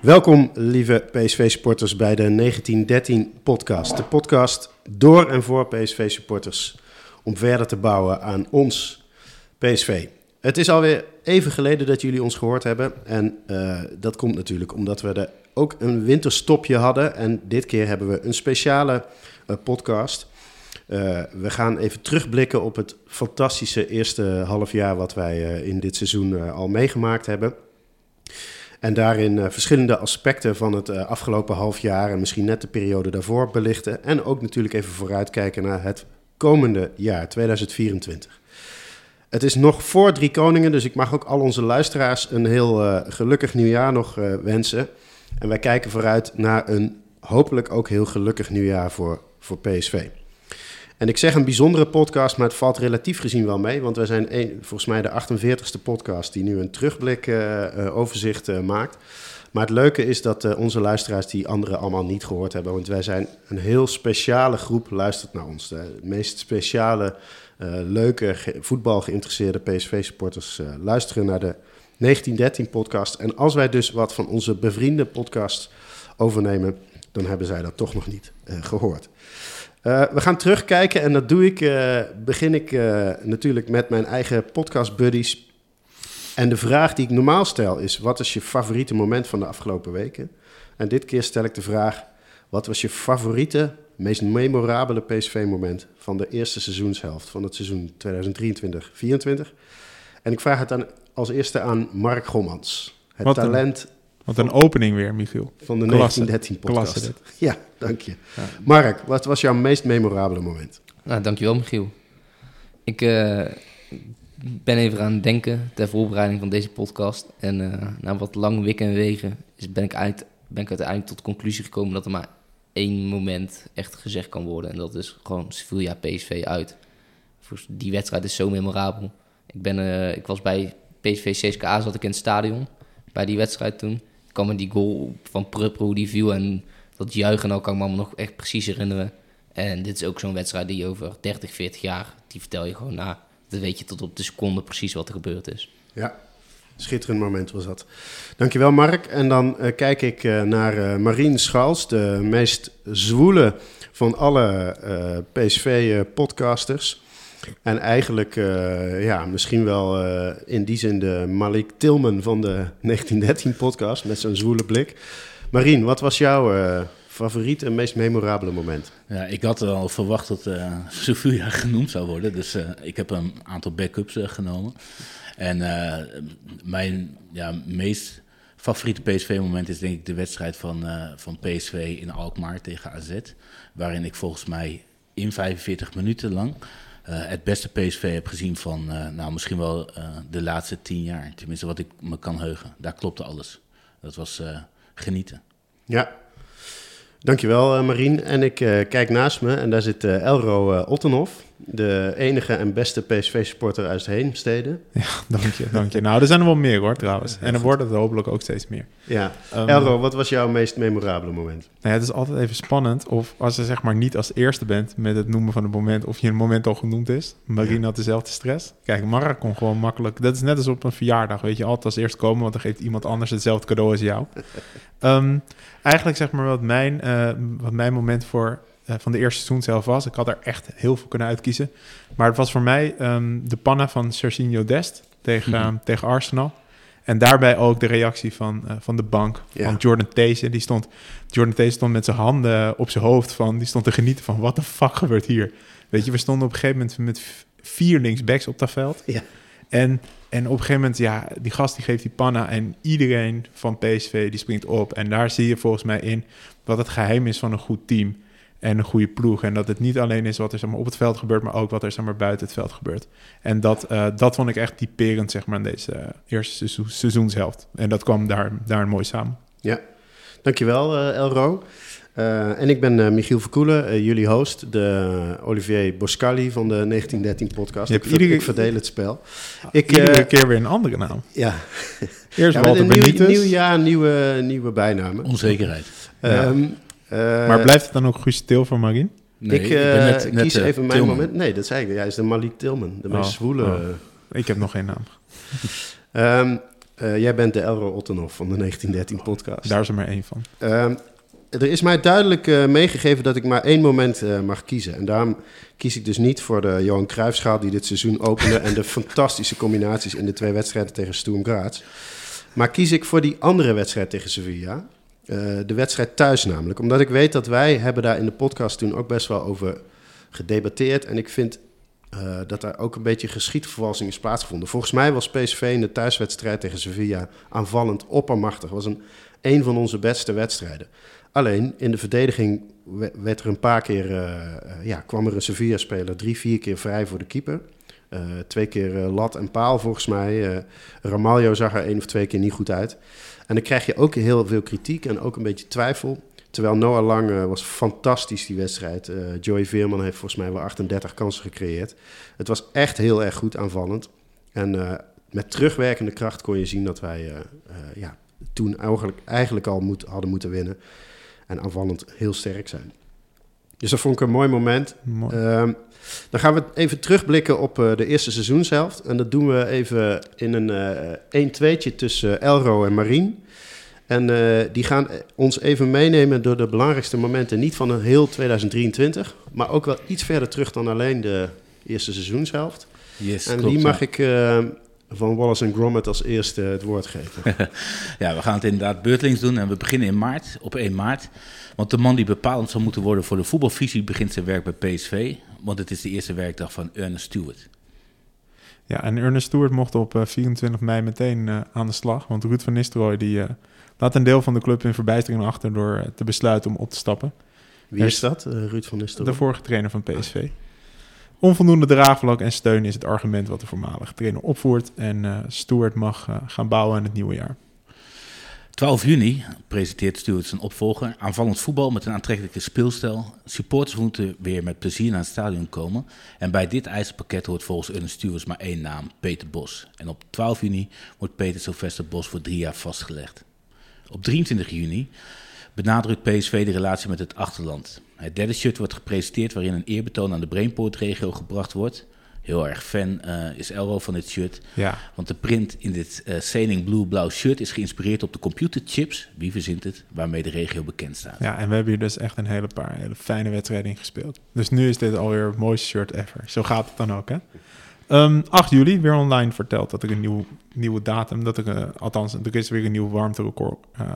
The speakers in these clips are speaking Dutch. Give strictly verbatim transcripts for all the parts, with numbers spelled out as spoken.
Welkom, lieve P S V-supporters, bij de negentien dertien podcast. De podcast door en voor P S V-supporters om verder te bouwen aan ons P S V. Het is alweer even geleden dat jullie ons gehoord hebben. En uh, dat komt natuurlijk omdat we er ook een winterstopje hadden. En dit keer hebben we een speciale uh, podcast. Uh, we gaan even terugblikken op het fantastische eerste half jaar wat wij uh, in dit seizoen uh, al meegemaakt hebben. En daarin uh, verschillende aspecten van het uh, afgelopen half jaar en misschien net de periode daarvoor belichten. En ook natuurlijk even vooruitkijken naar het komende jaar, tweeduizend vierentwintig. Het is nog voor Drie Koningen, dus ik mag ook al onze luisteraars een heel uh, gelukkig nieuwjaar nog uh, wensen. En wij kijken vooruit naar een hopelijk ook heel gelukkig nieuwjaar voor, voor P S V. En ik zeg een bijzondere podcast, maar het valt relatief gezien wel mee. Want wij zijn een, volgens mij de achtenveertigste podcast die nu een terugblik uh, uh, overzicht uh, maakt. Maar het leuke is dat uh, onze luisteraars die anderen allemaal niet gehoord hebben. Want wij zijn een heel speciale groep, luistert naar ons. De meest speciale, uh, leuke, ge- voetbal geïnteresseerde P S V-supporters uh, luisteren naar de negentien dertien podcast. En als wij dus wat van onze bevriende podcast overnemen, dan hebben zij dat toch nog niet uh, gehoord. Uh, we gaan terugkijken en dat doe ik, uh, begin ik uh, natuurlijk met mijn eigen podcast buddies. En de vraag die ik normaal stel is, wat is je favoriete moment van de afgelopen weken? En dit keer stel ik de vraag, wat was je favoriete, meest memorabele P S V-moment van de eerste seizoenshelft van het seizoen tweeduizend drieëntwintig vierentwintig? En ik vraag het dan als eerste aan Mark Gommans, het wat talent... Een, wat een opening weer, Michiel. Van de negentien dertien podcast. Ja, dank je. Ja. Mark, wat was jouw meest memorabele moment? Nou, dankjewel Michiel. Ik... Uh... Ik ben even aan het denken ter voorbereiding van deze podcast. En uh, na wat lang wikken en wegen is, ben, ik uit, ben ik uiteindelijk tot de conclusie gekomen dat er maar één moment echt gezegd kan worden. En dat is gewoon Sevilla P S V uit. Die wedstrijd is zo memorabel. Ik, ben, uh, ik was bij P S V C S K A, zat ik in het stadion bij die wedstrijd toen. Ik kan me die goal van Prupper, hoe die viel en dat juichen, nou kan ik me allemaal nog echt precies herinneren. En dit is ook zo'n wedstrijd die over dertig, veertig jaar, die vertel je gewoon na. Dan weet je tot op de seconde precies wat er gebeurd is. Ja, schitterend moment was dat. Dankjewel Mark. En dan uh, kijk ik uh, naar uh, Marien Schals, de meest zwoele van alle uh, P S V-podcasters. Uh, en eigenlijk uh, ja, misschien wel uh, in die zin de Malik Tilman van de negentien dertien podcast met zo'n zwoele blik. Marien, wat was jouw... Uh, favoriet en meest memorabele moment? Ja, ik had al verwacht dat uh, Sevilla genoemd zou worden. Dus uh, ik heb een aantal backups uh, genomen. En uh, mijn ja, meest favoriete P S V-moment is denk ik de wedstrijd van, uh, van P S V in Alkmaar tegen A Z. Waarin ik volgens mij in vijfenveertig minuten lang uh, het beste P S V heb gezien van uh, nou, misschien wel uh, de laatste tien jaar. Tenminste wat ik me kan heugen. Daar klopte alles. Dat was uh, genieten. Ja. Dankjewel uh, Marien. En ik uh, kijk naast me en daar zit uh, Elro uh, Ottenhoff, de enige en beste P S V-supporter uit Heemstede. Ja, dank je, dank je. Nou, er zijn er wel meer hoor trouwens. Ja, en er worden er hopelijk ook steeds meer. Ja. Um, Elro, wat was jouw meest memorabele moment? Nou ja, het is altijd even spannend of als je zeg maar niet als eerste bent met het noemen van het moment of je een moment al genoemd is. Marien ja. had dezelfde stress. Kijk, Mara kon gewoon makkelijk. Dat is net als op een verjaardag, weet je, altijd als eerst komen, want dan geeft iemand anders hetzelfde cadeau als jou. Um, eigenlijk zeg maar wat mijn, uh, wat mijn moment voor... van de eerste seizoen zelf was. Ik had er echt heel veel kunnen uitkiezen. Maar het was voor mij um, de panna van Sergiño Dest tegen, mm-hmm. um, tegen Arsenal. En daarbij ook de reactie van, uh, van de bank ja. van Jordan Theesen. Die stond, Jordan Theesen stond met zijn handen op zijn hoofd van... die stond te genieten van, wat de fuck gebeurt hier? Weet je, we stonden op een gegeven moment met vier linksbacks op dat veld. Ja. En, en op een gegeven moment, ja, die gast die geeft die panna... en iedereen van P S V die springt op. En daar zie je volgens mij in wat het geheim is van een goed team... en een goede ploeg. En dat het niet alleen is wat er zeg maar, op het veld gebeurt... maar ook wat er zeg maar, buiten het veld gebeurt. En dat, uh, dat vond ik echt typerend zeg maar, in deze uh, eerste seizo- seizoenshelft. En dat kwam daar, daar mooi samen. Ja, dankjewel uh, Elro. Uh, en ik ben uh, Michiel Verkoelen, uh, jullie host. De Olivier Boscagli van de negentien dertien podcast. Ik, iedere... ik verdeel het spel. Ik, iedere uh, keer weer een andere naam. Ja. Eerst ja, Walter Benitez. Nieuw, nieuw jaar, nieuwe, nieuwe bijnamen. Onzekerheid. Ja. Um, Uh, maar blijft het dan ook Guus Til van Marien? Nee, ik uh, net, kies net, uh, even mijn Tilman. moment. Nee, dat zei ik. Hij is de Malik Tilman, de meest oh, zwoele... Oh. Ik heb nog geen naam. um, Uh, jij bent de Elro Ottenhoff van de negentien dertien podcast. Daar is er maar één van. Uh, er is mij duidelijk uh, meegegeven dat ik maar één moment uh, mag kiezen. En daarom kies ik dus niet voor de Johan Cruijffschaal die dit seizoen opende... en de fantastische combinaties in de twee wedstrijden tegen Sturm Graz. Maar kies ik voor die andere wedstrijd tegen Sevilla... Uh, de wedstrijd thuis namelijk. Omdat ik weet dat wij hebben daar in de podcast toen ook best wel over gedebatteerd. En ik vind uh, dat daar ook een beetje geschiedvervalsing is plaatsgevonden. Volgens mij was P S V in de thuiswedstrijd tegen Sevilla aanvallend oppermachtig. Was een, een van onze beste wedstrijden. Alleen in de verdediging werd er een paar keer, uh, ja, kwam er een Sevilla-speler drie, vier keer vrij voor de keeper. Uh, twee keer uh, lat en paal volgens mij. Uh, Ramalho zag er één of twee keer niet goed uit. En dan krijg je ook heel veel kritiek en ook een beetje twijfel. Terwijl Noah Lang uh, was fantastisch die wedstrijd. Uh, Joey Veerman heeft volgens mij wel achtendertig kansen gecreëerd. Het was echt heel erg goed aanvallend. En uh, met terugwerkende kracht kon je zien dat wij uh, uh, ja, toen eigenlijk, eigenlijk al moet, hadden moeten winnen. En aanvallend heel sterk zijn. Dus dat vond ik een mooi moment. Mooi. Um, dan gaan we even terugblikken op uh, de eerste seizoenshelft. En dat doen we even in een een-tweetje uh, tussen Elro en Marien. En uh, die gaan ons even meenemen door de belangrijkste momenten. Niet van een heel twintig drieëntwintig, maar ook wel iets verder terug dan alleen de eerste seizoenshelft. Yes, en klopt, die mag ja. ik... Uh, Van Wallace en Gromit als eerste het woord geven. Ja, we gaan het inderdaad beurtelings doen en we beginnen in maart, op één maart. Want de man die bepalend zou moeten worden voor de voetbalvisie begint zijn werk bij P S V. Want het is de eerste werkdag van Ernest Stewart. Ja, en Ernest Stewart mocht op vierentwintig mei meteen uh, aan de slag. Want Ruud van Nistelrooy die, uh, laat een deel van de club in verbijstering achter door uh, te besluiten om op te stappen. Wie is dat, uh, Ruud van Nistelrooy? De vorige trainer van P S V. Ah. Onvoldoende draagvlak en steun is het argument wat de voormalige trainer opvoert. En uh, Stewart mag uh, gaan bouwen aan het nieuwe jaar. twaalf juni presenteert Stewart zijn opvolger. Aanvallend voetbal met een aantrekkelijke speelstijl. Supporters moeten weer met plezier naar het stadion komen. En bij dit ijzerpakket hoort volgens Ernest Stewart maar één naam, Peter Bos. En op twaalf juni wordt Peter Sylvester Bos voor drie jaar vastgelegd. Op drieëntwintig juni benadrukt P S V de relatie met het achterland. Het derde shirt wordt gepresenteerd waarin een eerbetoon aan de Brainport-regio gebracht wordt. Heel erg fan uh, is Elro van dit shirt. Ja. Want de print in dit uh, Sailing Blue-blauw shirt is geïnspireerd op de computerchips. Wie verzint het? Waarmee de regio bekend staat. Ja, en we hebben hier dus echt een hele paar hele fijne wedstrijden in gespeeld. Dus nu is dit alweer het mooiste shirt ever. Zo gaat het dan ook, hè? Um, acht juli, weer online verteld dat er een nieuw, nieuwe datum... Dat er, uh, althans, er is weer een nieuw warmterecord... Uh,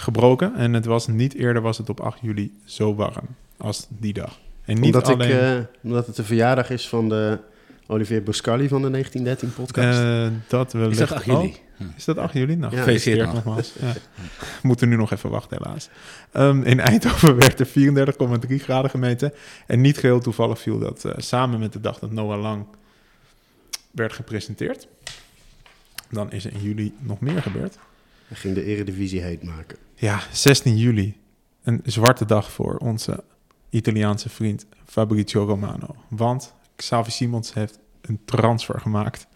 gebroken en het was niet eerder was het op acht juli zo warm als die dag. En niet omdat, alleen... ik, uh, omdat het de verjaardag is van de Olivier Boscagli van de negentien dertien podcast. Uh, dat we is dat acht juli? Hm. Is dat acht juli? Nou, ja, gefeliciteerd nog. nogmaals. Ja. Moeten nu nog even wachten helaas. Um, in Eindhoven werd er vierendertig komma drie graden gemeten en niet geheel toevallig viel dat uh, samen met de dag dat Noah Lang werd gepresenteerd. Dan is er in juli nog meer gebeurd. Hij ging de Eredivisie heet maken. Ja, zestien juli. Een zwarte dag voor onze Italiaanse vriend Fabrizio Romano. Want Xavi Simons heeft een transfer gemaakt.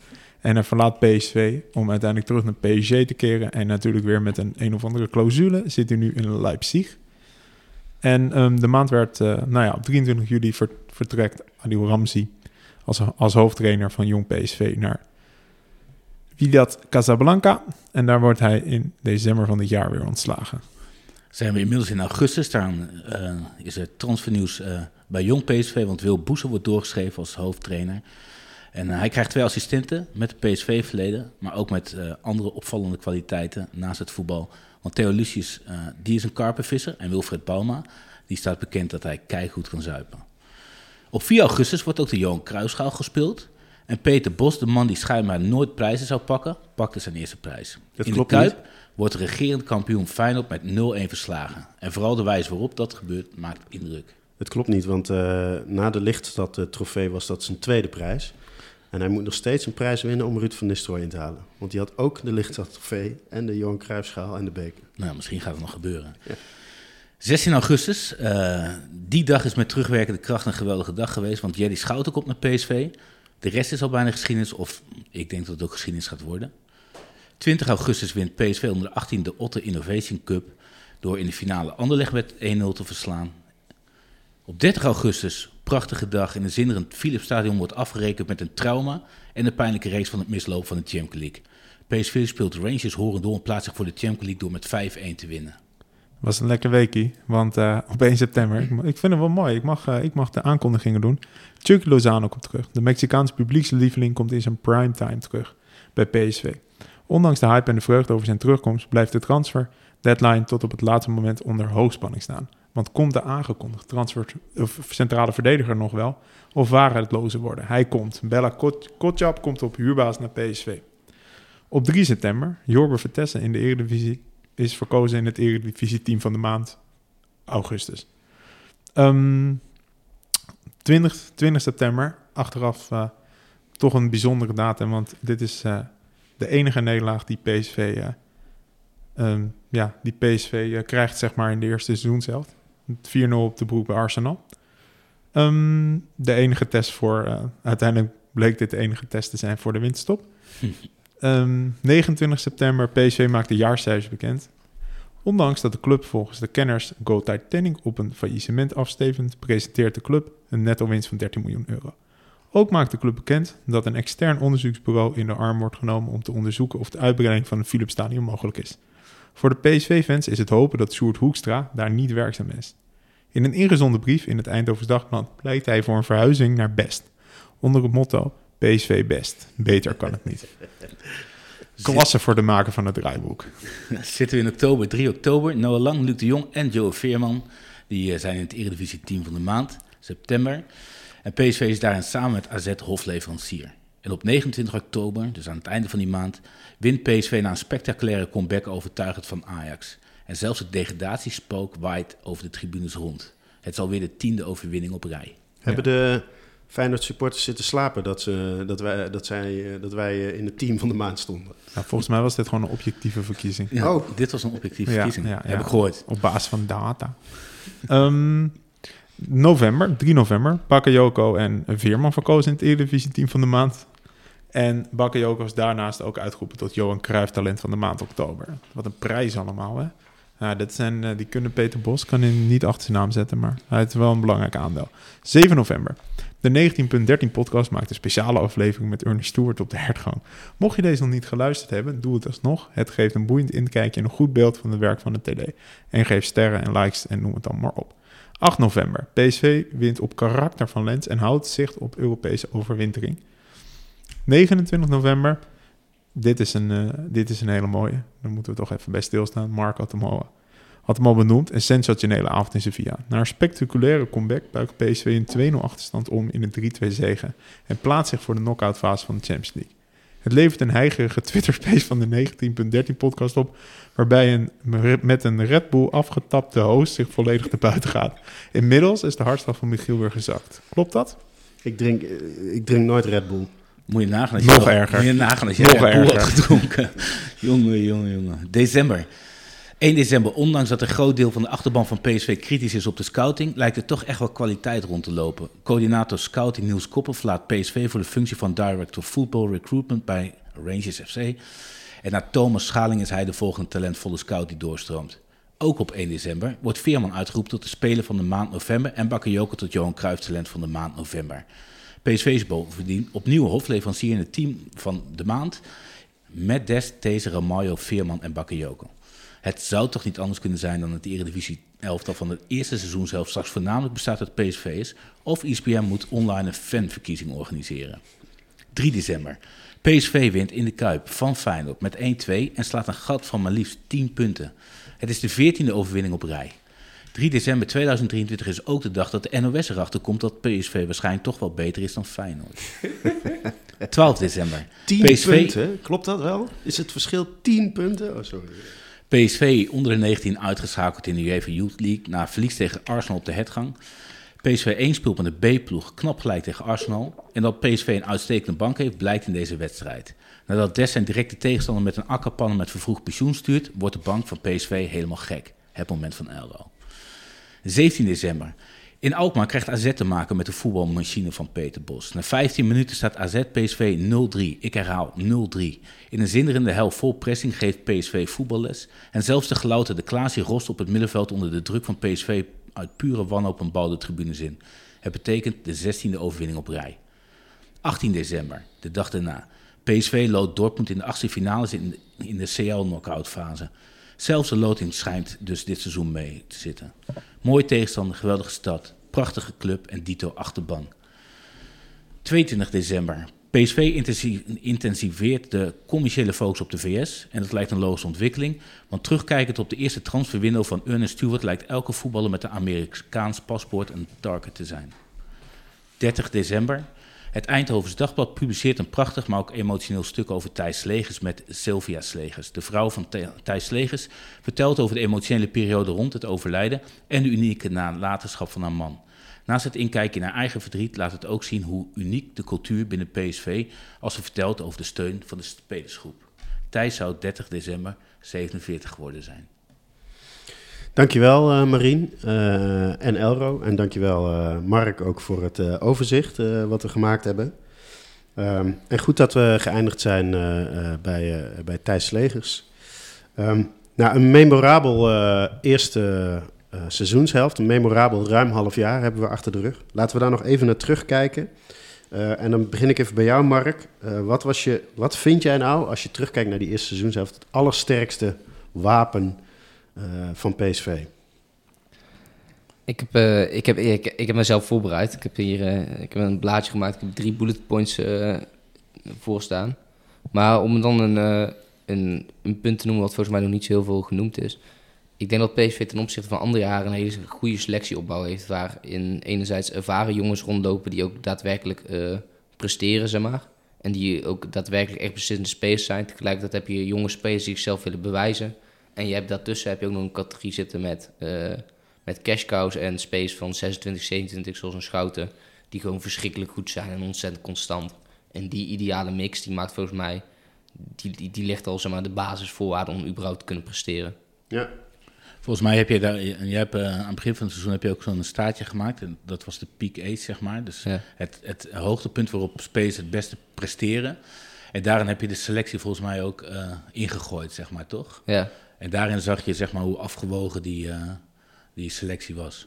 En hij verlaat P S V om uiteindelijk terug naar P S G te keren. En natuurlijk weer met een een of andere clausule zit hij nu in Leipzig. En um, de maand werd, uh, nou ja, op drieëntwintig juli ver- vertrekt Adil Ramzi als, als hoofdtrainer van Jong P S V naar Wydad Casablanca. En daar wordt hij in december van dit jaar weer ontslagen. Zijn we inmiddels in augustus. Daarom uh, is er transfernieuws uh, bij Jong P S V. Want Wil Boezer wordt doorgeschreven als hoofdtrainer. En uh, hij krijgt twee assistenten met het P S V-verleden. Maar ook met uh, andere opvallende kwaliteiten naast het voetbal. Want Theo Lucius, uh, die is een karpenvisser. En Wilfred Bouma, die staat bekend dat hij keigoed kan zuipen. Op vier augustus wordt ook de Johan Cruijffschaal gespeeld. En Peter Bos, de man die schijnbaar nooit prijzen zou pakken, pakte zijn eerste prijs. Dat in de Kuip niet. Wordt de regerend kampioen Feyenoord met nul-één verslagen. En vooral de wijze waarop dat gebeurt maakt indruk. Het klopt niet, want uh, na de Lichtstad uh, trofee was dat zijn tweede prijs. En hij moet nog steeds een prijs winnen om Ruud van Nistelrooy in te halen. Want die had ook de Lichtstad trofee en de Johan Cruijffschaal en de beker. Nou, misschien gaat het nog gebeuren. Ja. zestien augustus, uh, die dag is met terugwerkende kracht een geweldige dag geweest. Want Jerdy Schouten komt naar P S V... De rest is al bijna geschiedenis, of ik denk dat het ook geschiedenis gaat worden. twintig augustus wint P S V onder de achttiende Otter Innovation Cup... door in de finale Anderlecht met één nul te verslaan. Op dertig augustus prachtige dag in een zinderend Philipsstadion wordt afgerekend met een trauma en de pijnlijke race van het misloop van de Champions League. P S V speelt Rangers horen door en plaatst zich voor de Champions League door met vijf-één te winnen. Was een lekker weekie, want uh, op één september, ik, ik vind het wel mooi, ik mag, uh, ik mag de aankondigingen doen. Chucky Lozano komt terug. De Mexicaanse publiekslieveling komt in zijn primetime terug bij P S V. Ondanks de hype en de vreugde over zijn terugkomst blijft de transfer deadline tot op het laatste moment onder hoogspanning staan. Want komt de aangekondigde transfer of centrale verdediger nog wel? Of waren het loze worden? Hij komt. Bella Kot- Kotschap komt op huurbaas naar P S V. Op drie september, Jorber Vitesse in de Eredivisie is verkozen in het Eredivisie-team van de maand augustus. Um, twintig september, achteraf uh, toch een bijzondere datum, want dit is uh, de enige nederlaag die P S V... Uh, Um, ja, die P S V uh, krijgt zeg maar in de eerste seizoen zelf. vier nul op de broek bij Arsenal. Um, de enige test voor... Uh, uiteindelijk bleek dit de enige test te zijn voor de winterstop. Um, negenentwintig september, P S V maakt de jaarcijfers bekend. Ondanks dat de club volgens de kenners Go Titanic op een faillissement afstevend, presenteert de club een netto winst van dertien miljoen euro. Ook maakt de club bekend dat een extern onderzoeksbureau in de arm wordt genomen om te onderzoeken of de uitbreiding van een Philipsstadion mogelijk is. Voor de P S V-fans is het hopen dat Sjoerd Hoekstra daar niet werkzaam is. In een ingezonden brief in het Eindhoven's Dagblad pleit hij voor een verhuizing naar Best. Onder het motto P S V Best. Beter kan het niet. Klasse voor de maker van het draaiboek. Zitten we in oktober, drie oktober. Noah Lang, Luc de Jong en Joey Veerman. Die zijn in het Eredivisie-team van de maand, september. En P S V is daarin samen met A Z hofleverancier. En op negenentwintig oktober, dus aan het einde van die maand, wint P S V na een spectaculaire comeback overtuigend van Ajax. En zelfs het degradatiespook waait over de tribunes rond. Het is alweer de tiende overwinning op rij. Hebben de Feyenoord supporters zitten slapen dat, ze, dat, wij, dat, zij, dat wij in het team van de maand stonden? Nou, volgens mij was dit gewoon een objectieve verkiezing. Ja, oh, dit was een objectieve ja, verkiezing, ja, ja, heb ik gehoord. Op basis van data. um, november, drie november, Bakayoko en Veerman verkozen in het Eredivisie-team van de maand. En Bakayoko is daarnaast ook uitgeroepen tot Johan Cruijfftalent van de maand oktober. Wat een prijs allemaal, hè? Nou, dat zijn, uh, die kunnen Peter Bos, kan hij niet achter zijn naam zetten, maar hij heeft wel een belangrijk aandeel. zeven november. De negentien dertien podcast maakt een speciale aflevering met Ernest Stewart op de hertgang. Mocht je deze nog niet geluisterd hebben, doe het alsnog. Het geeft een boeiend inkijkje en een goed beeld van het werk van de T D. En geef sterren en likes en noem het dan maar op. acht november. P S V wint op karakter van Lens en houdt zicht op Europese overwintering. negenentwintig november. Dit is een, uh, dit is een hele mooie. Daar moeten we toch even bij stilstaan. Mark had hem al, had hem al benoemd. Een sensationele avond in Sevilla. Na een spectaculaire comeback buikt P S V een twee nul achterstand om in een drie twee zege. En plaatst zich voor de knock-out fase van de Champions League. Het levert een heigerige Twitter-space van de negentien dertien podcast op, waarbij een met een Red Bull afgetapte host zich volledig te buiten gaat. Inmiddels is de hartslag van Michiel weer gezakt. Klopt dat? Ik drink, ik drink nooit Red Bull. Moet je nagaan als je nog al, erger. Moet je nagaan als je nog Red Bull erger. Had gedronken. jongen, jongen, jongen. December. één december, ondanks dat een groot deel van de achterban van P S V kritisch is op de scouting, lijkt er toch echt wel kwaliteit rond te lopen. Coördinator scouting Niels Koppen verlaat P S V voor de functie van Director Football Recruitment bij Rangers F C. En na Thomas Schaling is hij de volgende talentvolle scout die doorstroomt. Ook op één december wordt Veerman uitgeroepen tot de speler van de maand november en Bakayoko tot Johan Cruijfftalent van de maand november. P S V is bovendien opnieuw hofleverancier in het team van de maand met Dest, Teese, Ramaljo, Veerman en Bakayoko. Het zou toch niet anders kunnen zijn dan het Eredivisie-elftal van het eerste seizoen zelf straks voornamelijk bestaat uit P S V's of I S P M moet online een fanverkiezing organiseren. drie december. P S V wint in de Kuip van Feyenoord met een twee en slaat een gat van maar liefst tien punten. Het is de veertiende overwinning op rij. drie december tweeduizend drieëntwintig is ook de dag dat de N O S erachter komt dat P S V waarschijnlijk toch wel beter is dan Feyenoord. twaalf december. tien P S V... punten? Klopt dat wel? Is het verschil tien punten? Oh, sorry. P S V onder de negentien uitgeschakeld in de UEFA Youth League na verlies tegen Arsenal op de hertgang. P S V één speelt met de B-ploeg knap gelijk tegen Arsenal. En dat P S V een uitstekende bank heeft, blijkt in deze wedstrijd. Nadat Dest zijn directe tegenstander met een akkerpannen met vervroegd pensioen stuurt, wordt de bank van P S V helemaal gek. Het moment van Eldo. zeventien december. In Alkmaar krijgt A Z te maken met de voetbalmachine van Peter Bos. Na vijftien minuten staat A Z P S V nul drie. Ik herhaal nul drie. In een zinderende hel vol pressing geeft P S V voetballes. En zelfs de gelouterde Klaasje rost op het middenveld onder de druk van P S V uit pure wanhoop een bal de tribunes in. Het betekent de zestiende overwinning op rij. achttien december, de dag daarna. P S V loodt Dortmund in de achtste finales in de, in de C L-knockout fase. Zelfs de loting schijnt dus dit seizoen mee te zitten. Mooi tegenstander, geweldige stad, prachtige club en dito achterban. tweeëntwintig december. P S V intensiveert de commerciële focus op de V S en dat lijkt een logische ontwikkeling, want terugkijkend op de eerste transferwindow van Ernest Stewart lijkt elke voetballer met een Amerikaans paspoort een target te zijn. dertig december. Het Eindhovense Dagblad publiceert een prachtig, maar ook emotioneel stuk over Thijs Slegers met Sylvia Slegers. De vrouw van Thijs Slegers vertelt over de emotionele periode rond het overlijden en de unieke nalatenschap van haar man. Naast het inkijken in haar eigen verdriet laat het ook zien hoe uniek de cultuur binnen P S V als ze vertelt over de steun van de spelersgroep. Thijs zou dertig december zevenenveertig geworden zijn. Dankjewel uh, Marien uh, en Elro en dankjewel uh, Mark ook voor het uh, overzicht uh, wat we gemaakt hebben. Um, en goed dat we geëindigd zijn uh, uh, bij, uh, bij Thijs Slegers. Um, nou, een memorabel uh, eerste uh, seizoenshelft, een memorabel ruim half jaar hebben we achter de rug. Laten we daar nog even naar terugkijken. Uh, en dan begin ik even bij jou Mark. Uh, wat, was je, wat vind jij nou als je terugkijkt naar die eerste seizoenshelft het allersterkste wapen Uh, van P S V? Ik heb, uh, ik, heb, ik, ik heb mezelf voorbereid. Ik heb hier uh, ik heb een blaadje gemaakt. Ik heb drie bullet points uh, voor staan. Maar om dan een, uh, een, een punt te noemen wat volgens mij nog niet zo heel veel genoemd is. Ik denk dat P S V ten opzichte van andere jaren een hele goede selectieopbouw heeft. Waarin enerzijds ervaren jongens rondlopen die ook daadwerkelijk uh, presteren, zeg maar. En die ook daadwerkelijk echt beslissende spelers zijn. Tegelijkertijd heb je jonge spelers die zichzelf willen bewijzen. En je hebt daartussen heb je ook nog een categorie zitten met, uh, met cash cows en space van zesentwintig, zevenentwintig, zoals een Schouten. Die gewoon verschrikkelijk goed zijn en ontzettend constant. En die ideale mix, die maakt volgens mij, die, die, die legt al zeg maar, de basisvoorwaarden om überhaupt te kunnen presteren. Ja. Volgens mij heb je daar, je hebt, uh, aan het begin van het seizoen heb je ook zo'n staartje gemaakt. En dat was de peak age, zeg maar. Dus ja. het, het hoogtepunt waarop space het beste presteren. En daarin heb je de selectie volgens mij ook uh, ingegooid, zeg maar, toch? Ja. En daarin zag je zeg maar, hoe afgewogen die, uh, die selectie was.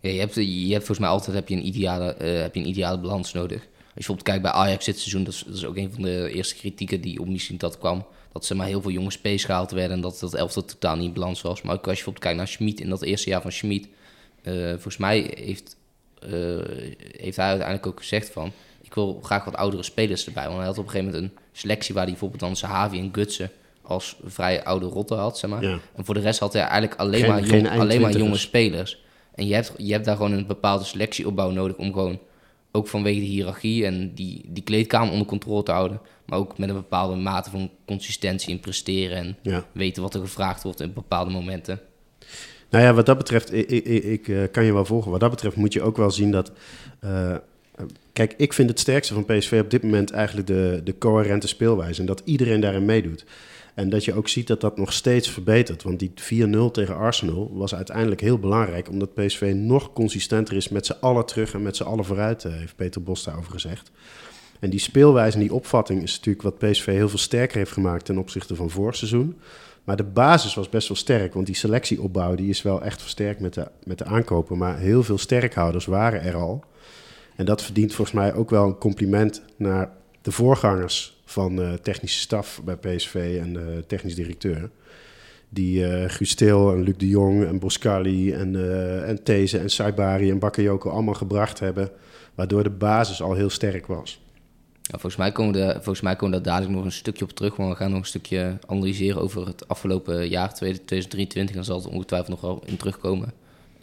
Ja, je, hebt, je hebt volgens mij altijd heb je een, ideale, uh, heb je een ideale balans nodig. Als je bijvoorbeeld kijkt bij Ajax dit seizoen, dat is, dat is ook een van de eerste kritieken die op misschien dat kwam. Dat ze maar heel veel jonge space gehaald werden en dat dat elftal totaal niet in balans was. Maar ook als je bijvoorbeeld kijkt naar Schmid, in dat eerste jaar van Schmid. Uh, volgens mij heeft, uh, heeft hij uiteindelijk ook gezegd van, ik wil graag wat oudere spelers erbij. Want hij had op een gegeven moment een selectie waar hij bijvoorbeeld dan Sahavi en Gutsen als vrij oude rotte had, zeg maar. Ja. En voor de rest had hij eigenlijk alleen, geen, maar, jong, alleen maar jonge spelers. En je hebt, je hebt daar gewoon een bepaalde selectieopbouw nodig om gewoon, ook vanwege de hiërarchie en die, die kleedkamer onder controle te houden, maar ook met een bepaalde mate van consistentie in presteren en ja. weten wat er gevraagd wordt in bepaalde momenten. Nou ja, wat dat betreft, ik, ik, ik kan je wel volgen. Wat dat betreft moet je ook wel zien dat Uh, Kijk, ik vind het sterkste van P S V op dit moment eigenlijk de, de coherente speelwijze. En dat iedereen daarin meedoet. En dat je ook ziet dat dat nog steeds verbetert. Want die vier nul tegen Arsenal was uiteindelijk heel belangrijk, omdat P S V nog consistenter is met z'n allen terug en met z'n allen vooruit, heeft Peter Bos daarover gezegd. En die speelwijze en die opvatting is natuurlijk wat P S V heel veel sterker heeft gemaakt ten opzichte van vorig seizoen. Maar de basis was best wel sterk, want die selectieopbouw die is wel echt versterkt met de, met de aankopen. Maar heel veel sterkhouders waren er al. En dat verdient volgens mij ook wel een compliment naar de voorgangers van de technische staf bij P S V en de technisch directeur. Die uh, Guus Til en Luc de Jong en Boscagli en, uh, en Thijs en Saibari en Bakayoko allemaal gebracht hebben. Waardoor de basis al heel sterk was. Ja, volgens mij komen we, volgens mij komen we daar dadelijk nog een stukje op terug. Maar we gaan nog een stukje analyseren over het afgelopen jaar tweeduizend drieëntwintig. En zal het ongetwijfeld nog wel in terugkomen.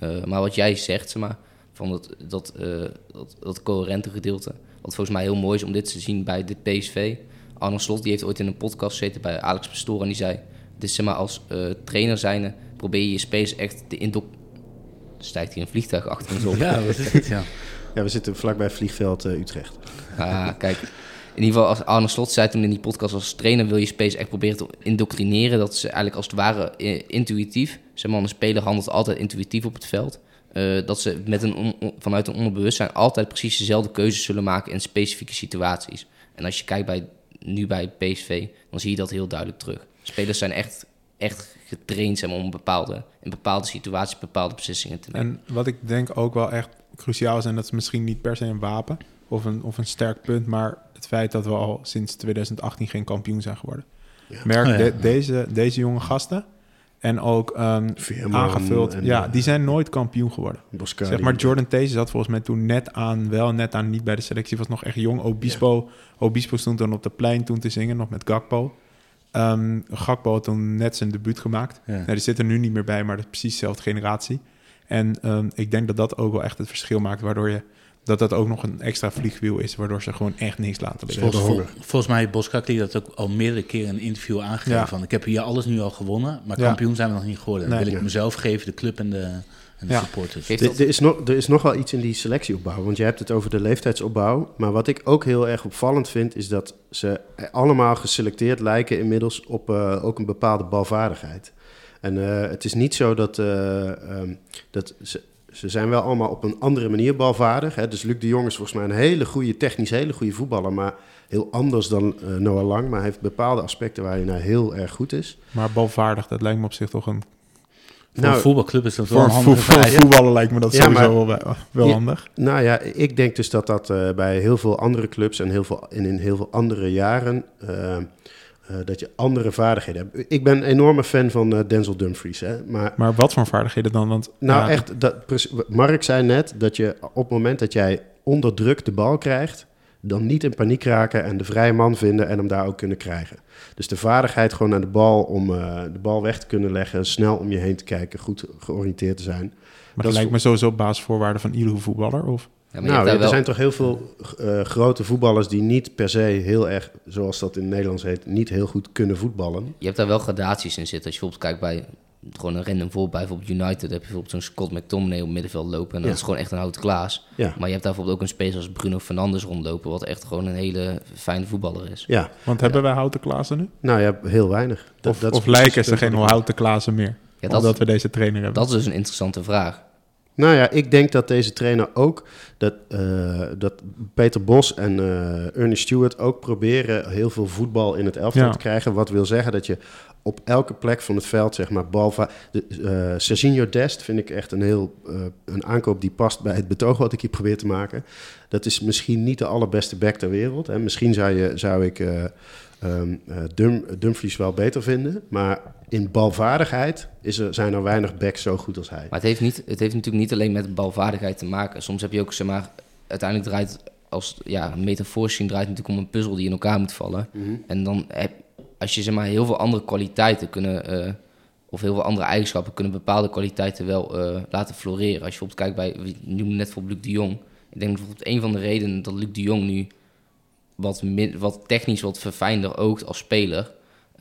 Uh, maar wat jij zegt, zeg maar, van dat, dat, uh, dat, dat coherente gedeelte. Wat volgens mij heel mooi is om dit te zien bij dit P S V. Arne Slot die heeft ooit in een podcast gezeten bij Alex Pastoor. En die zei, dus zeg maar als uh, trainer zijnde probeer je je spelers echt te indoctrineren. Stijgt hier een vliegtuig achter ons op. Ja, wat is dit? Ja. ja, we zitten vlakbij het vliegveld uh, Utrecht. Ah, kijk. In ieder geval, als Arne Slot zei toen in die podcast, als trainer wil je spelers echt proberen te indoctrineren. Dat is eigenlijk als het ware uh, intuïtief. Zeg maar, een speler handelt altijd intuïtief op het veld. Uh, dat ze met een on- on- vanuit een onderbewustzijn altijd precies dezelfde keuzes zullen maken in specifieke situaties. En als je kijkt bij, nu bij P S V, dan zie je dat heel duidelijk terug. Spelers zijn echt, echt getraind zijn om bepaalde, in bepaalde situaties bepaalde beslissingen te nemen. En wat ik denk ook wel echt cruciaal zijn. Dat is misschien niet per se een wapen of een, of een sterk punt, maar het feit dat we al sinds twintig achttien geen kampioen zijn geworden. Ja. Merk oh, ja. de, deze, deze jonge gasten en ook um, aangevuld. En, ja, die zijn nooit kampioen geworden. Boscagli. Zeg maar, Jordan Thees zat volgens mij toen net aan, wel net aan niet bij de selectie. Was nog echt jong. Obispo, ja. Obispo stond dan op de plein toen te zingen, nog met Gakpo. Um, Gakpo had toen net zijn debuut gemaakt. Ja. Nou, die zit er nu niet meer bij, maar dat is precies dezelfde generatie. En um, ik denk dat dat ook wel echt het verschil maakt, waardoor je dat dat ook nog een extra vliegwiel is, waardoor ze gewoon echt niks laten liggen. Volgens, vol, volgens mij heeft Boscagli dat ook al meerdere keren in een interview aangegeven. Ja. Van, ik heb hier alles nu al gewonnen, maar kampioen ja. zijn we nog niet geworden. Nee. Dat wil ik mezelf geven, de club en de, en de ja. supporters. Er, er, is nog, er is nog wel iets in die selectieopbouw, want je hebt het over de leeftijdsopbouw. Maar wat ik ook heel erg opvallend vind, is dat ze allemaal geselecteerd lijken inmiddels op uh, ook een bepaalde balvaardigheid. En uh, het is niet zo dat, uh, um, dat ze, ze zijn wel allemaal op een andere manier balvaardig. Hè? Dus Luc de Jong is volgens mij een hele goede, technisch hele goede voetballer, maar heel anders dan uh, Noah Lang. Maar hij heeft bepaalde aspecten waar hij nou heel erg goed is. Maar balvaardig, dat lijkt me op zich toch een... Voor nou, een voetbalclub is dat wel een handige Voor een voetballer lijkt me dat ja, sowieso maar, wel, wel handig. Ja, nou ja, ik denk dus dat dat uh, bij heel veel andere clubs en heel veel, in, in heel veel andere jaren... Uh, Uh, dat je andere vaardigheden hebt. Ik ben een enorme fan van uh, Denzel Dumfries. Hè? Maar, maar wat voor vaardigheden dan? Want, nou ja. echt, dat, Mark zei net dat je op het moment dat jij onder druk de bal krijgt, dan niet in paniek raken en de vrije man vinden en hem daar ook kunnen krijgen. Dus de vaardigheid gewoon aan de bal om uh, de bal weg te kunnen leggen, snel om je heen te kijken, goed georiënteerd te zijn. Maar dat lijkt me sowieso basisvoorwaarden van iedere voetballer, of? Ja, maar nou, er wel... zijn toch heel veel uh, grote voetballers die niet per se heel erg, zoals dat in het Nederlands heet, niet heel goed kunnen voetballen. Je hebt daar wel gradaties in zitten. Als je bijvoorbeeld kijkt bij gewoon een random voorbeeld, bijvoorbeeld United, heb je bijvoorbeeld zo'n Scott McTominay op middenveld lopen en dat ja. is gewoon echt een houten klaas. Ja. Maar je hebt daar bijvoorbeeld ook een speler als Bruno Fernandes rondlopen, wat echt gewoon een hele fijne voetballer is. Ja, want ja. hebben wij houten klaassen nu? Nou ja, heel weinig. Dat, of dat of lijken ze geen houten klaassen meer, ja, dat, omdat we deze trainer hebben? Dat is dus een interessante vraag. Nou ja, ik denk dat deze trainer ook, dat, uh, dat Peter Bos en uh, Ernest Stewart ook proberen heel veel voetbal in het elftal ja. te krijgen. Wat wil zeggen dat je op elke plek van het veld, zeg maar, balva... De, uh, Sergiño Dest vind ik echt een heel uh, een aankoop die past bij het betoog wat ik hier probeer te maken. Dat is misschien niet de allerbeste back ter wereld. Hè. Misschien zou, je, zou ik uh, um, uh, Dum, Dumfries wel beter vinden, maar in balvaardigheid is er, zijn er weinig backs zo goed als hij. Maar het heeft, niet, het heeft natuurlijk niet alleen met balvaardigheid te maken. Soms heb je ook, zeg maar, uiteindelijk draait als ja, een metafoor zien draait natuurlijk om een puzzel die in elkaar moet vallen. Mm-hmm. En dan heb, als je, zeg maar, heel veel andere kwaliteiten kunnen uh, of heel veel andere eigenschappen kunnen bepaalde kwaliteiten wel uh, laten floreren. Als je bijvoorbeeld kijkt bij, ik noemde net voor Luc de Jong. Ik denk bijvoorbeeld een van de redenen dat Luc de Jong nu wat, wat technisch wat verfijnder oogt als speler.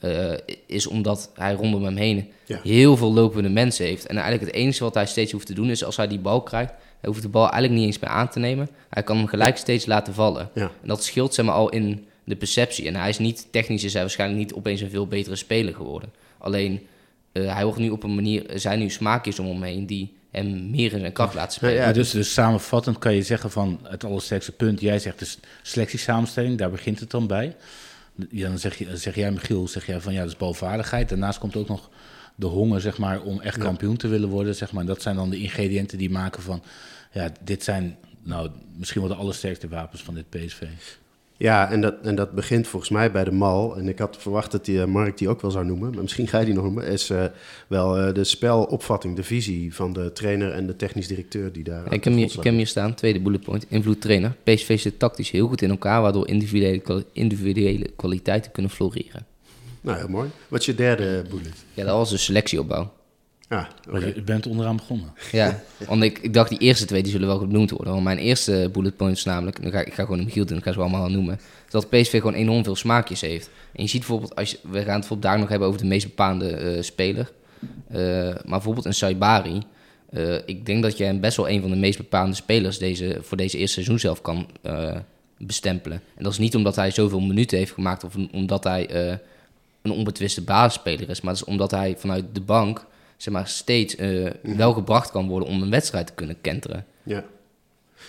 Uh, is omdat hij rondom hem heen ja. heel veel lopende mensen heeft. En eigenlijk het enige wat hij steeds hoeft te doen is als hij die bal krijgt, hij hoeft de bal eigenlijk niet eens meer aan te nemen. Hij kan hem gelijk ja. steeds laten vallen. Ja. En dat scheelt, zeg maar, al in de perceptie. En hij is niet, technisch is hij waarschijnlijk niet opeens een veel betere speler geworden. Alleen, uh, hij wordt nu op een manier, er zijn nu smaakjes om hem heen die hem meer in zijn kracht laten spelen. Ja, ja, dus, dus samenvattend kan je zeggen van het allersterkste punt, jij zegt de selectiesamenstelling, daar begint het dan bij. Ja, dan zeg, je, zeg jij, Michiel, zeg jij van ja, dat is balvaardigheid. Daarnaast komt ook nog de honger, zeg maar, om echt kampioen ja. te willen worden, zeg maar. En dat zijn dan de ingrediënten die maken van ja, dit zijn nou misschien wel de allersterkste wapens van dit P S V. Ja, en dat, en dat begint volgens mij bij de mal. En ik had verwacht dat die, uh, Mark die ook wel zou noemen, maar misschien ga je die nog noemen. Is uh, wel uh, de spelopvatting, de visie van de trainer en de technisch directeur die daar... Ik heb hem hier staan, tweede bullet point, invloed trainer. P S V zit tactisch heel goed in elkaar, waardoor individuele, individuele kwaliteiten kunnen floreren. Nou, heel mooi. Wat is je derde bullet? Ja, dat was de selectieopbouw. Ja, ah, je bent onderaan begonnen. Ja, want ik, ik dacht die eerste twee die zullen wel genoemd worden. Want mijn eerste bullet point is namelijk, dan ga, ik ga gewoon een Michiel doen, ik ga ze allemaal al noemen, dat P S V gewoon enorm veel smaakjes heeft. En je ziet bijvoorbeeld, als je, we gaan het bijvoorbeeld daar nog hebben over de meest bepaalde uh, speler. Uh, maar bijvoorbeeld een Saibari. Uh, ik denk dat je hem best wel een van de meest bepaalde spelers deze, voor deze eerste seizoen zelf kan uh, bestempelen. En dat is niet omdat hij zoveel minuten heeft gemaakt of omdat hij uh, een onbetwiste basisspeler is. Maar dat is omdat hij vanuit de bank, zeg maar, steeds uh, wel gebracht kan worden om een wedstrijd te kunnen kenteren. Ja.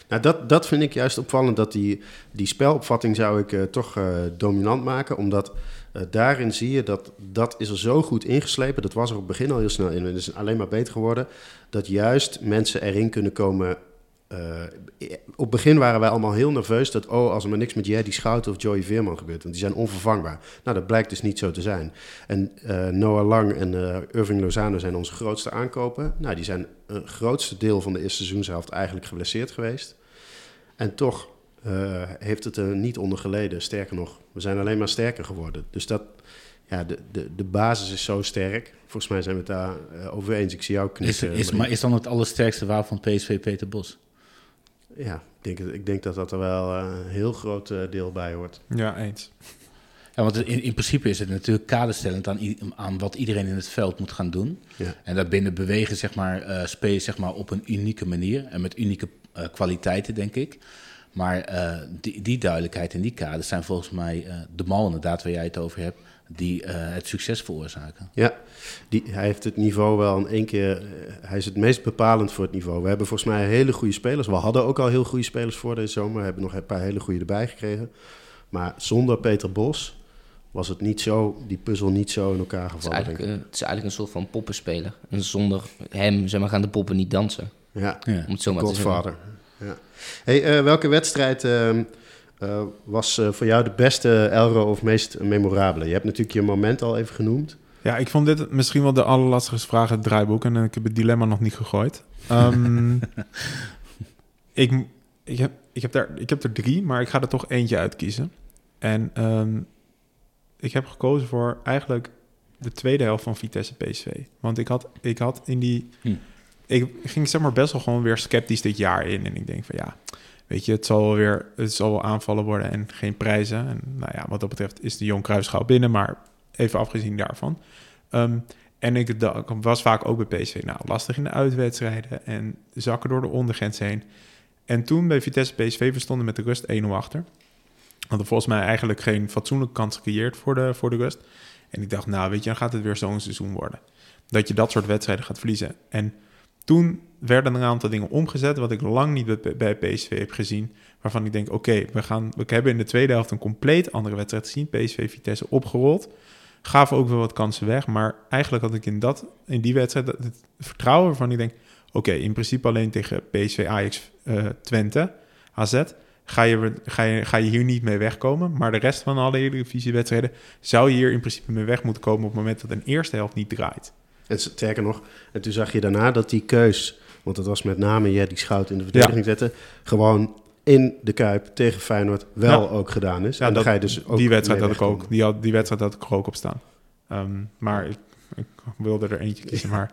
Nou, dat, dat vind ik juist opvallend, dat die, die spelopvatting zou ik uh, toch uh, dominant maken, omdat uh, daarin zie je dat dat is er zo goed ingeslepen, dat was er op het begin al heel snel in, en het is alleen maar beter geworden, dat juist mensen erin kunnen komen Uh, op het begin waren wij allemaal heel nerveus dat, oh, als er maar niks met Jerdy Schouten of Joey Veerman gebeurt, want die zijn onvervangbaar. Nou, dat blijkt dus niet zo te zijn. En uh, Noah Lang en uh, Irving Lozano zijn onze grootste aankopen. Nou, die zijn een grootste deel van de eerste seizoenshelft eigenlijk geblesseerd geweest. En toch uh, heeft het er niet onder geleden. Sterker nog, we zijn alleen maar sterker geworden. Dus dat, ja, de, de, de basis is zo sterk. Volgens mij zijn we het daar uh, over eens. Ik zie jou knikken. Is, is, maar is dan het allersterkste wapen van P S V Peter Bos? Ja, ik denk, ik denk dat dat er wel een heel groot deel bij hoort. Ja, eens. Ja, want in, in principe is het natuurlijk kaderstellend aan, aan wat iedereen in het veld moet gaan doen. Ja. En daarbinnen bewegen, zeg maar, uh, spelen zeg maar, op een unieke manier en met unieke uh, kwaliteiten, denk ik. Maar uh, die, die duidelijkheid en die kaders zijn volgens mij uh, de mal inderdaad waar jij het over hebt, die uh, het succes veroorzaken. Ja, die, hij heeft het niveau wel in één keer... Uh, hij is het meest bepalend voor het niveau. We hebben volgens mij hele goede spelers. We hadden ook al heel goede spelers voor deze zomer. We hebben nog een paar hele goede erbij gekregen. Maar zonder Peter Bos was het niet zo, die puzzel niet zo in elkaar gevallen. Het is eigenlijk, uh, het is eigenlijk een soort van poppenspeler. En zonder hem zeg maar, gaan de poppen niet dansen. Ja, ja. Om het zo maar te zeggen. Ja. Hey, uh, welke wedstrijd... Uh, Uh, was uh, voor jou de beste Elro of meest memorabele? Je hebt natuurlijk je moment al even genoemd. Ja, ik vond dit misschien wel de allerlastigste vraag uit het draaiboek. En ik heb het dilemma nog niet gegooid. Um, ik, ik, heb, ik, heb daar, ik heb er drie, maar ik ga er toch eentje uitkiezen. En um, ik heb gekozen voor eigenlijk de tweede helft van Vitesse P S V. Want ik had, ik had in die... Hm. Ik ging zeg maar best wel gewoon weer sceptisch dit jaar in. En ik denk van ja... Weet je, het zal wel weer, het zal wel aanvallen worden en geen prijzen. En nou ja, wat dat betreft is de Johan Cruijffschaal binnen, maar even afgezien daarvan. Um, en ik dacht, was vaak ook bij P S V, nou, lastig in de uitwedstrijden en zakken door de ondergrens heen. En toen bij Vitesse P S V, we stonden met de rust één nul achter. Hadden volgens mij eigenlijk geen fatsoenlijke kans gecreëerd voor de, voor de rust. En ik dacht, nou weet je, dan gaat het weer zo'n seizoen worden. Dat je dat soort wedstrijden gaat verliezen. En toen werden er een aantal dingen omgezet wat ik lang niet bij P S V heb gezien. Waarvan ik denk, oké, okay, we gaan, we hebben in de tweede helft een compleet andere wedstrijd gezien. P S V Vitesse opgerold. Gaven ook wel wat kansen weg. Maar eigenlijk had ik in, dat, in die wedstrijd het vertrouwen waarvan ik denk... Oké, okay, in principe alleen tegen P S V, Ajax, uh, Twente, A Z... Ga je, ga, je, ga je hier niet mee wegkomen. Maar de rest van alle Eredivisie-wedstrijden zou je hier in principe mee weg moeten komen... op het moment dat een eerste helft niet draait. En sterker nog, en toen zag je daarna dat die keus... Want dat was met name Jerdy Schouten in de verdediging zetten. Ja. Gewoon in de Kuip tegen Feyenoord wel ja. ook gedaan is. Ja, en dat, ga je dus ook die wedstrijd had ik ook. Die, had, die wedstrijd had ik er ook op staan. Um, maar ik, ik wilde er eentje kiezen. Maar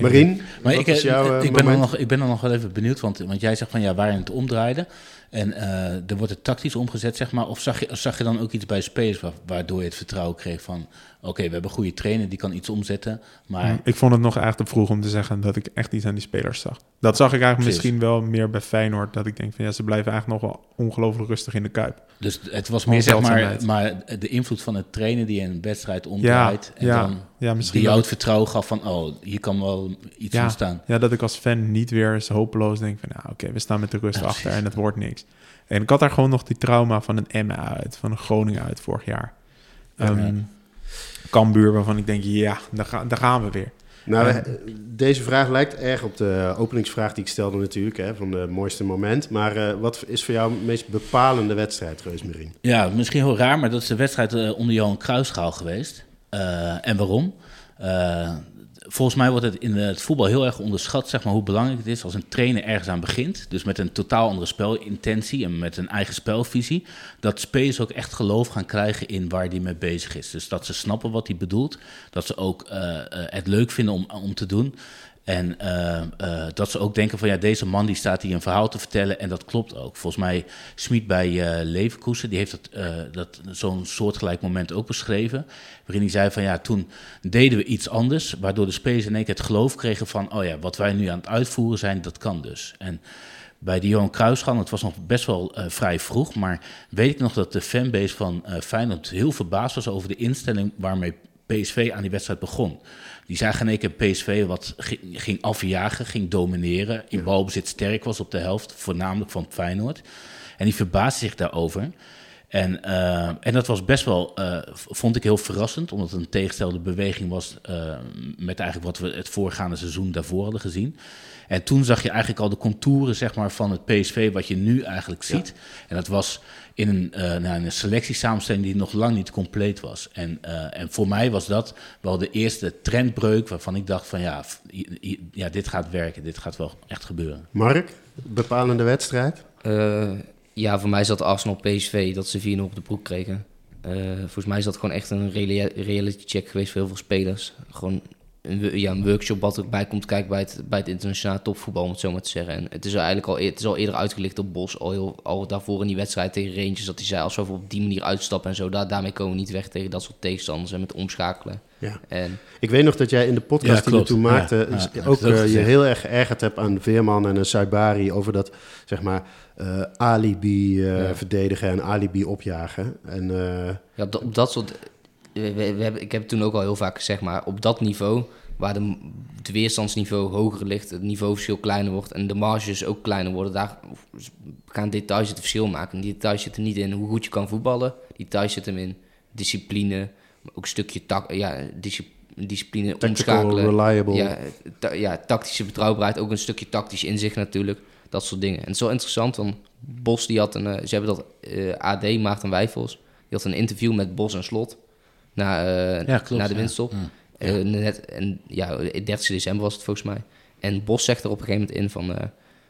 Marien, maar ik, is jouw, ik, ik, ben nog, ik ben er nog wel even benieuwd. Want, want jij zegt van ja, waarin het omdraaide. En uh, er wordt het tactisch omgezet, zeg maar. Of zag je, zag je dan ook iets bij spelers wa- waardoor je het vertrouwen kreeg van... oké, okay, we hebben een goede trainer, die kan iets omzetten, maar... Ik vond het nog eigenlijk te vroeg om te zeggen dat ik echt iets aan die spelers zag. Dat zag ik eigenlijk Precies. misschien wel meer bij Feyenoord, dat ik denk van ja, ze blijven eigenlijk nog wel ongelooflijk rustig in de Kuip. Dus het was meer zeg maar, maar de invloed van het trainen die een wedstrijd omdraait... Ja, en ja, dan ja, misschien die jou het vertrouwen gaf van oh, hier kan wel iets ja, ontstaan. Ja, dat ik als fan niet weer eens hopeloos denk van nou, oké, okay, we staan met de rust ja, achter en het wordt niks. En ik had daar gewoon nog die trauma van een Emma uit, van een Groningen uit vorig jaar. Um, ja, ja. Cambuur, waarvan ik denk, ja, daar, ga, daar gaan we weer. Nou, uh, deze vraag lijkt erg op de openingsvraag die ik stelde natuurlijk, hè, van het mooiste moment. Maar uh, wat is voor jou de meest bepalende wedstrijd geweest, Marien? Ja, misschien heel raar, maar dat is de wedstrijd uh, onder Johan Cruijffschaal geweest. Uh, en waarom? Uh, volgens mij wordt het in het voetbal heel erg onderschat, zeg maar, hoe belangrijk het is als een trainer ergens aan begint. Dus met een totaal andere spelintentie en met een eigen spelvisie. Dat spelers ook echt geloof gaan krijgen in waar die mee bezig is. Dus dat ze snappen wat hij bedoelt. Dat ze ook uh, uh, het leuk vinden om, om te doen. En uh, uh, dat ze ook denken van ja, deze man die staat hier een verhaal te vertellen en dat klopt ook. Volgens mij Schmid bij uh, Leverkusen, die heeft dat, uh, dat, zo'n soortgelijk moment ook beschreven. Waarin hij zei van ja, toen deden we iets anders, waardoor de spelers in één keer het geloof kregen van oh ja, wat wij nu aan het uitvoeren zijn, dat kan dus. En bij de Johan Cruijffschaal, het was nog best wel uh, vrij vroeg, maar weet ik nog dat de fanbase van uh, Feyenoord heel verbaasd was over de instelling waarmee P S V aan die wedstrijd begon. Die zagen in één keer P S V wat ging afjagen, ging domineren. In balbezit sterk was op de helft, voornamelijk van Feyenoord. En die verbaasde zich daarover. En, uh, en dat was best wel, uh, vond ik heel verrassend, omdat het een tegenstelde beweging was uh, met eigenlijk wat we het voorgaande seizoen daarvoor hadden gezien. En toen zag je eigenlijk al de contouren, zeg maar, van het P S V wat je nu eigenlijk ziet. Ja. En dat was in een, uh, nou, in een selectiesamenstelling die nog lang niet compleet was. En, uh, en voor mij was dat wel de eerste trendbreuk waarvan ik dacht van ja, ja, dit gaat werken, dit gaat wel echt gebeuren. Mark, bepalende wedstrijd? Uh, ja, voor mij zat Arsenal P S V dat ze vier nul op de broek kregen. Uh, volgens mij is dat gewoon echt een reality check geweest voor heel veel spelers. Gewoon een, ja, een workshop wat erbij komt kijken bij het, bij het internationaal topvoetbal, om het zo maar te zeggen. En het is eigenlijk al, het is al eerder uitgelicht op Bos, al, heel, al daarvoor in die wedstrijd tegen Rangers, dat hij zei als we op die manier uitstappen en zo, daar, daarmee komen we niet weg tegen dat soort tegenstanders en met omschakelen. Ja. En, ik weet nog dat jij in de podcast ja, die klopt. we toen maakte ja, ja, ja, ook uh, je heel erg geërgerd hebt aan Veerman en Saibari over dat, zeg maar, uh, alibi uh, ja. verdedigen en alibi opjagen. En, uh, ja, op, op dat soort... We, we, we hebben, ik heb het toen ook al heel vaak gezegd, maar op dat niveau, waar de, het weerstandsniveau hoger ligt, het niveauverschil kleiner wordt en de marges ook kleiner worden, daar gaan details het verschil maken. En die details zitten niet in hoe goed je kan voetballen, die details zitten hem in discipline, maar ook een stukje tak, ja, discipline, Tactical, omschakelen. Reliable. Ja, ta, ja, tactische betrouwbaarheid, ook een stukje tactisch inzicht natuurlijk, dat soort dingen. En het is wel interessant, want Bos, die had een, ze hebben dat uh, A D, Maarten Wijfels, die had een interview met Bos en Slot. Na, uh, ja, klopt, na de winststop. Ja. Ja. Uh, net, en, ja, dertig december was het volgens mij. En Bos zegt er op een gegeven moment in van... Uh,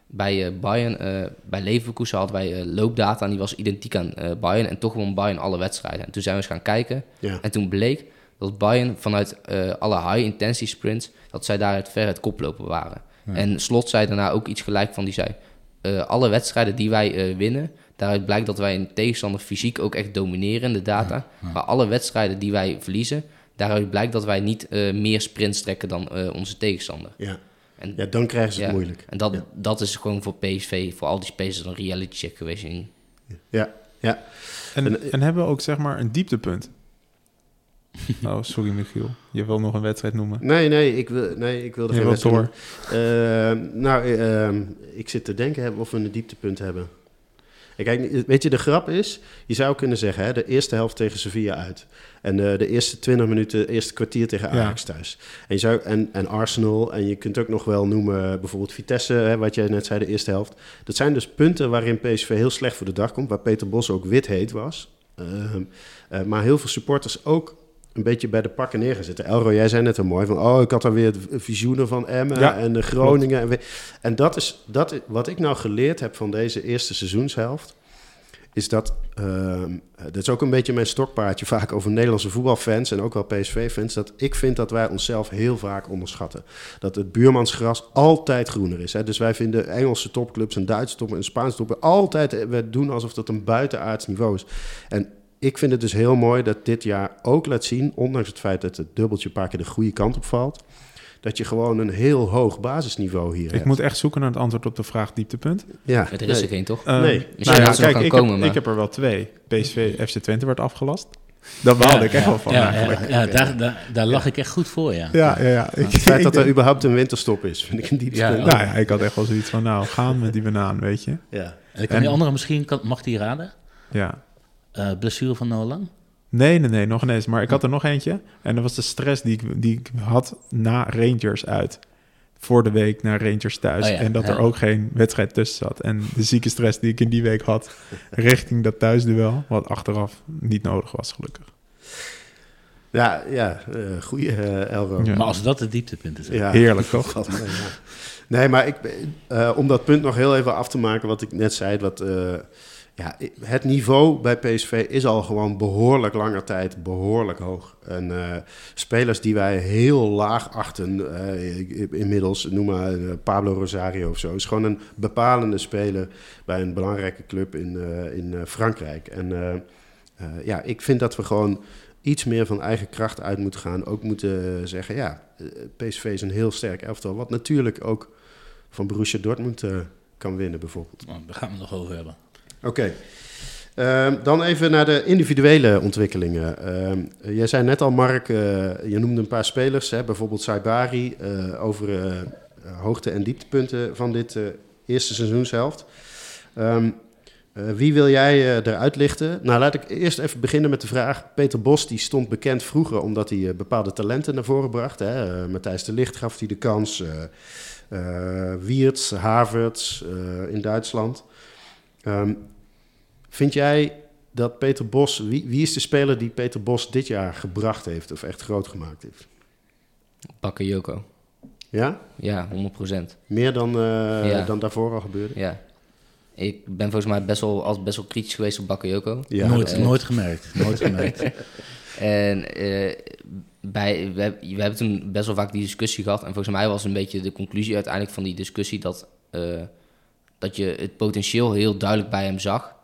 bij uh, Bayern, uh, bij Leverkusen hadden wij uh, loopdata en die was identiek aan uh, Bayern. En toch won Bayern alle wedstrijden. En toen zijn we eens gaan kijken. Ja. En toen bleek dat Bayern vanuit uh, alle high-intensity sprints... dat zij daaruit ver het koploper waren. Ja. En Slot zei daarna ook iets gelijk van, die zei... Uh, alle wedstrijden die wij uh, winnen... Daaruit blijkt dat wij een tegenstander fysiek ook echt domineren in de data. Ja, ja. Maar alle wedstrijden die wij verliezen, daaruit blijkt dat wij niet uh, meer sprints trekken dan uh, onze tegenstander. Ja, en, ja dan krijgen ze ja. het moeilijk. En dat, ja. dat is gewoon voor P S V, voor al die spelers, een reality check geweest. Ja, ja. ja. En, en, en hebben we ook, zeg maar, een dieptepunt? Oh, sorry Michiel. Je wil nog een wedstrijd noemen? Nee, nee, ik, wil, nee, ik wilde geen wedstrijd noemen. Uh, nou, uh, ik zit te denken of we een dieptepunt hebben. Kijk, weet je, de grap is, je zou kunnen zeggen, hè, de eerste helft tegen Sevilla uit. En uh, de eerste twintig minuten, het eerste kwartier tegen Ajax ja. thuis. En, je zou, en, en Arsenal, en je kunt ook nog wel noemen bijvoorbeeld Vitesse, hè, wat jij net zei, de eerste helft. Dat zijn dus punten waarin P S V heel slecht voor de dag komt, waar Peter Bos ook wit-heet was. Uh, uh, maar heel veel supporters ook een beetje bij de pakken neer gaan zitten. Elro, jij zei net al mooi, van oh, ik had dan weer visioenen van Emmen ja, en de Groningen. En, we, en dat is dat is, wat ik nou geleerd heb van deze eerste seizoenshelft, is dat, uh, dat is ook een beetje mijn stokpaardje vaak over Nederlandse voetbalfans en ook wel P S V-fans, dat ik vind dat wij onszelf heel vaak onderschatten. Dat het buurmansgras altijd groener is. Hè? Dus wij vinden Engelse topclubs en Duitse top en Spaanse top altijd, we doen alsof dat een buitenaards niveau is. En ik vind het dus heel mooi dat dit jaar ook laat zien, ondanks het feit dat het dubbeltje een paar keer de goede kant op valt, dat je gewoon een heel hoog basisniveau hier ik hebt. Ik moet echt zoeken naar het antwoord op de vraag dieptepunt. Ja, er is nee. er geen, toch? Uh, nee. Nou ja, kijk, ik, komen, heb, maar. ik heb er wel twee. P S V, F C Twente werd afgelast. Daar baalde ja, ik echt ja, wel van. Ja, ja, ja daar, daar, daar lag ja. ik echt goed voor, ja. ja, ja, ja. Ik, het feit dat er überhaupt een winterstop is, vind ik een dieptepunt. Ja, nou ja, ik had echt wel zoiets van, nou, gaan met die banaan, weet je. Ja. En kan die andere misschien, kan, mag die raden? Ja. Uh, blessure van Nolan? Nee, nee, nee, nog ineens. Maar ik had er nog eentje. En dat was de stress die ik, die ik had na Rangers uit. Voor de week naar Rangers thuis. Oh ja, en dat ja. er ook geen wedstrijd tussen zat. En de zieke stress die ik in die week had richting dat thuisduel. Wat achteraf niet nodig was, gelukkig. Ja, ja, uh, goeie uh, Elro. Ja. Maar als dat de dieptepunten zijn. Ja, heerlijk, toch? God, nee, ja. nee, maar ik, uh, om dat punt nog heel even af te maken wat ik net zei, wat... Uh, Ja, het niveau bij P S V is al gewoon behoorlijk lange tijd behoorlijk hoog. En uh, spelers die wij heel laag achten, uh, inmiddels noem maar uh, Pablo Rosario of zo, is gewoon een bepalende speler bij een belangrijke club in, uh, in uh, Frankrijk. En uh, uh, ja, ik vind dat we gewoon iets meer van eigen kracht uit moeten gaan. Ook moeten zeggen, ja, P S V is een heel sterk elftal, wat natuurlijk ook van Borussia Dortmund uh, kan winnen bijvoorbeeld. Oh, daar gaan we het nog over hebben. Oké, okay. uh, dan even naar de individuele ontwikkelingen. Uh, jij zei net al, Mark, uh, je noemde een paar spelers, hè, bijvoorbeeld Saibari, uh, over uh, hoogte- en dieptepunten van dit uh, eerste seizoenshelft. Um, Uh, wie wil jij uh, eruit lichten? Nou, laat ik eerst even beginnen met de vraag. Peter Bos die stond bekend vroeger omdat hij uh, bepaalde talenten naar voren bracht. Hè? Uh, Matthijs de Ligt gaf hij de kans. Uh, uh, Wiertz, Havertz uh, in Duitsland. Um, vind jij dat Peter Bos... Wie, wie is de speler die Peter Bos dit jaar gebracht heeft of echt groot gemaakt heeft? Bakayoko. Ja? Ja, honderd procent. Meer dan, uh, ja. dan daarvoor al gebeurde? Ja. Ik ben volgens mij best wel, als best wel kritisch geweest op Bakayoko. Ja, nooit, uh, nooit gemerkt. Nooit gemerkt. En uh, bij, we, we hebben toen best wel vaak die discussie gehad. En volgens mij was een beetje de conclusie uiteindelijk van die discussie... dat, uh, dat je het potentieel heel duidelijk bij hem zag.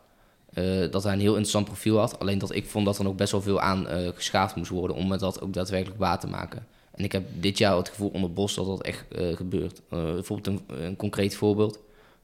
Uh, dat hij een heel interessant profiel had. Alleen dat ik vond dat er nog best wel veel aan uh, geschaafd moest worden... om het dat ook daadwerkelijk waar te maken. En ik heb dit jaar het gevoel onder Bos dat dat echt uh, gebeurt. Uh, bijvoorbeeld een, een concreet voorbeeld...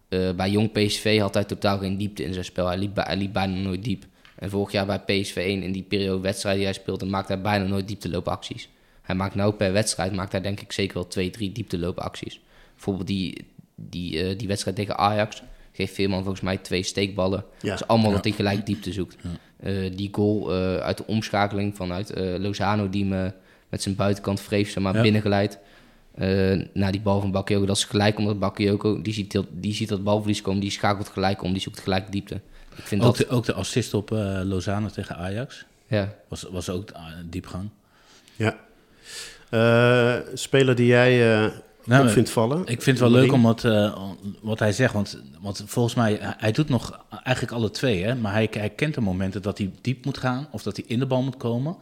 Uh, bij jong P S V had hij totaal geen diepte in zijn spel. Hij liep, hij liep bijna nooit diep. En vorig jaar bij P S V één, in die periode wedstrijden die hij speelde... maakte hij bijna nooit diepteloopacties. Hij maakt nou per wedstrijd, maakt hij denk ik zeker wel twee, drie diepteloopacties. Bijvoorbeeld die, die, uh, die wedstrijd tegen Ajax... geeft Veerman volgens mij twee steekballen. Ja. Dat is allemaal ja. dat hij gelijk diepte zoekt. Ja. Uh, die goal uh, uit de omschakeling vanuit uh, Lozano... die me met zijn buitenkant vreef ze maar ja. binnengeleid... Uh, naar die bal van Bakayoko, dat is gelijk omdat Bakayoko, die ziet, die ziet dat balverlies komen, die schakelt gelijk om, die zoekt gelijk diepte. Ik vind ook, dat... de, ook de assist op uh, Lozano tegen Ajax, ja. was, was ook uh, diepgang. Ja. Uh, speler die jij uh, nou, vindt vallen? Ik vind het wel leuk om wat, uh, wat hij zegt, want, want volgens mij, hij doet nog eigenlijk alle twee, hè, maar hij, hij kent de momenten dat hij diep moet gaan of dat hij in de bal moet komen.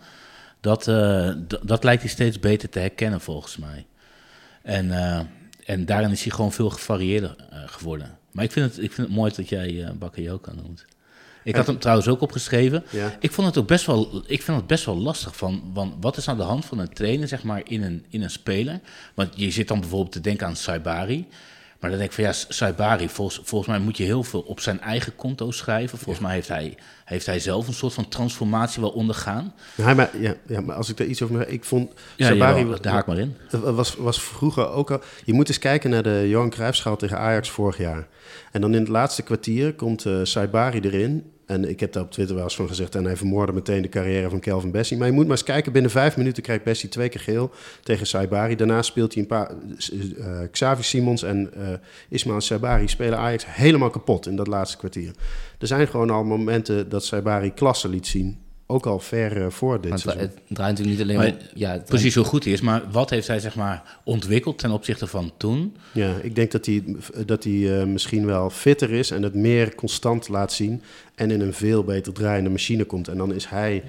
Dat, uh, d- dat lijkt hij steeds beter te herkennen volgens mij. En, uh, en daarin is hij gewoon veel gevarieerder uh, geworden. Maar ik vind het, ik vind het mooi dat jij uh, Bakayoko noemt. Ik had hem trouwens ook opgeschreven. Ja. Ik vond het ook best wel, ik vind het best wel lastig. Van, van wat is aan de hand van een trainer, zeg maar, in een, in een speler? Want je zit dan bijvoorbeeld te denken aan Saibari. Maar dan denk ik van ja, Saibari, volgens, volgens mij moet je heel veel op zijn eigen konto schrijven. Volgens ja. mij heeft hij, heeft hij zelf een soort van transformatie wel ondergaan. Ja, maar, ja, ja, maar als ik daar iets over mag, ik vond ja, Saibari... Ja, daar haak maar in. Was, was vroeger ook al... Je moet eens kijken naar de Johan Cruijffschaal tegen Ajax vorig jaar. En dan in het laatste kwartier komt uh, Saibari erin. En ik heb daar op Twitter wel eens van gezegd... en hij vermoorde meteen de carrière van Kelvin Bessie. Maar je moet maar eens kijken, binnen vijf minuten krijgt Bessie twee keer geel tegen Saibari. Daarna speelt hij een paar... Uh, Xavi Simons en uh, Ismaël Saibari spelen Ajax helemaal kapot in dat laatste kwartier. Er zijn gewoon al momenten dat Saibari klasse liet zien. Ook al ver uh, voor dit seizoen. Het draait natuurlijk niet alleen maar, om... Ja, draait... Precies hoe goed hij is, maar wat heeft hij zeg maar ontwikkeld ten opzichte van toen? Ja, ik denk dat hij, dat hij uh, misschien wel fitter is en het meer constant laat zien... en in een veel beter draaiende machine komt. En dan is hij,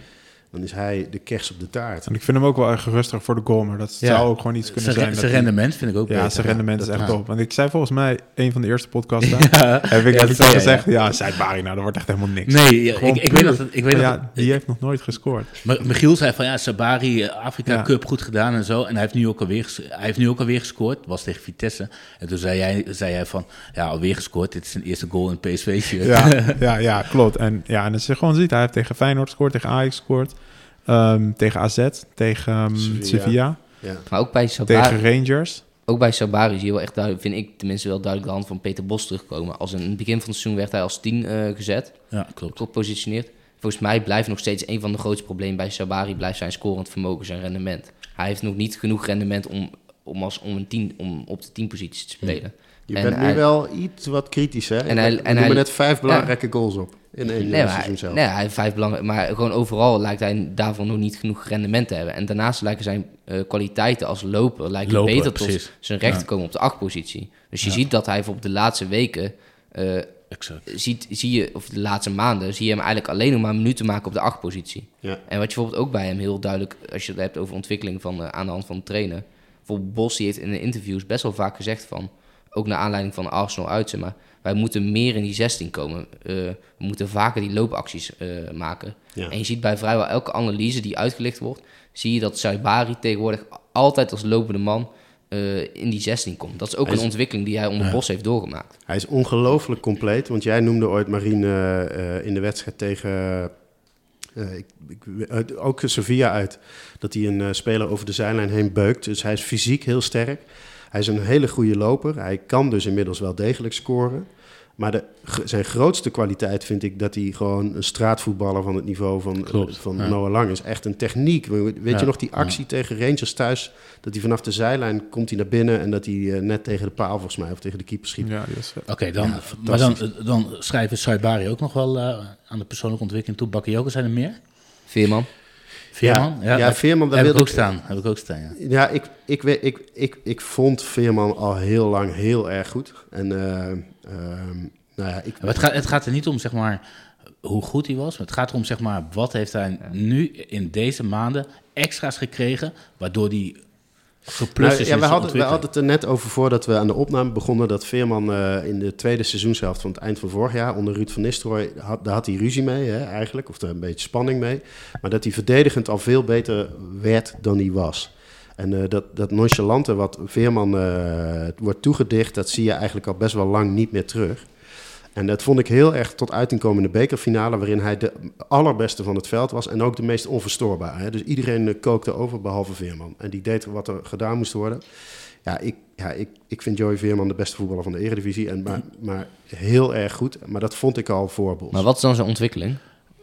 dan is hij de kers op de taart. En ik vind hem ook wel erg gerustig voor de goal, maar dat ja. zou ook gewoon iets kunnen zijn. Zijn, zijn dat rendement die... vind ik ook ja, beter. Ja, zijn rendement ja, is echt top. Want ik zei volgens mij, een van de eerste podcasts... ja. heb ik ja, dat al ja, gezegd, ja, Saibari, nou, dat wordt echt helemaal niks. Nee, ja, ik, ik weet dat... Ik weet dat ja, die ik, heeft nog nooit gescoord. Maar Michiel zei van, ja, Saibari, Afrika ja. Cup, goed gedaan en zo. En hij heeft nu ook alweer, hij heeft nu ook alweer gescoord, was tegen Vitesse. En toen zei hij, zei hij van, ja, alweer gescoord, dit is zijn eerste goal in P S V-shirt. Ja, ja, ja, klopt. En, ja, en als je gewoon ziet, hij heeft tegen Feyenoord gescoord, tegen Ajax gescoord... Um, tegen A Z, tegen um, Sevilla, Sevilla. Ja. Maar ook bij Saibari, tegen Rangers. Ook bij Saibari zie je wel echt duidelijk, vind ik tenminste wel duidelijk de hand van Peter Bos terugkomen. Als in het begin van het seizoen werd hij als tien uh, gezet, ja, klopt, gepositioneerd. Volgens mij blijft nog steeds een van de grootste problemen bij Saibari blijft zijn scorend vermogen, zijn rendement. Hij heeft nog niet genoeg rendement om, om, als, om, een tien, om op de tienpositie te spelen. Je en bent hij, nu wel iets wat kritisch, hè? En hij, en hij, noemen net vijf belangrijke ja, goals op. In één nee, maar hij, zelf. nee, hij heeft vijf belangrijke... Maar gewoon overal lijkt hij daarvan nog niet genoeg rendement te hebben. En daarnaast lijken zijn uh, kwaliteiten als loper... lijken lopen, beter precies. tot zijn recht te ja. komen op de achtpositie. Dus je ja. ziet dat hij op de laatste weken... Uh, ziet, zie je, of de laatste maanden... zie je hem eigenlijk alleen nog maar minuten maken op de achtpositie. Ja. En wat je bijvoorbeeld ook bij hem heel duidelijk... als je het hebt over ontwikkeling van, uh, aan de hand van de trainer... bijvoorbeeld Bos die heeft in de interviews best wel vaak gezegd van... ook naar aanleiding van Arsenal uit, zeg maar... wij moeten meer in die zestien komen. Uh, we moeten vaker die loopacties uh, maken. Ja. En je ziet bij vrijwel elke analyse die uitgelicht wordt... zie je dat Saibari tegenwoordig altijd als lopende man uh, in die zestien komt. Dat is ook hij een is... ontwikkeling die hij onder ja. Bos heeft doorgemaakt. Hij is ongelooflijk compleet. Want jij noemde ooit Marien uh, in de wedstrijd tegen... Uh, ik, ik, ook Sevilla uit. Dat hij een uh, speler over de zijlijn heen beukt. Dus hij is fysiek heel sterk. Hij is een hele goede loper. Hij kan dus inmiddels wel degelijk scoren. Maar de, zijn grootste kwaliteit vind ik dat hij gewoon een straatvoetballer van het niveau van, Klopt, van ja. Noah Lang is. Echt een techniek. Weet ja, je nog die actie ja. tegen Rangers thuis? Dat hij vanaf de zijlijn komt hij naar binnen en dat hij uh, net tegen de paal volgens mij of tegen de keeper schiet. Ja, yes, ja. Oké, okay, dan, ja, maar dan, dan schrijven Saibari ook nog wel uh, aan de persoonlijke ontwikkeling toe. Bakayoko, zijn er meer? Veerman. Veerman? Ja, ja, ja heb, Veerman, daar heb wil ik ook ik, staan. Heb ik ook staan, ja. Ja, ik, ik, ik, ik, ik, ik vond Veerman al heel lang heel erg goed. En uh, uh, nou ja, ik... Het gaat, het gaat er niet om, zeg maar, hoe goed hij was. Maar het gaat erom, zeg maar, wat heeft hij nu in deze maanden extra's gekregen, waardoor hij geplust is. Nou, ja, we hadden, we hadden het er net over voordat we aan de opname begonnen, dat Veerman uh, in de tweede seizoenshelft van het eind van vorig jaar onder Ruud van Nistelrooy, had, daar had hij ruzie mee, hè, eigenlijk, of er een beetje spanning mee. Maar dat hij verdedigend al veel beter werd dan hij was. En uh, dat, dat nonchalante wat Veerman uh, wordt toegedicht, dat zie je eigenlijk al best wel lang niet meer terug. En dat vond ik heel erg tot uiting komen in de bekerfinale, waarin hij de allerbeste van het veld was en ook de meest onverstoorbare. Dus iedereen kookte over, behalve Veerman. En die deed wat er gedaan moest worden. Ja, ik, ja, ik, ik vind Joey Veerman de beste voetballer van de Eredivisie, en, maar, maar heel erg goed. Maar dat vond ik al voorbeeld. Maar wat is dan zijn ontwikkeling?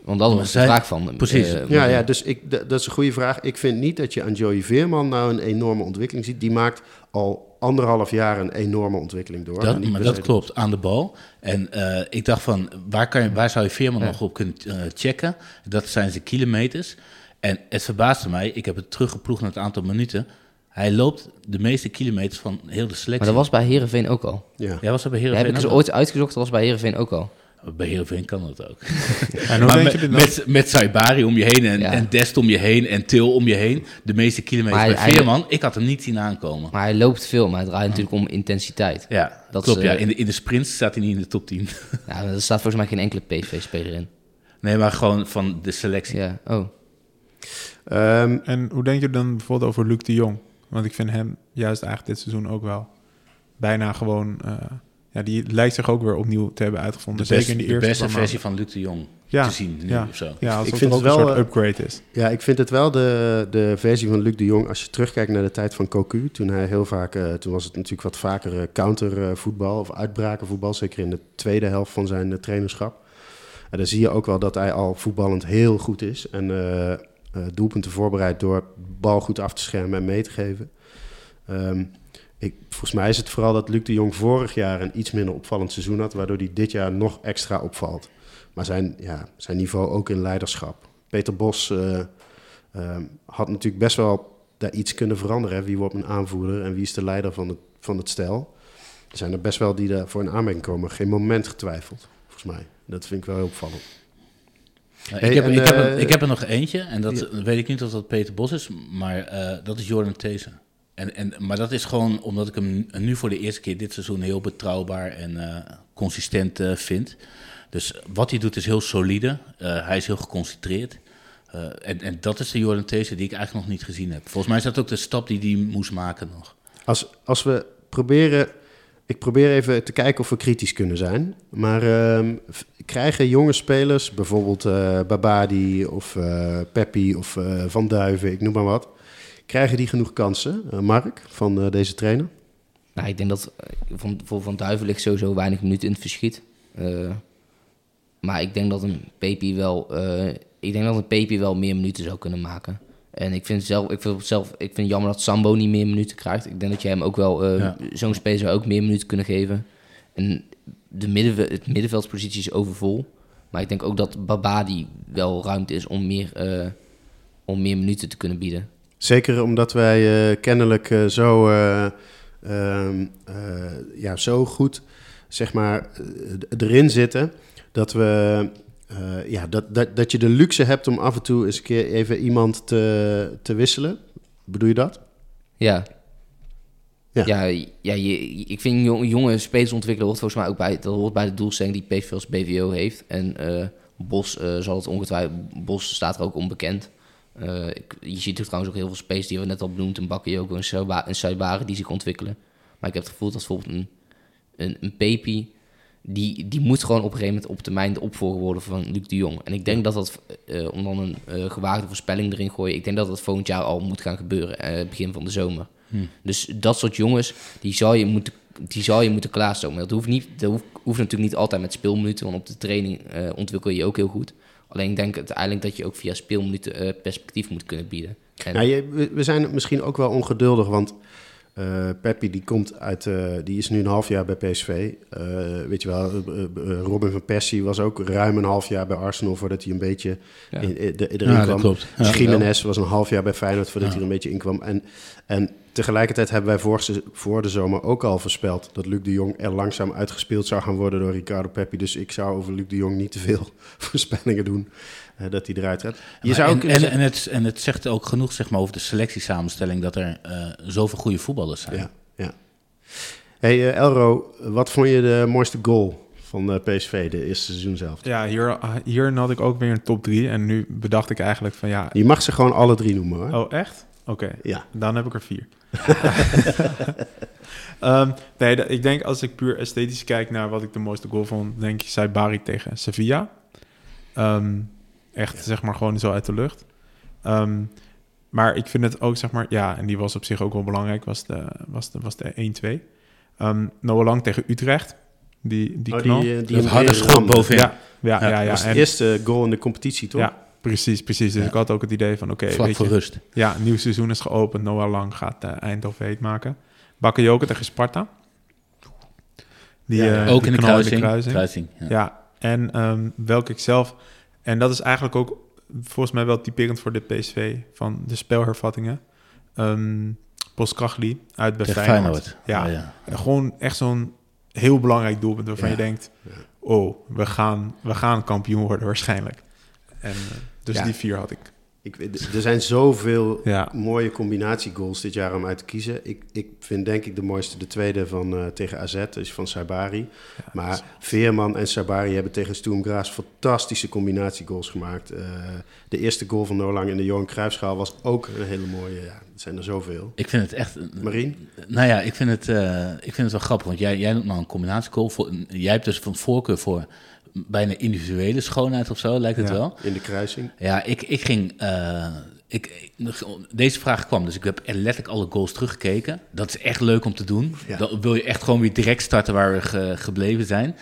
Want dat was de vraag van hem. Precies. Uh, ja, ja, dus ik, d- dat is een goede vraag. Ik vind niet dat je aan Joey Veerman nou een enorme ontwikkeling ziet. Die maakt al anderhalf jaar een enorme ontwikkeling door. Dat, maar dat klopt, aan de bal. En uh, ik dacht van, waar, kan je, waar zou je Veerman ja. nog op kunnen uh, checken? Dat zijn zijn kilometers. En het verbaasde mij, ik heb het teruggeploegd naar het aantal minuten. Hij loopt de meeste kilometers van heel de selectie. Maar dat was bij Heerenveen ook al. Ja, ja was dat bij Heerenveen ja, heb ik dus ooit uitgezocht, dat was bij Heerenveen ook al. Bij Heerenveen kan dat ook. En maar met, je met, met Saibari om je heen en, ja. en Dest om je heen en Til om je heen. De meeste kilometers hij, bij Veerman. Hij, ik had hem niet zien aankomen. Maar hij loopt veel, maar het draait oh. natuurlijk om intensiteit. Ja, dat klopt. Is, ja. In, de, in de sprint staat hij niet in de top tien. Ja, er staat volgens mij geen enkele P S V-speler in. Nee, maar gewoon van de selectie. Ja. Oh. Um, en hoe denk je dan bijvoorbeeld over Luc de Jong? Want ik vind hem juist eigenlijk dit seizoen ook wel bijna gewoon... Uh, Ja, die lijkt zich ook weer opnieuw te hebben uitgevonden. De best, Zeker in de, de beste versie van Luc de Jong ja, te zien nu ja, of zo. Ja, ik vind het wel een soort upgrade is. Ja, ik vind het wel de, de versie van Luc de Jong... als je terugkijkt naar de tijd van Cocu... toen hij heel vaak... Uh, toen was het natuurlijk wat vaker uh, countervoetbal... Uh, of uitbrakenvoetbal, zeker in de tweede helft van zijn uh, trainerschap. En dan zie je ook wel dat hij al voetballend heel goed is... en uh, uh, doelpunten voorbereid door bal goed af te schermen en mee te geven... Um, Ik, volgens mij is het vooral dat Luc de Jong vorig jaar een iets minder opvallend seizoen had... waardoor hij dit jaar nog extra opvalt. Maar zijn, ja, zijn niveau ook in leiderschap. Peter Bos uh, uh, had natuurlijk best wel daar iets kunnen veranderen. Hè? Wie wordt een aanvoerder en wie is de leider van het, van het stel? Er zijn er best wel die daar voor een aanmerking komen. Geen moment getwijfeld, volgens mij. Dat vind ik wel heel opvallend. Nou, hey, ik, heb, en, ik, heb er, uh, ik heb er nog eentje. En dat ja. weet ik niet of dat Peter Bos is, maar uh, dat is Jordan Thesen. En, en, maar dat is gewoon omdat ik hem nu voor de eerste keer dit seizoen heel betrouwbaar en uh, consistent uh, vind. Dus wat hij doet is heel solide. Uh, hij is heel geconcentreerd. Uh, en, en dat is de Jordan Thesen die ik eigenlijk nog niet gezien heb. Volgens mij is dat ook de stap die hij moest maken nog. Als, als we proberen... Ik probeer even te kijken of we kritisch kunnen zijn. Maar uh, krijgen jonge spelers, bijvoorbeeld uh, Babadi of uh, Peppi of uh, Van Duiven, ik noem maar wat... Krijgen die genoeg kansen, uh, Mark, van uh, deze trainer? Nou, ik denk dat uh, van, voor Van Duiven ligt sowieso weinig minuten in het verschiet. Uh, maar ik denk dat een Pepi wel, uh, ik denk dat een Pepi wel meer minuten zou kunnen maken. En ik vind zelf, ik vind zelf, ik vind jammer dat Sambo niet meer minuten krijgt. Ik denk dat je hem ook wel uh, ja. zo'n speler zou ook meer minuten kunnen geven. En de midden, het middenveldspositie is overvol, maar ik denk ook dat Babadi wel ruimte is om meer, uh, om meer minuten te kunnen bieden. Zeker omdat wij uh, kennelijk uh, zo, uh, uh, uh, ja, zo goed zeg maar, uh, erin zitten... dat we uh, ja, dat, dat, dat je de luxe hebt om af en toe eens een keer even iemand te, te wisselen. Bedoel je dat? Ja. Ja, ja, ja je, ik vind jonge, jonge spelers ontwikkelen... hoort volgens mij ook bij, dat hoort bij de doelstelling die P S V als B V O heeft. En uh, Bos, uh, zal het ongetwijfeld, Bos staat er ook onbekend... Uh, ik, je ziet er trouwens ook heel veel spelers die we net al benoemd, een Bakayoko, een Saibari die zich ontwikkelen. Maar ik heb het gevoel dat bijvoorbeeld een, een, een Pepi, die, die moet gewoon op een gegeven moment op termijn de opvolger worden van Luc de Jong. En ik denk dat dat, uh, om dan een uh, gewaagde voorspelling erin gooien, ik denk dat dat volgend jaar al moet gaan gebeuren, uh, begin van de zomer. Hmm. Dus dat soort jongens, die zou je moeten die zal je moeten klaarstomen. Dat hoeft, niet, dat hoeft, hoeft natuurlijk niet altijd met speelminuten, want op de training uh, ontwikkel je je ook heel goed. Alleen ik denk uiteindelijk dat je ook via speelminuten uh, perspectief moet kunnen bieden. En... Nou, je, we zijn misschien ook wel ongeduldig, want uh, Peppi die komt uit, uh, die is nu een half jaar bij P S V. Uh, weet je wel, uh, Robin van Persie was ook ruim een half jaar bij Arsenal voordat hij een beetje ja. in, in, de, erin ja, kwam. Klopt. Ja, Jiménez ja. was een half jaar bij Feyenoord voordat ja. hij er een beetje in kwam. En, en tegelijkertijd hebben wij voor, voor de zomer ook al voorspeld dat Luc de Jong er langzaam uitgespeeld zou gaan worden door Ricardo Pepi. Dus ik zou over Luc de Jong niet te veel voorspellingen doen uh, dat hij eruit gaat. Je zou en, ook... en, en, het, en het zegt ook genoeg zeg maar, over de selectiesamenstelling dat er uh, zoveel goede voetballers zijn. Ja, ja. Hey uh, Elro, wat vond je de mooiste goal van uh, P S V de eerste seizoen zelf? Ja, hier, hier had ik ook weer een top drie en nu bedacht ik eigenlijk van ja... Je mag ze gewoon alle drie noemen hoor. Oh, echt? Oké, okay, ja. Dan heb ik er vier. um, nee, d- ik denk als ik puur esthetisch kijk naar wat ik de mooiste goal vond, denk ik Saibari tegen Sevilla. Um, echt, ja. zeg maar, gewoon zo uit de lucht. Um, maar ik vind het ook, zeg maar, ja, en die was op zich ook wel belangrijk, was de, was de, was de één twee. Um, Noah Lang tegen Utrecht. Die, die oh, knal. Die, die dat harde schot bovenin. Ja, ja, ja, ja, ja, dat was de eerste goal in de competitie, toch? Ja. Precies, precies. Dus ja. ik had ook het idee van... oké, okay, vlak voor rust. Ja, nieuw seizoen is geopend. Noah Lang gaat uh, Eindhoven heet maken. Bakayoko tegen Sparta. Die, ja, uh, ook die in de kruising. De kruising. kruising ja. ja, en um, welke ik zelf... En dat is eigenlijk ook volgens mij wel typerend voor dit P S V... van de spelhervattingen. Um, Boscagli uit bij Feyenoord. Ja. Oh, ja. ja, gewoon echt zo'n heel belangrijk doelpunt... waarvan ja. je denkt... oh, we gaan, we gaan kampioen worden waarschijnlijk. En... Uh, Dus ja. die vier had ik. ik. Er zijn zoveel ja. mooie combinatiegoals dit jaar om uit te kiezen. Ik, ik vind denk ik de mooiste de tweede van uh, tegen A Z, dus van Saibari. Ja, maar is... Veerman en Saibari hebben tegen Sturm Graz fantastische combinatiegoals gemaakt. Uh, de eerste goal van Nolang in de Johan Cruijffschaal was ook een hele mooie. Ja, het zijn er zoveel. Ik vind het echt... Marien? Nou ja, ik vind het, uh, ik vind het wel grappig, want jij, jij noemt nou een combinatiegoal. Voor, jij hebt dus van voorkeur voor... bijna individuele schoonheid of zo, lijkt het ja, wel. In de kruising. Ja, ik, ik ging... Uh, ik, deze vraag kwam, dus ik heb letterlijk alle goals teruggekeken. Dat is echt leuk om te doen. Ja. Dan wil je echt gewoon weer direct starten waar we ge, gebleven zijn.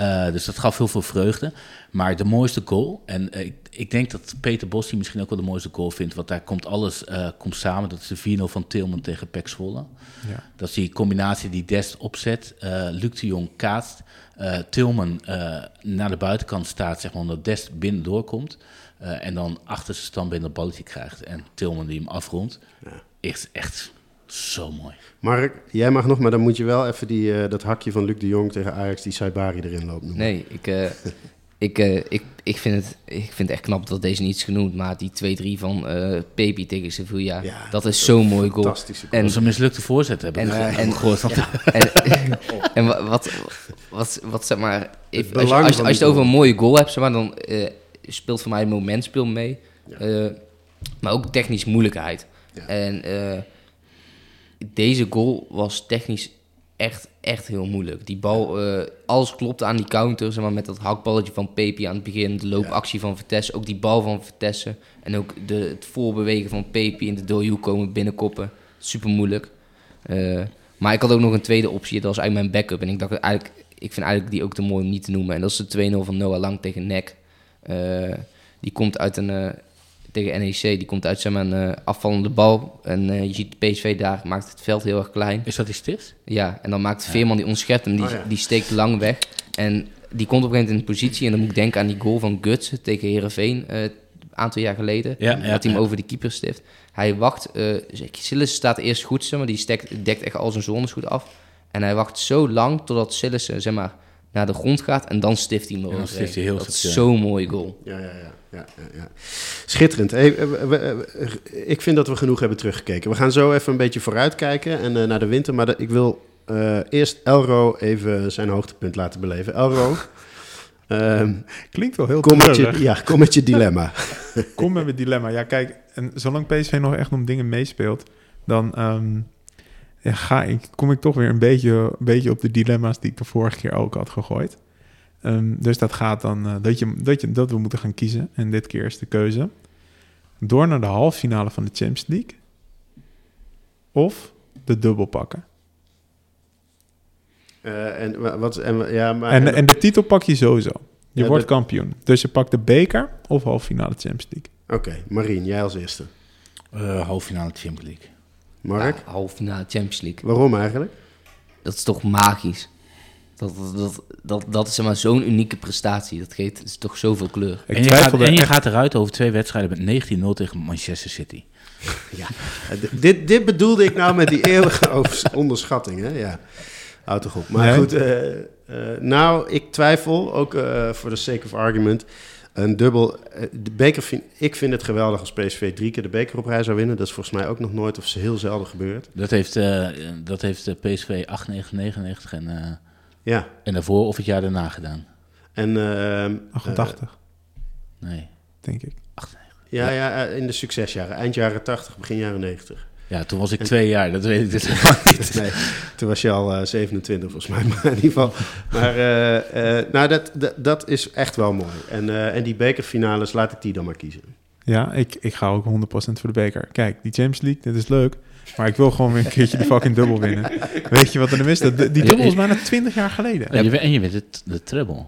Uh, dus dat gaf heel veel vreugde. Maar de mooiste goal... en uh, ik, ik denk dat Peter Bos die misschien ook wel de mooiste goal vindt... want daar komt alles uh, komt samen. Dat is de vier nul van Tilman tegen Pek Zwolle. Ja. Dat is die combinatie die Dest opzet. Uh, Luc de Jong kaatst. Uh, Tilman uh, naar de buitenkant staat, zeg maar, omdat Dest binnen doorkomt. Uh, en dan achter zijn standbeen dat balletje krijgt. En Tilman die hem afrondt. Ja. Is echt... zo mooi. Mark, jij mag nog, maar dan moet je wel even die, uh, dat hakje van Luc de Jong tegen Ajax, die Saibari erin loopt. Noemen. Nee, ik, uh, ik, uh, ik, ik, vind het, ik vind het echt knap dat deze niet is genoemd, maar die twee drie van uh, Pepi tegen Sevilla, ja, dat is zo'n mooie goal. Fantastische goal. En ze mislukte voorzet hebben. En, uh, en, gehoord van ja, en, en wat, wat, wat, wat zeg maar, even, als, je, als, je, als je het over een mooie goal hebt, zeg maar, dan uh, speelt voor mij het momentspel mee, ja. uh, maar ook technisch moeilijkheid. Ja. En uh, deze goal was technisch echt, echt heel moeilijk. Die bal, uh, alles klopte aan die counter, zeg maar, met dat hakballetje van Pepi aan het begin, de loopactie ja. van Vitesse, ook die bal van Vitesse en ook de, het voorbewegen van Pepi in de doelhoek komen binnenkoppen. Super moeilijk. Uh, maar ik had ook nog een tweede optie, dat was eigenlijk mijn backup. En ik dacht eigenlijk, ik vind eigenlijk die ook te mooi om niet te noemen. En dat is de twee nul van Noah Lang tegen N E C. Uh, die komt uit een... Uh, tegen N E C, die komt uit zeg maar, een uh, afvallende bal. En uh, je ziet P S V daar, maakt het veld heel erg klein. Is dat die stift? Ja, en dan maakt ja. Veerman die ontscherpt en die, oh, ja. die steekt lang weg. En die komt op een gegeven moment in de positie. En dan moet ik denken aan die goal van Guts tegen Heerenveen een uh, aantal jaar geleden. Ja, ja, dat hij hem ja. over de keeper stift. Hij wacht, uh, Sillissen staat eerst goed, zeg maar, die stekt, dekt echt al zijn zones goed af. En hij wacht zo lang totdat Sillissen zeg maar, naar de grond gaat en dan stift hij hem nog. Dat is zo'n mooie goal. Ja, ja, ja. Ja, ja, ja. Schitterend. Hey, we, we, ik vind dat we genoeg hebben teruggekeken. We gaan zo even een beetje vooruitkijken en uh, naar de winter. Maar de, ik wil uh, eerst Elro even zijn hoogtepunt laten beleven. Elro, um, klinkt wel heel kom met je, ja, kom met je dilemma. Kom met mijn dilemma. Ja, kijk, en zolang P S V nog echt om dingen meespeelt, dan um, ja, ga ik, kom ik toch weer een beetje, een beetje op de dilemma's die ik de vorige keer ook had gegooid. Um, dus dat gaat dan uh, dat, je, dat, je, dat we moeten gaan kiezen. En dit keer is de keuze door naar de halve finale van de Champions League of de dubbel pakken. Uh, en, wat, en, ja, maar, en, en de titel pak je sowieso. Je ja, wordt dat... kampioen. Dus je pakt de beker of halve finale Champions League. Oké, okay. Marien, jij als eerste. Uh, halve finale Champions League. Mark? Ja, halve finale Champions League. Waarom eigenlijk? Dat is toch magisch. Dat, dat, dat, dat, dat is maar zo'n unieke prestatie. Dat geeft is toch zoveel kleur. En je, gaat, en je gaat eruit over twee wedstrijden met negentien nul tegen Manchester City. Ja, dit, dit bedoelde ik nou met die eeuwige onderschatting. Hè? Ja, houd toch op. Maar nee. goed, uh, uh, nou, ik twijfel, ook voor uh, de sake of argument, een dubbel... Uh, de beker vind, ik vind het geweldig als P S V drie keer de beker op rij zou winnen. Dat is volgens mij ook nog nooit of heel zelden gebeurd. Dat heeft, uh, dat heeft uh, P S V acht negen negenennegentig en... Uh, Ja. En daarvoor of het jaar daarna gedaan. En... Uh, achtentachtig. Uh, nee. Denk ik. achtentachtig. Ja, ja, in de succesjaren. Eind jaren tachtig, begin jaren negentig. Ja, toen was ik en... twee jaar. Dat weet ik dus helemaal niet. Nee, toen was je al uh, zevenentwintig volgens mij. Maar in ieder geval... Maar uh, uh, nou, dat, dat, dat is echt wel mooi. En, uh, en die bekerfinales, laat ik die dan maar kiezen. Ja, ik, ik ga ook honderd procent voor de beker. Kijk, die Champions League, dit is leuk... Maar ik wil gewoon weer een keertje de fucking dubbel winnen. Weet je wat er nou is? Dat, die dubbel is bijna twintig jaar geleden. En je, en je bent de, de treble.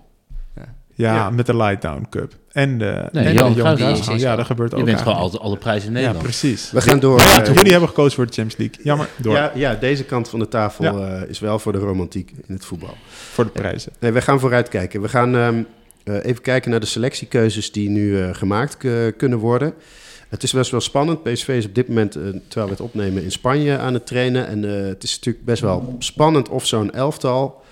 Ja, ja, met de Lightdown Cup. En de... Nee, en Johan Cruijffschaal. Ja, dat gebeurt ook. Je bent gewoon altijd alle prijzen in Nederland. Ja, precies. We gaan door. Ja, jullie hebben gekozen voor de Champions League. Jammer, door. Ja, ja, deze kant van de tafel ja. uh, is wel voor de romantiek in het voetbal. Voor de prijzen. Nee, we gaan vooruitkijken. We gaan um, uh, even kijken naar de selectiekeuzes die nu uh, gemaakt uh, kunnen worden. Het is best wel spannend. P S V is op dit moment, terwijl we het opnemen, in Spanje aan het trainen. En uh, het is natuurlijk best wel spannend of zo'n elftal,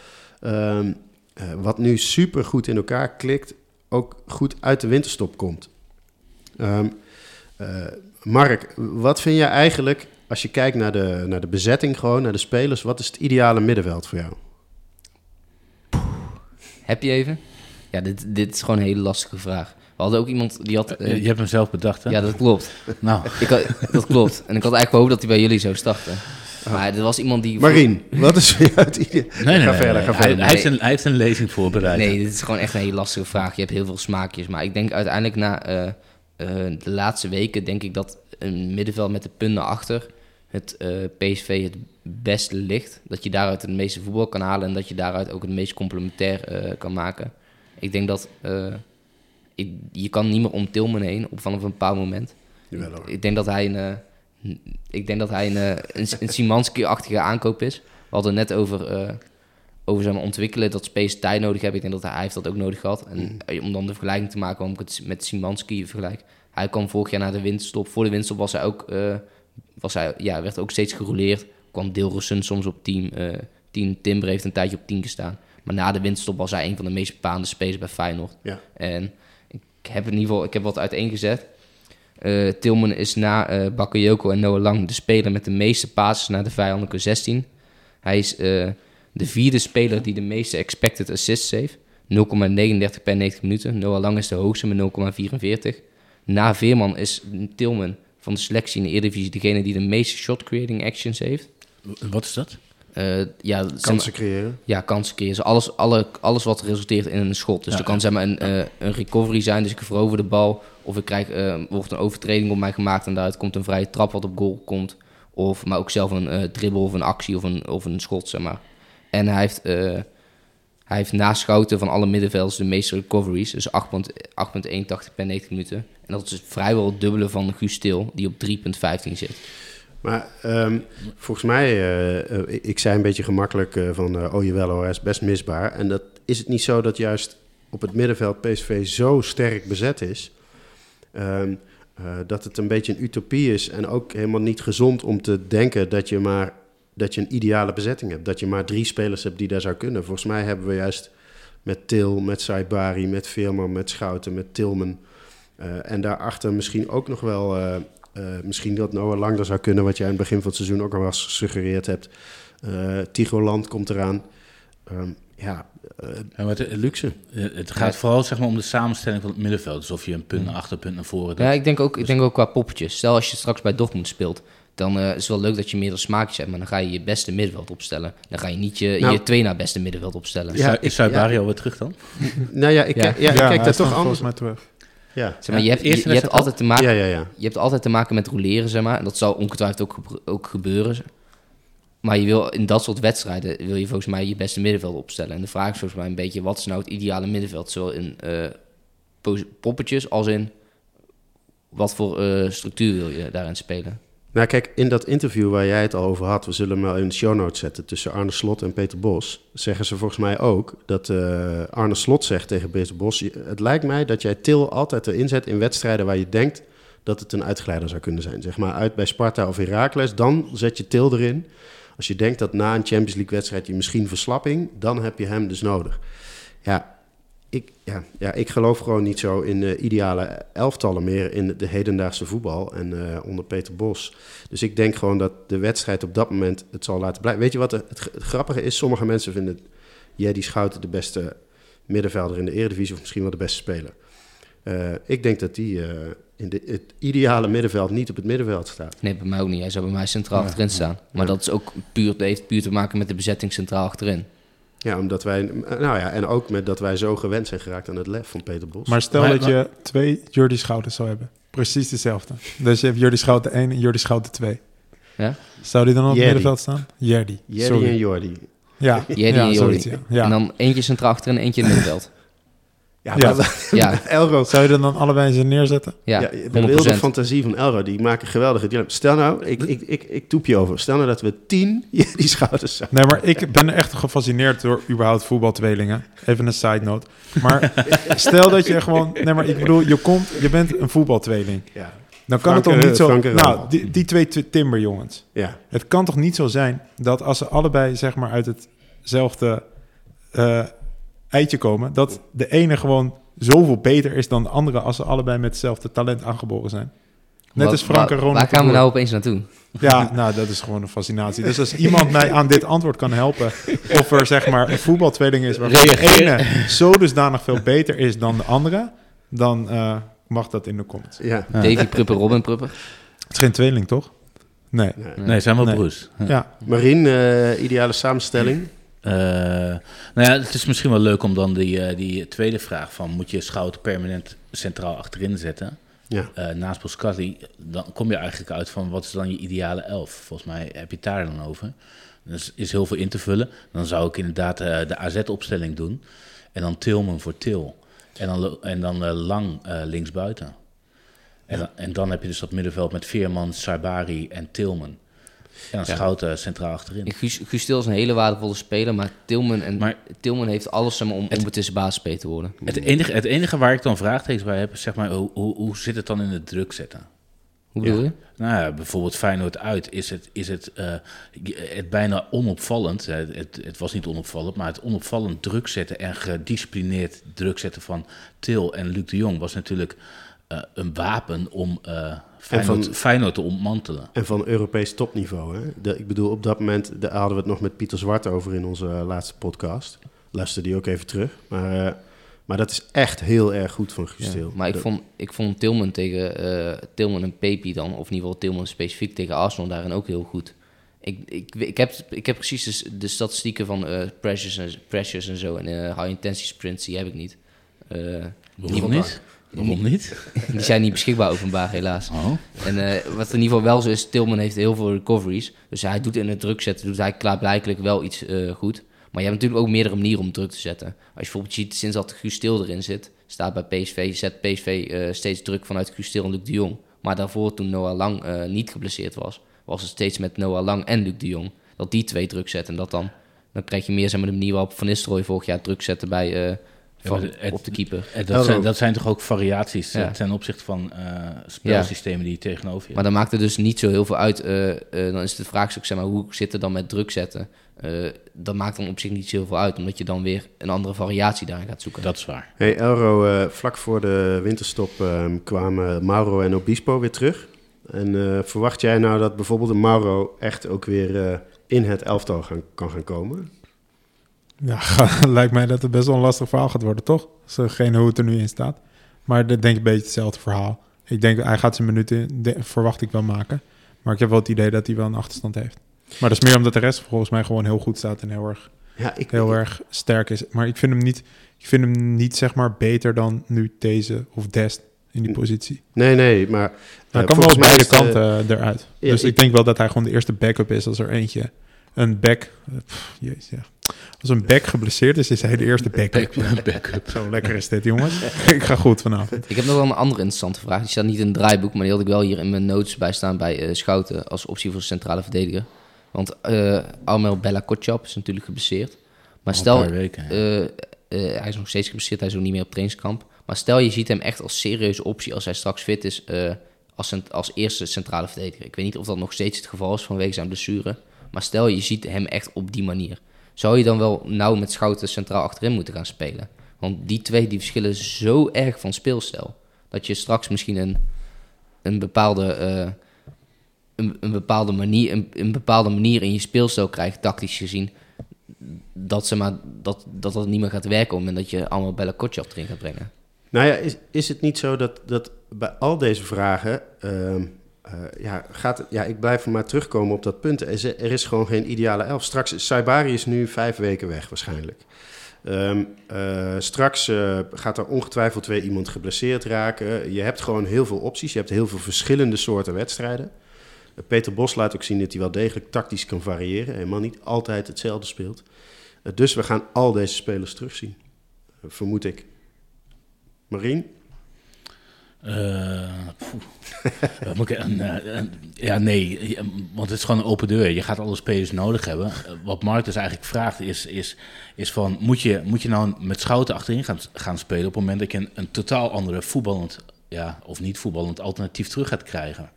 uh, uh, wat nu super goed in elkaar klikt, ook goed uit de winterstop komt. Um, uh, Mark, wat vind jij eigenlijk, als je kijkt naar de, naar de bezetting gewoon, naar de spelers, wat is het ideale middenveld voor jou? Heb je even? Ja, dit, dit is gewoon een hele lastige vraag. We hadden ook iemand die had... Uh, je hebt hem zelf bedacht, hè? Ja, dat klopt. nou. ik had, dat klopt. En ik had eigenlijk gehoopt dat hij bij jullie zou starten. Oh. Maar er was iemand die... Marien, voor... wat is voor jou het idee? Nee, nee, ga verder, nee, ga verder. Hij, hij, heeft een, hij heeft een lezing voorbereid. Nee, dit is gewoon echt een hele lastige vraag. Je hebt heel veel smaakjes. Maar ik denk uiteindelijk na uh, uh, de laatste weken... denk ik dat een middenveld met de punt naar achter... het uh, P S V het beste ligt. Dat je daaruit het meeste voetbal kan halen... en dat je daaruit ook het meest complementair uh, kan maken. Ik denk dat... Uh, Ik, je kan niet meer om Tilman heen op vanaf een bepaald moment. Jawel, hoor. Ik denk dat hij een, ik denk dat hij een, een, een Szymanski-achtige aankoop is. We hadden net over, uh, over zeg maar, ontwikkelen dat space tijd nodig hebben. Ik denk dat hij, hij heeft dat ook nodig gehad. En mm. om dan de vergelijking te maken, waarom ik het met Szymanski vergelijk. Hij kwam vorig jaar naar de winterstop. Voor de winterstop was hij ook, uh, was hij, ja, werd ook steeds gerouleerd. Kwam Dilrosun soms op team. Uh, team Timber heeft een tijdje op tien gestaan. Maar na de winterstop was hij een van de meest bepaalde spelers bij Feyenoord. Ja. En... Ik heb in ieder geval, ik heb wat uiteengezet. Uh, Tilman is na uh, Bakayoko en Noah Lang de speler met de meeste passes naar de vijandelijke zestien. Hij is uh, de vierde speler die de meeste expected assists heeft. nul komma negenendertig per negentig minuten. Noah Lang is de hoogste met nul komma vierenveertig. Na Veerman is Tilman van de selectie in de Eredivisie degene die de meeste shot creating actions heeft. Wat is dat? Uh, ja, kansen zeg maar, creëren. Ja, kansen creëren. Alles, alle, alles wat resulteert in een schot. Dus ja, er kan zeg maar, een, ja. uh, een recovery zijn, dus ik verover de bal. Of ik krijg, uh, wordt een overtreding op mij gemaakt en daaruit komt een vrije trap wat op goal komt. Of, maar ook zelf een uh, dribbel of een actie of een, of een schot, zeg maar. En hij heeft, uh, hij heeft na Schouten van alle middenvelders de meeste recoveries. Dus acht komma eenentachtig per negentig minuten. En dat is vrijwel het dubbele van Guus Til, die op drie komma vijftien zit. Maar um, volgens mij, uh, uh, ik zei een beetje gemakkelijk uh, van... Uh, oh jawel, hij is best misbaar. En dat, is het niet zo dat juist op het middenveld P S V zo sterk bezet is... Um, uh, dat het een beetje een utopie is en ook helemaal niet gezond om te denken... dat je maar dat je een ideale bezetting hebt. Dat je maar drie spelers hebt die daar zou kunnen. Volgens mij hebben we juist met Til, met Saibari, met Veerman, met Schouten, met Tilman... Uh, en daarachter misschien ook nog wel... Uh, Uh, misschien dat Noah Lang zou kunnen, wat jij in het begin van het seizoen ook al was gesuggereerd hebt. Uh, Tigoland komt eraan. Um, ja, uh, ja, maar het luxe. Het gaat ja. vooral zeg maar, om de samenstelling van het middenveld. Dus of je een punt naar achter, punt naar voren. Ja, ik denk ook, ik denk ook qua poppetjes. Stel als je straks bij Dortmund speelt, dan uh, is het wel leuk dat je meerdere smaakjes hebt. Maar dan ga je je beste middenveld opstellen. Dan ga je niet je, nou, je twee na beste middenveld opstellen. Ja, is Saibari alweer terug dan? Nou ja, ik, ja. Ja, ja, ik ja, kijk daar toch anders naar terug. Ja. Zeg maar, je, hebt, je, je, hebt altijd te maken, ja, ja, ja. je hebt altijd te maken met rouleren, zeg maar. En dat zal ongetwijfeld ook, ook gebeuren. Maar je wil in dat soort wedstrijden wil je volgens mij je beste middenveld opstellen. En de vraag is volgens mij een beetje, wat is nou het ideale middenveld? Zowel in uh, pos- poppetjes als in wat voor uh, structuur wil je daarin spelen? Nou kijk, in dat interview waar jij het al over had, we zullen hem wel in de show notes zetten, tussen Arne Slot en Peter Bos, zeggen ze volgens mij ook dat uh, Arne Slot zegt tegen Peter Bos, het lijkt mij dat jij Til altijd erin zet in wedstrijden waar je denkt dat het een uitgeleider zou kunnen zijn. Zeg maar uit bij Sparta of Heracles, dan zet je Til erin. Als je denkt dat na een Champions League wedstrijd je misschien verslapping, dan heb je hem dus nodig. Ja, ik, ja, ja, ik geloof gewoon niet zo in uh, ideale elftallen meer in de hedendaagse voetbal en uh, onder Peter Bos. Dus ik denk gewoon dat de wedstrijd op dat moment het zal laten blijven. Weet je wat het, het, het grappige is? Sommige mensen vinden Jerdy Schouten de beste middenvelder in de Eredivisie of misschien wel de beste speler. Uh, ik denk dat die uh, in de, het ideale middenveld niet op het middenveld staat. Nee, bij mij ook niet. Hij zou bij mij centraal ja, achterin staan. Maar ja. dat is ook puur, heeft puur te maken met de bezetting centraal achterin. Ja, omdat wij, nou ja, en ook met dat wij zo gewend zijn geraakt aan het lef van Peter Bos. Maar stel maar, dat maar, je twee Jerdy Schouten zou hebben. Precies dezelfde. Dus je hebt Jerdy Schouten één en Jerdy Schouten twee. Ja? Zou die dan op het middenveld staan? Jerdy. Jerdy en Jordi. Ja, Jerdy ja, en Jordi. Ja. Ja. En dan eentje centraal achterin en eentje in het middenveld. Ja, ja. Dat, ja. Elro. Zou je dat dan allebei eens neerzetten? Ja, ja de wilde fantasie van Elro, die maken geweldige dilemma's. Stel nou, ik, ik, ik, ik toep je over. Stel nou dat we tien Jerdy Schoutens zijn. Nee, maar ik ben echt gefascineerd door überhaupt voetbaltweelingen. Even een side note. Maar stel dat je gewoon... Nee, maar ik bedoel, je komt, je bent een voetbaltweeling. Ja. Dan kan Frank, het toch niet zo... Frank, nou, die, die twee Timberjongens. Ja. Het kan toch niet zo zijn dat als ze allebei zeg maar uit hetzelfde... Uh, eitje komen, dat de ene gewoon zoveel beter is dan de andere als ze allebei met hetzelfde talent aangeboren zijn. Net als Frank en Ronald. Waar gaan we nou opeens naartoe? Ja, nou, dat is gewoon een fascinatie. Dus als iemand mij aan dit antwoord kan helpen, of er zeg maar een voetbaltweeling is waarvan de ene zo dusdanig veel beter is dan de andere, dan uh, mag dat in de comments. Ja. Ja. Davy Prupper, Robin Prupper. Het is geen tweeling, toch? Nee. Nee, nee zijn wel nee. broers. Ja. Ja. Marien, uh, ideale samenstelling? Uh, nou ja, het is misschien wel leuk om dan die, uh, die tweede vraag van... moet je Schouten permanent centraal achterin zetten? Ja. Uh, naast Boscagli, dan kom je eigenlijk uit van... wat is dan je ideale elf? Volgens mij heb je het daar dan over. Dus is heel veel in te vullen. Dan zou ik inderdaad uh, de A Z-opstelling doen. En dan Tilman voor Til. En dan, en dan uh, Lang uh, linksbuiten. En, ja. en dan heb je dus dat middenveld met Veerman, Saibari en Tilman. En dan ja. Schouten centraal achterin. Guus, Guus Til is een hele waardevolle speler, maar Tilman, en, maar, Tilman heeft alles om onbetwiste basisspeler te worden. Het enige, het enige waar ik dan vraagtekens bij heb, is zeg maar, hoe, hoe, hoe zit het dan in het druk zetten? Hoe bedoel ja. je? Nou ja, bijvoorbeeld Feyenoord uit. Is het, is het, uh, het bijna onopvallend, het, het, het was niet onopvallend, maar het onopvallend druk zetten en gedisciplineerd druk zetten van Til en Luc de Jong was natuurlijk uh, een wapen om... Uh, Feyenoord, van, Feyenoord te ontmantelen. En van Europees topniveau. Hè? De, ik bedoel, op dat moment, daar hadden we het nog met Pieter Zwart over in onze uh, laatste podcast. Luister die ook even terug. Maar, uh, maar dat is echt heel erg goed van Guus Til. Ja, maar ik, dat... vond, ik vond Tilman tegen uh, Tilman en Pepi dan, of in ieder geval Tilman specifiek tegen Arsenal, daarin ook heel goed. Ik, ik, ik, heb, ik heb precies de, de statistieken van uh, pressures, en, pressures en zo en uh, high-intensity sprints, die heb ik niet. Uh, Waarom niet? Waarom niet? Die zijn niet beschikbaar openbaar, helaas. Oh. En uh, wat in ieder geval wel zo is, Tilman heeft heel veel recoveries. Dus hij doet in het druk zetten, doet hij klaarblijkelijk wel iets uh, goed. Maar je hebt natuurlijk ook meerdere manieren om druk te zetten. Als je bijvoorbeeld ziet, sinds dat Guus Til erin zit, staat bij P S V, zet P S V uh, steeds druk vanuit Guus Til en Luc de Jong. Maar daarvoor, toen Noah Lang uh, niet geblesseerd was, was het steeds met Noah Lang en Luc de Jong. Dat die twee druk zetten en dat dan. Dan krijg je meer zeg maar, de manier waarop Van Nistelrooy vorig jaar druk zette bij... Uh, Van, het, op de keeper. Het, dat, zijn, dat zijn toch ook variaties ja. ten opzichte van uh, spelsystemen ja. die je tegenover je. Maar dan maakt het dus niet zo heel veel uit. Uh, uh, dan is het vraagstuk, zeg maar, hoe zit het dan met druk zetten? Uh, dat maakt dan op zich niet zo heel veel uit, omdat je dan weer een andere variatie daarin gaat zoeken. Dat is waar. Hey Elro, uh, vlak voor de winterstop uh, kwamen Mauro en Obispo weer terug. En uh, verwacht jij nou dat bijvoorbeeld een Mauro echt ook weer uh, in het elftal gaan, kan gaan komen? Ja, lijkt mij dat het best wel een lastig verhaal gaat worden, toch? Geen hoe het er nu in staat. Maar dat denk ik een beetje hetzelfde verhaal. Ik denk, hij gaat zijn minuten, de, verwacht ik wel, maken. Maar ik heb wel het idee dat hij wel een achterstand heeft. Maar dat is meer omdat de rest volgens mij gewoon heel goed staat en heel erg, ja, ik heel erg sterk is. Maar ik vind hem niet, ik vind hem niet zeg maar, beter dan nu deze of Dest in die positie. Nee, nee, maar... Hij uh, kan wel beide kanten uh, eruit. Ja, dus ik, ik denk wel dat hij gewoon de eerste backup is als er eentje een back... Pff, jezus, ja. Als een back geblesseerd is, is hij de eerste back-up. Back, back Zo lekker is dit, jongens. Ik ga goed vanavond. Ik heb nog wel een andere interessante vraag. Die staat niet in het draaiboek, maar die had ik wel hier in mijn notes bij staan bij uh, Schouten als optie voor centrale verdediger. Want uh, Armel Bella Kotschap is natuurlijk geblesseerd. Maar stel, weken, uh, uh, hij is nog steeds geblesseerd, hij is ook niet meer op trainingskamp. Maar stel, je ziet hem echt als serieuze optie als hij straks fit is uh, als, cent- als eerste centrale verdediger. Ik weet niet of dat nog steeds het geval is vanwege zijn blessure. Maar stel, je ziet hem echt op die manier. Zou je dan wel nou met Schouten centraal achterin moeten gaan spelen? Want die twee die verschillen zo erg van speelstijl. Dat je straks misschien een, een, bepaalde, uh, een, een, bepaalde manier, een, een bepaalde manier in je speelstijl krijgt, tactisch gezien. Dat ze maar, dat, dat het niet meer gaat werken om en dat je allemaal Bella Kotschap erin gaat brengen. Nou ja, is, is het niet zo dat, dat bij al deze vragen... Uh... Uh, ja, gaat, ja, ik blijf maar terugkomen op dat punt. Er is gewoon geen ideale elf. Straks, Saibari is nu vijf weken weg waarschijnlijk. Um, uh, straks uh, gaat er ongetwijfeld weer iemand geblesseerd raken. Je hebt gewoon heel veel opties. Je hebt heel veel verschillende soorten wedstrijden. Uh, Peter Bos laat ook zien dat hij wel degelijk tactisch kan variëren. Helemaal niet altijd hetzelfde speelt. Uh, dus we gaan al deze spelers terugzien. Uh, vermoed ik. Marien? Uh, en, uh, en, ja, nee, want het is gewoon een open deur. Je gaat alle spelers nodig hebben. Wat Mark dus eigenlijk vraagt is, is, is van... Moet je, moet je nou met Schouten achterin gaan, gaan spelen... op het moment dat je een, een totaal andere voetballend... ja, of niet voetballend alternatief terug gaat krijgen...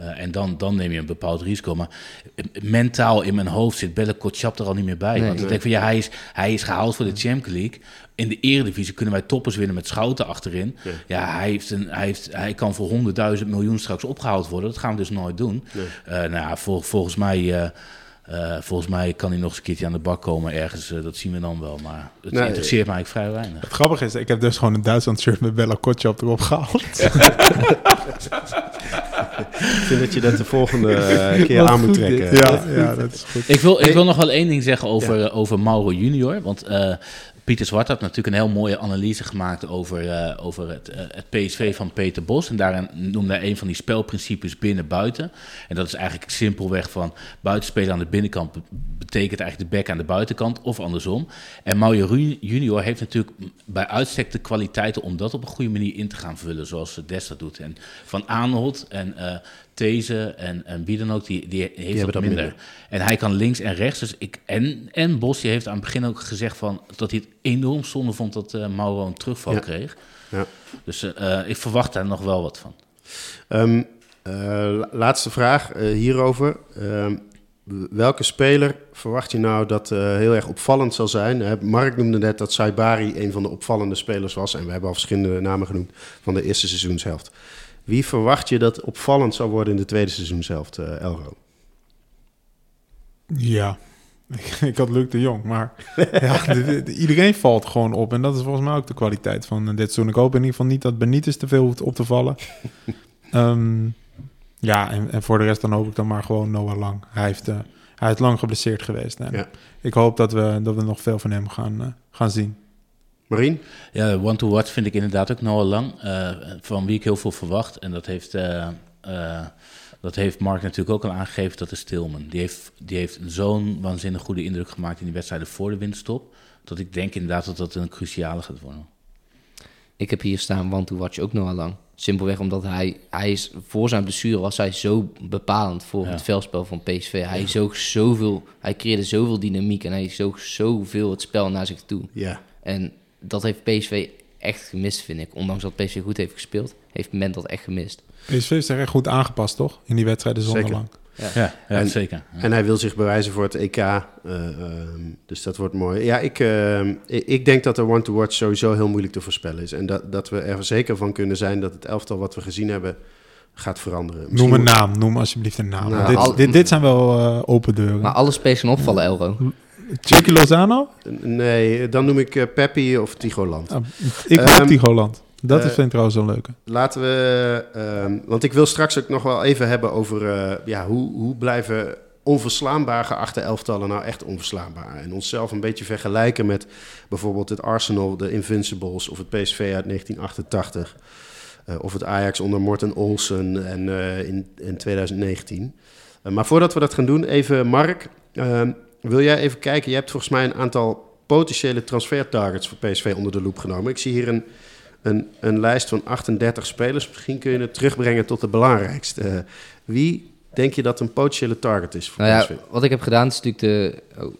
Uh, en dan, dan neem je een bepaald risico. Maar mentaal in mijn hoofd zit Bella Kotschap er al niet meer bij. Nee, want ik nee. denk van ja, hij is, hij is gehaald voor de Champions League. In de Eredivisie kunnen wij toppers winnen met Schouten achterin. Nee. Ja, hij, heeft een, hij, heeft, hij kan voor honderdduizend miljoen straks opgehaald worden. Dat gaan we dus nooit doen. Nee. Uh, nou ja, vol, volgens, mij, uh, uh, volgens mij kan hij nog eens een keertje aan de bak komen ergens. Uh, dat zien we dan wel. Maar het nee, interesseert nee. mij eigenlijk vrij weinig. Het grappige is, ik heb dus gewoon een Duitsland shirt met Bella Kotschap erop gehaald. Ja. Ik vind dat je dat de volgende uh, keer aan moet trekken. Ja, ja, dat is goed. Ik wil, ik wil nog wel één ding zeggen over, ja. over Mauro junior. Want uh, Pieter Zwart had natuurlijk een heel mooie analyse gemaakt over, uh, over het, uh, het P S V van Peter Bos. En daarin noemde hij een van die spelprincipes binnen-buiten. En dat is eigenlijk simpelweg van buitenspelen aan de binnenkant betekent eigenlijk de bek aan de buitenkant of andersom. En Mauro junior heeft natuurlijk bij uitstek de kwaliteiten om dat op een goede manier in te gaan vullen. Zoals Dest dat doet. En Van Aanholt en... Uh, These en, en wie dan ook, die, die heeft die dat minder. minder. En hij kan links en rechts. Dus ik, en, en Bos die heeft aan het begin ook gezegd van, dat hij het enorm zonde vond dat uh, Mauro een terugval ja. kreeg. Ja. Dus uh, ik verwacht daar nog wel wat van. Um, uh, laatste vraag uh, hierover. Uh, welke speler verwacht je nou dat uh, heel erg opvallend zal zijn? Uh, Mark noemde net dat Saibari een van de opvallende spelers was. En we hebben al verschillende namen genoemd van de eerste seizoenshelft. Wie verwacht je dat opvallend zou worden in de tweede seizoenshelft, uh, Elro? Ja, ik, ik had Luc de Jong, maar ja, de, de, iedereen valt gewoon op. En dat is volgens mij ook de kwaliteit van dit seizoen. Ik hoop in ieder geval niet dat Benitez te veel hoeft op te vallen. um, ja, en, en voor de rest dan hoop ik dan maar gewoon Noah Lang. Hij heeft, uh, hij is lang geblesseerd geweest. En ja. Ik hoop dat we, dat we nog veel van hem gaan, uh, gaan zien. Marien? Ja, one to watch vind ik inderdaad ook Noah Lang. Uh, van wie ik heel veel verwacht. En dat heeft, uh, uh, dat heeft Mark natuurlijk ook al aangegeven. Dat is Tilman. Die heeft, die heeft zo'n waanzinnig goede indruk gemaakt in die wedstrijden voor de winterstop. Dat ik denk inderdaad dat dat een cruciale gaat worden. Ik heb hier staan one to watch ook Noah Lang. Simpelweg omdat hij, hij is, voor zijn blessure was hij zo bepalend voor ja. het veldspel van P S V. Hij, ja. zoog zoveel, hij creëerde zoveel dynamiek en hij zoog zoveel het spel naar zich toe. Ja. En dat heeft P S V echt gemist, vind ik. Ondanks dat P S V goed heeft gespeeld, heeft men dat echt gemist. P S V is er echt goed aangepast, toch? In die wedstrijden zonder Lang. Ja, ja, ja en, zeker. Ja. En hij wil zich bewijzen voor het E K. Uh, uh, dus dat wordt mooi. Ja, ik, uh, ik denk dat de one to watch sowieso heel moeilijk te voorspellen is. En dat, dat we er zeker van kunnen zijn dat het elftal wat we gezien hebben gaat veranderen. Misschien noem een naam. Noem alsjeblieft een naam. Nou, dit, al, dit, dit zijn wel uh, open deuren. Maar alle space gaan opvallen, Elro. Jackie Lozano? Nee, dan noem ik uh, Peppi of Tigoland. Ah, ik hoop um, Tigoland. Dat uh, vind ik trouwens een leuke. Laten we... Um, want ik wil straks ook nog wel even hebben over... Uh, ja, hoe, hoe blijven onverslaanbaar geachte elftallen nou echt onverslaanbaar? En onszelf een beetje vergelijken met bijvoorbeeld het Arsenal, de Invincibles of het P S V uit negentien achtentachtig. Uh, of het Ajax onder Morten Olsen en, uh, in, in twintig negentien. Uh, maar voordat we dat gaan doen, even Mark... Uh, wil jij even kijken? Je hebt volgens mij een aantal potentiële transfertargets voor P S V onder de loep genomen. Ik zie hier een, een, een lijst van achtendertig spelers. Misschien kun je het terugbrengen tot de belangrijkste. Uh, wie denk je dat een potentiële target is voor nou P S V? Ja, wat ik heb gedaan is natuurlijk de... Oh,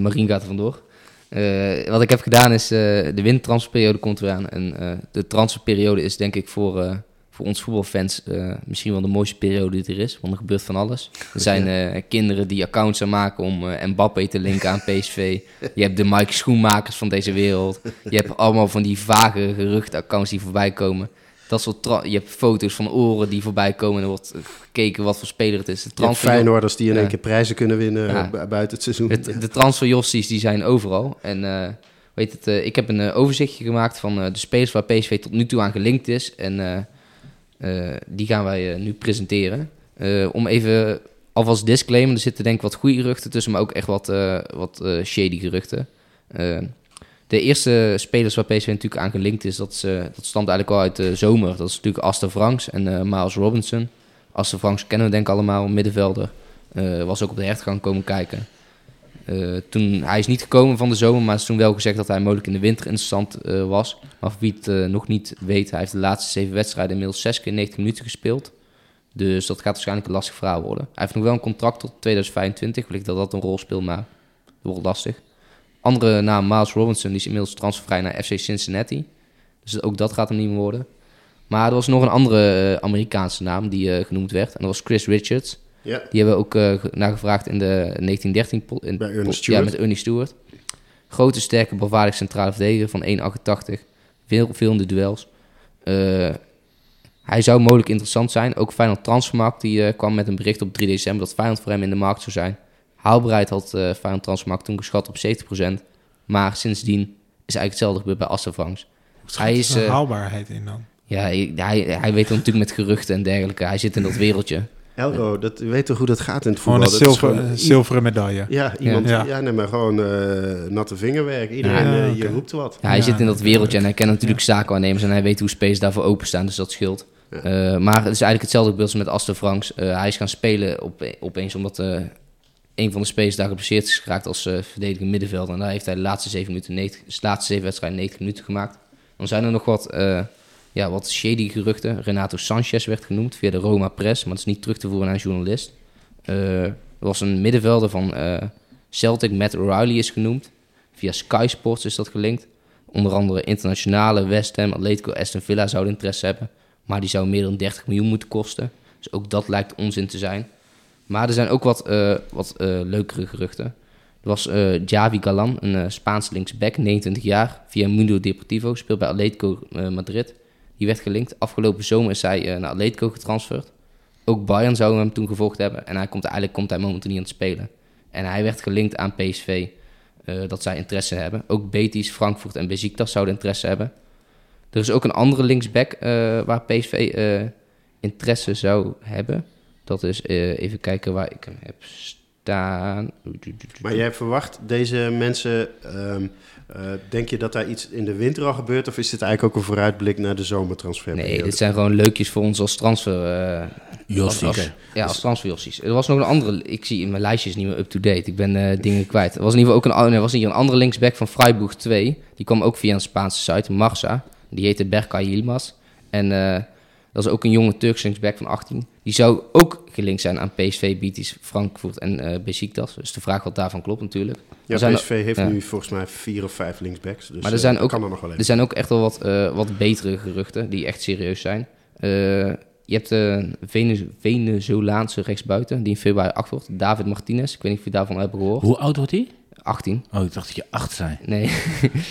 Marien gaat er vandoor. Uh, wat ik heb gedaan is, uh, de wintertransferperiode komt eraan. En uh, de transferperiode is denk ik voor, uh, voor ons voetbalfans uh, misschien wel de mooiste periode die er is. Want er gebeurt van alles. Er zijn uh, kinderen die accounts aan maken om uh, Mbappé te linken aan P S V. Je hebt de Mike Schoenmakers van deze wereld. Je hebt allemaal van die vage geruchtaccounts die voorbij komen. Dat soort tra- je hebt foto's van oren die voorbij komen en er wordt gekeken wat voor speler het is. De transfer- Feyenoorders die in één ja. keer prijzen kunnen winnen ja. bu- buiten het seizoen. Het, de transferjossies die zijn overal. En uh, weet het, uh, ik heb een uh, overzichtje gemaakt van uh, de spelers waar P S V tot nu toe aan gelinkt is. En uh, uh, die gaan wij uh, nu presenteren. Uh, om even alvast disclaimer, er zitten denk ik wat goede geruchten tussen, maar ook echt wat, uh, wat uh, shady geruchten. Uh, De eerste spelers waar P S V natuurlijk aan gelinkt is, dat, is, uh, dat stamt eigenlijk al uit de zomer. Dat is natuurlijk Aster Franks en uh, Miles Robinson. Aster Franks kennen we denk ik allemaal, middenvelder. Uh, was ook op de hertgang komen kijken. Uh, toen, hij is niet gekomen van de zomer, maar is toen wel gezegd dat hij mogelijk in de winter interessant uh, was. Maar voor wie het uh, nog niet weet, hij heeft de laatste zeven wedstrijden inmiddels zes keer negentig minuten gespeeld. Dus dat gaat waarschijnlijk een lastig verhaal worden. Hij heeft nog wel een contract tot tweeduizend vijfentwintig, wellicht dat dat een rol speelt, maar dat wordt lastig. Andere naam, Miles Robinson, die is inmiddels transfervrij naar F C Cincinnati. Dus ook dat gaat hem niet meer worden. Maar er was nog een andere Amerikaanse naam die uh, genoemd werd. En dat was Chris Richards. Yeah. Die hebben we ook uh, naar gevraagd in de negentien dertien... Po- in Bij Ernest po- Stewart. Ja, met Ernest Stewart. Grote, sterke, balvaardig centrale verdediger van één komma achtentachtig. Veel, veel in de duels. Uh, hij zou mogelijk interessant zijn. Ook Feyenoord Transfermarkt die uh, kwam met een bericht op drie december... dat Feyenoord voor hem in de markt zou zijn. Haalbaarheid had uh, Feyenoord Transfermarkt toen geschat op zeventig procent. Maar sindsdien is eigenlijk hetzelfde gebeurd bij Aster Franks. Hij is uh, haalbaarheid in dan? Ja, hij, hij, hij weet dan natuurlijk met geruchten en dergelijke. Hij zit in dat wereldje. Elro, dat weet toch hoe dat gaat in het voetbal? Gewoon een dat zilver, gewoon, zilveren medaille. Ja, iemand, ja. ja nee, maar gewoon uh, natte vingerwerk. Iedereen, ja, uh, okay. je roept wat. Ja, hij ja, zit in dat wereldje en hij kent natuurlijk ja. zaakwaarnemers. En hij weet hoe space daarvoor openstaan, dus dat scheelt. Ja. Uh, maar het is eigenlijk hetzelfde beeld als met Aster Franks. Uh, hij is gaan spelen op, opeens omdat... Uh, een van de spelers daar geblesseerd is geraakt als uh, verdediger middenvelder. En daar heeft hij de laatste zeven, minuten negentig, de laatste zeven wedstrijden negentig minuten gemaakt. Dan zijn er nog wat, uh, ja, wat shady geruchten. Renato Sanchez werd genoemd via de Roma Press, maar dat is niet terug te voeren naar een journalist. Uh, er was een middenvelder van uh, Celtic, Matt O'Reilly is genoemd. Via Sky Sports is dat gelinkt. Onder andere internationale, West Ham, Atletico, Aston Villa zouden interesse hebben. Maar die zou meer dan dertig miljoen moeten kosten. Dus ook dat lijkt onzin te zijn. Maar er zijn ook wat, uh, wat uh, leukere geruchten. Er was uh, Javi Galan, een uh, Spaanse linksback, negenentwintig jaar, via Mundo Deportivo, speelt bij Atletico uh, Madrid. Die werd gelinkt. Afgelopen zomer is hij uh, naar Atletico getransferd. Ook Bayern zou hem toen gevolgd hebben. En hij komt, eigenlijk komt hij momenteel niet aan het spelen. En hij werd gelinkt aan P S V, uh, dat zij interesse hebben. Ook Betis, Frankfurt en Beşiktaş zouden interesse hebben. Er is ook een andere linksback uh, waar P S V uh, interesse zou hebben. Dat is uh, even kijken waar ik hem heb staan. Maar jij verwacht deze mensen, um, uh, denk je dat daar iets in de winter al gebeurt? Of is dit eigenlijk ook een vooruitblik naar de zomertransferperiode? Nee, dit zijn gewoon leukjes voor ons als transfer. Uh, Jossies. Als, als, ja, als transferjossies. Er was nog een andere, ik zie in mijn lijstjes niet meer up-to-date. Ik ben uh, dingen kwijt. Er was in ieder geval ook een, er was hier een andere linksback van Freiburg twee. Die kwam ook via een Spaanse site, Marsa. Die heette Berkay Yilmaz. En... Uh, dat is ook een jonge Turks linksback van achttien. Die zou ook gelinkt zijn aan P S V, Betis, Frankfurt en uh, Beşiktaş. Dus de vraag wat daarvan klopt natuurlijk. Ja, zijn P S V er, heeft ja. nu volgens mij vier of vijf linksbacks. Dus maar er zijn, uh, ook, kan er, nog wel even. Er zijn ook echt wel wat, uh, wat betere geruchten die echt serieus zijn. Uh, je hebt een Venez- Venezolaanse rechtsbuiten die in februari acht wordt. David Martinez, ik weet niet of je daarvan hebt gehoord. Hoe oud wordt hij? achttien. Oh, ik dacht dat je acht zei. Nee,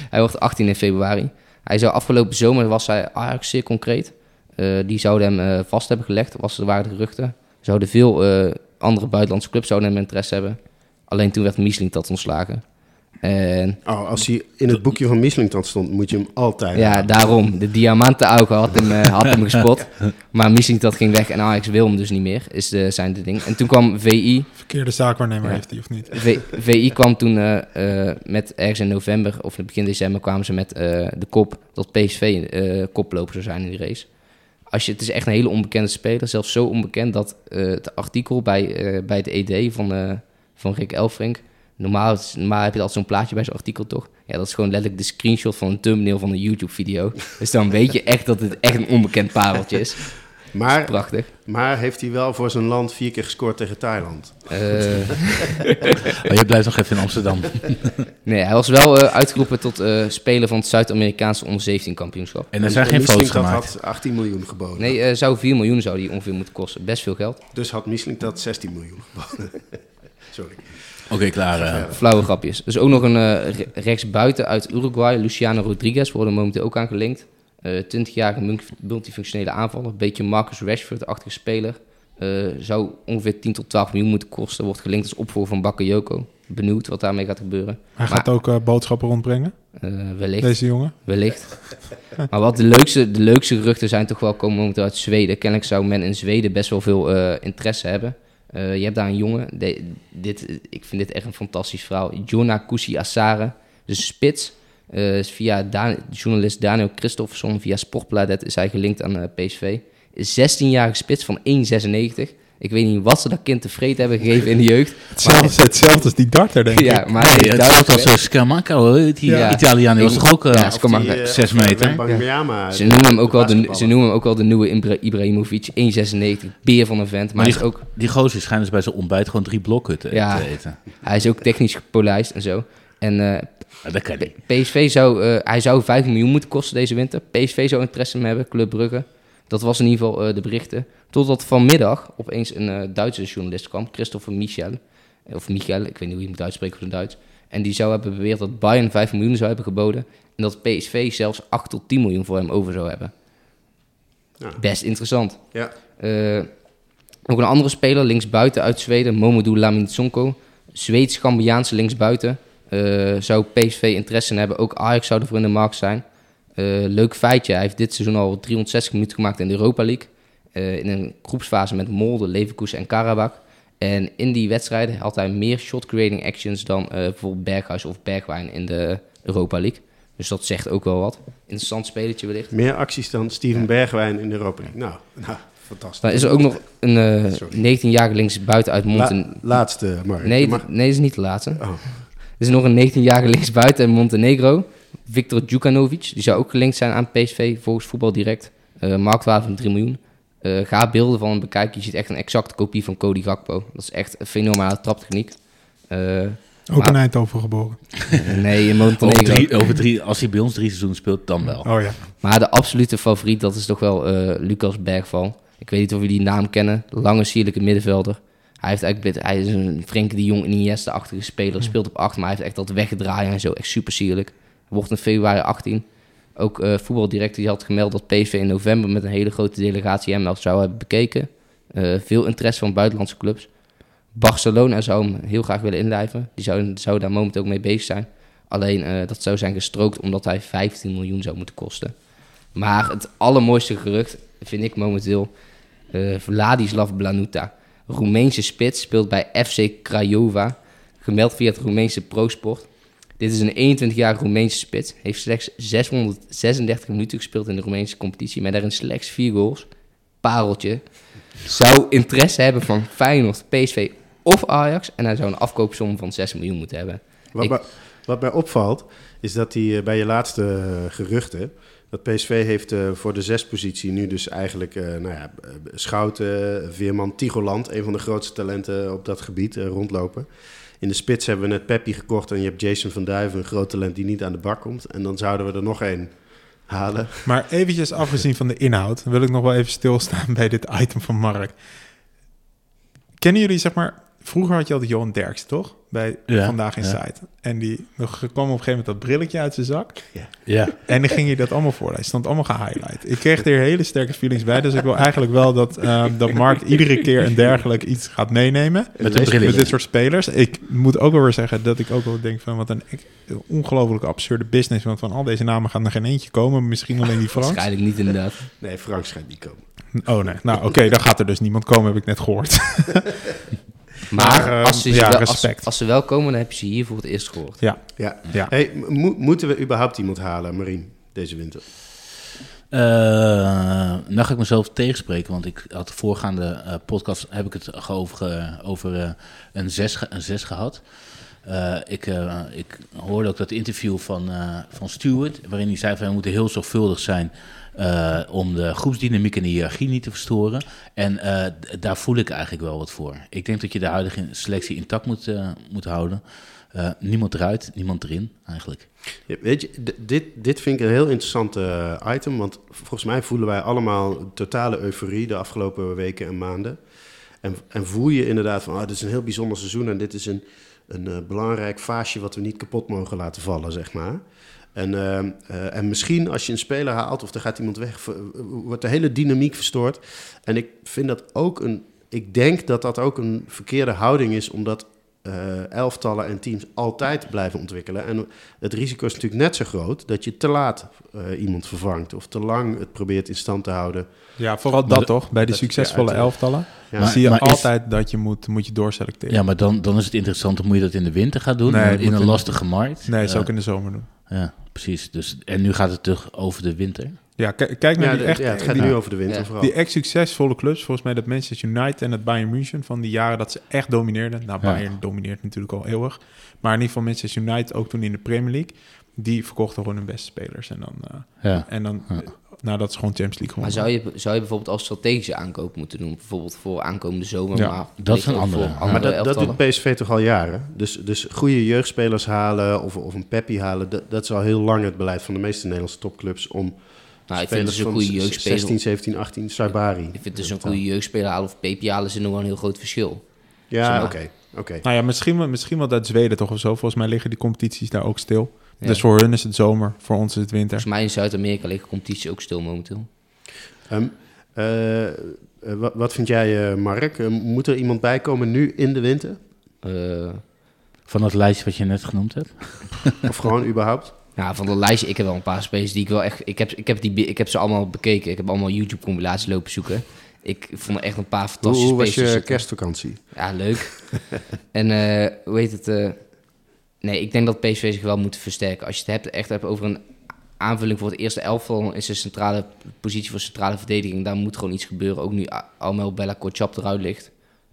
hij wordt achttien in februari. Hij zou afgelopen zomer, was hij Ajax zeer concreet. Uh, die zouden hem uh, vast hebben gelegd, was er waren de geruchten. Zouden veel uh, andere buitenlandse clubs zouden hem interesse hebben. Alleen toen werd Mislintat ontslagen. En... Oh, als hij in het boekje van Mislintat stond, moet je hem altijd... Ja, maken. Daarom. De diamantenauge had hem, uh, had hem gespot. Maar Mislintat ging weg en Ajax wil hem dus niet meer, is de, zijn de ding. En toen kwam V I... Verkeerde zaakwaarnemer ja. heeft hij, of niet? V, VI kwam toen uh, uh, met ergens in november, of begin december, kwamen ze met uh, de kop dat P S V uh, koploper zou zijn in die race. Als je, het is echt een hele onbekende speler. Zelfs zo onbekend dat uh, het artikel bij, uh, bij het E D van, uh, van Rick Elfrink. Normaal, normaal heb je altijd zo'n plaatje bij zo'n artikel, toch? Ja, dat is gewoon letterlijk de screenshot van een thumbnail van een YouTube-video. Dus dan weet je echt dat het echt een onbekend pareltje is. Maar, is prachtig. Maar heeft hij wel voor zijn land vier keer gescoord tegen Thailand? Uh... oh, je blijft nog even in Amsterdam. Nee, hij was wel uh, uitgeroepen tot uh, speler van het Zuid-Amerikaanse onder zeventien kampioenschap. En er zijn en, geen foto's gemaakt. Had achttien miljoen geboden. Nee, uh, zou vier miljoen zou die ongeveer moeten kosten. Best veel geld. Dus had Missling dat zestien miljoen geboden. Sorry. Oké, okay, klaar. Uh... Flauwe grapjes. Dus ook nog een uh, re- rechtsbuiten uit Uruguay, Luciano Rodriguez, worden momenteel ook aangelinkt. Uh, twintigjarige multifunctionele aanvaller, een beetje Marcus Rashford-achtige speler. Uh, zou ongeveer tien tot twaalf miljoen moeten kosten. Wordt gelinkt als opvolger van Bakayoko. Benieuwd wat daarmee gaat gebeuren. Hij maar, gaat ook uh, boodschappen rondbrengen? Uh, wellicht. Deze jongen? Wellicht. Maar wat de leukste, de leukste geruchten zijn toch wel komen momenteel uit Zweden. Kennelijk zou men in Zweden best wel veel uh, interesse hebben. Uh, je hebt daar een jongen, de, dit, ik vind dit echt een fantastisch verhaal. Jonna Kusi Asare, dus spits. Uh, via da- journalist Daniel Christofferson, via Sportplanet is hij gelinkt aan uh, P S V. zestienjarige spits van één komma zesennegentig. Ik weet niet wat ze dat kind tevreden hebben gegeven in de jeugd. Hetzelfde, maar, hetzelfde als die darter, denk ik. Ja, maar nee, hetzelfde als uh, Scamacca, die ja. Italiaan, die was toch ook uh, ja, Scamacca, die, uh, zes meter. Ja. Ja. Ze, noemen hem ook wel de, ze noemen hem ook wel de nieuwe Ibra- Ibrahimovic, één komma zesennegentig, beer van een vent. Maar, maar die, is ook, die gozer schijnt dus bij zijn ontbijt gewoon drie blokken te, ja, te eten. Hij is ook technisch gepolijst en zo. En uh, dat kan niet. P S V zou, uh, hij zou vijf miljoen moeten kosten deze winter. P S V zou interesse in hebben, Club Brugge. Dat was in ieder geval uh, de berichten. Totdat vanmiddag opeens een uh, Duitse journalist kwam, Christopher Michel. Of Michel, ik weet niet hoe je hem Duits spreekt of het Duits. En die zou hebben beweerd dat Bayern vijf miljoen zou hebben geboden. En dat P S V zelfs acht tot tien miljoen voor hem over zou hebben. Ja. Best interessant. Ja. Uh, ook een andere speler, linksbuiten uit Zweden, Momodou Lamine-Sonko. Zweeds-Gambiaanse linksbuiten. Uh, zou P S V interesse in hebben. Ook Ajax zou er voor in de markt zijn. Uh, leuk feitje, hij heeft dit seizoen al driehonderdzestig minuten gemaakt in de Europa League. Uh, in een groepsfase met Molde, Leverkusen en Karabakh. En in die wedstrijden had hij meer shot-creating actions dan uh, bijvoorbeeld Berghuis of Bergwijn in de Europa League. Dus dat zegt ook wel wat. Interessant spelertje wellicht. Meer acties dan Steven ja. Bergwijn in de Europa League. Nou, nou. Fantastisch. Dan is er ook nog een uh, negentienjarige linksbuiten uit Monten... La- laatste, Mark. Nee, mag... nee, dat is niet de laatste. Oh. Er is nog een negentienjarige linksbuiten in Montenegro, Victor Djukanovic. Die zou ook gelinkt zijn aan P S V, volgens Voetbal Direct. Uh, marktwaarde van drie miljoen. Uh, ga beelden van hem bekijken. Je ziet echt een exacte kopie van Cody Gakpo. Dat is echt een fenomenale traptechniek. Uh, ook maar... in Eindhoven geboren. Nee, in Montenegro. Over drie, over drie, als hij bij ons drie seizoenen speelt, dan wel. Oh, ja. Maar de absolute favoriet, dat is toch wel uh, Lucas Bergval. Ik weet niet of jullie die naam kennen. Lange, sierlijke middenvelder. Hij, heeft eigenlijk, hij is een Frenkie de Jong en Iniesta-achtige speler. Speelt op acht, maar hij heeft echt dat weggedraaien en zo. Echt super sierlijk. Wordt in februari achttien. Ook uh, Voetbal Direct die had gemeld dat P S V in november met een hele grote delegatie hem zou hebben bekeken. Uh, veel interesse van buitenlandse clubs. Barcelona zou hem heel graag willen inlijven. Die zou, zou daar momenteel ook mee bezig zijn. Alleen uh, dat zou zijn gestrookt omdat hij vijftien miljoen zou moeten kosten. Maar het allermooiste gerucht vind ik momenteel uh, Vladislav Blanuta. Roemeense spits, speelt bij F C Craiova, gemeld via het Roemeense ProSport. Dit is een eenentwintigjarige Roemeense spits, heeft slechts zeshonderdzesendertig minuten gespeeld in de Roemeense competitie, maar daarin slechts vier goals. Pareltje. Zou interesse hebben van Feyenoord, P S V of Ajax en hij zou een afkoopsom van zes miljoen moeten hebben. Wat, Ik... ba- wat mij opvalt, is dat hij bij je laatste uh, geruchten... Dat P S V heeft uh, voor de zespositie nu dus eigenlijk uh, nou ja, Schouten, Veerman, Tigoland... een van de grootste talenten op dat gebied uh, rondlopen. In de spits hebben we net Peppi gekocht en je hebt Jason van Duiven... een groot talent die niet aan de bak komt. En dan zouden we er nog één halen. Maar eventjes afgezien van de inhoud... wil ik nog wel even stilstaan bij dit item van Mark. Kennen jullie, zeg maar... Vroeger had je altijd Johan Derksen, toch? Bij ja, Vandaag in Sight. Ja. En die nog kwam op een gegeven moment dat brilletje uit zijn zak. Ja. Ja. En dan ging je dat allemaal voorlezen. Stond allemaal gehighlight. Ik kreeg er hele sterke feelings bij. Dus ik wil eigenlijk wel dat, uh, dat Mark iedere keer een dergelijk iets gaat meenemen. Met, een brilletje. Met dit soort spelers. Ik moet ook wel weer zeggen dat ik ook wel denk van... wat een ongelooflijk absurde business. Want van al deze namen gaan er geen eentje komen. Misschien alleen die Frank. Waarschijnlijk niet inderdaad. Nee, Frank gaat niet komen. Oh nee. Nou oké, okay, dan gaat er dus niemand komen, heb ik net gehoord. Maar, maar als, ze ja, wel, als, als ze wel komen, dan heb je ze hier voor het eerst gehoord. Ja. Ja. Ja. Hey, mo- moeten we überhaupt iemand halen, Marien, deze winter? Uh, nou ga ik mezelf tegenspreken, want ik had de voorgaande uh, podcast heb ik het over, uh, over uh, een, zes, een zes gehad. Uh, ik, uh, ik hoorde ook dat interview van, uh, van Stewart, waarin hij zei van we moeten heel zorgvuldig zijn uh, om de groepsdynamiek en de hiërarchie niet te verstoren. En uh, d- daar voel ik eigenlijk wel wat voor. Ik denk dat je de huidige selectie intact moet, uh, moet houden. Uh, niemand eruit, niemand erin eigenlijk. Ja, weet je, d- dit, dit vind ik een heel interessant uh, item, want volgens mij voelen wij allemaal totale euforie de afgelopen weken en maanden. En, en voel je inderdaad van, ah, dit is een heel bijzonder seizoen en dit is een, een uh, belangrijk vaasje wat we niet kapot mogen laten vallen, zeg maar. En, uh, uh, en misschien als je een speler haalt of er gaat iemand weg, uh, wordt de hele dynamiek verstoord. En ik vind dat ook een, ik denk dat dat ook een verkeerde houding is, omdat Uh, elftallen en teams altijd blijven ontwikkelen. En het risico is natuurlijk net zo groot dat je te laat uh, iemand vervangt of te lang het probeert in stand te houden. Ja, vooral dat, dat toch? Bij die succesvolle elftallen. Ja. Maar, zie je maar altijd is, dat je moet, moet je doorselecteren. Ja, maar dan, dan is het interessant, dan moet je dat in de winter gaan doen, nee, in, in een lastige markt. Nee, dat zou ik in de zomer doen. Ja, precies. Dus, en nu gaat het terug over de winter. Ja, k- kijk naar ja, die echt... Ja, het gaat die, nu over de winter ja. vooral. Die echt succesvolle clubs, volgens mij dat Manchester United en het Bayern München van die jaren dat ze echt domineerden. Nou, Bayern ja. domineert natuurlijk al eeuwig. Maar in ieder geval Manchester United, ook toen in de Premier League, die verkochten gewoon hun beste spelers. En dan... Uh, ja. En dan ja. Nou, dat is gewoon Champions League gewonnen. Maar zou je, zou je bijvoorbeeld als strategische aankoop moeten doen? Bijvoorbeeld voor aankomende zomer. Ja, maar dat is een andere. andere maar dat, dat doet P S V toch al jaren? Dus, dus goede jeugdspelers halen of, of een Peppi halen. Dat, dat is al heel lang het beleid van de meeste Nederlandse topclubs om... Nou, ik vind dus een goede jeugdspeler. zestien, zeventien, achttien, Saibari. Ik vind dus een goede jeugdspeler halen of Peppi halen is nog een heel groot verschil. Ja, oké. Okay, okay. Nou ja, misschien, misschien wel uit Zweden toch of zo. Volgens mij liggen die competities daar ook stil. Ja. Dus voor hun is het zomer, voor ons is het winter. Volgens mij in Zuid-Amerika liggen competities ook stil momenteel. Um, uh, wat, wat vind jij, uh, Mark? Uh, moet er iemand bij komen nu in de winter? Uh, van dat lijstje wat je net genoemd hebt? Of gewoon überhaupt? Ja, van dat lijstje, ik heb wel een paar spelers die ik wel echt... Ik heb, ik heb, die, ik heb ze allemaal bekeken. Ik heb allemaal YouTube-compilaties lopen zoeken. Ik vond er echt een paar fantastische hoe, hoe spelers. Hoe was je kerstvakantie? Ja, leuk. En uh, hoe heet het... Uh, Nee, ik denk dat P S V zich wel moet versterken. Als je het hebt, echt hebt over een aanvulling voor het eerste elftal, is de centrale positie voor centrale verdediging. Daar moet gewoon iets gebeuren. Ook nu Almelo Bella Kortchap eruit ligt.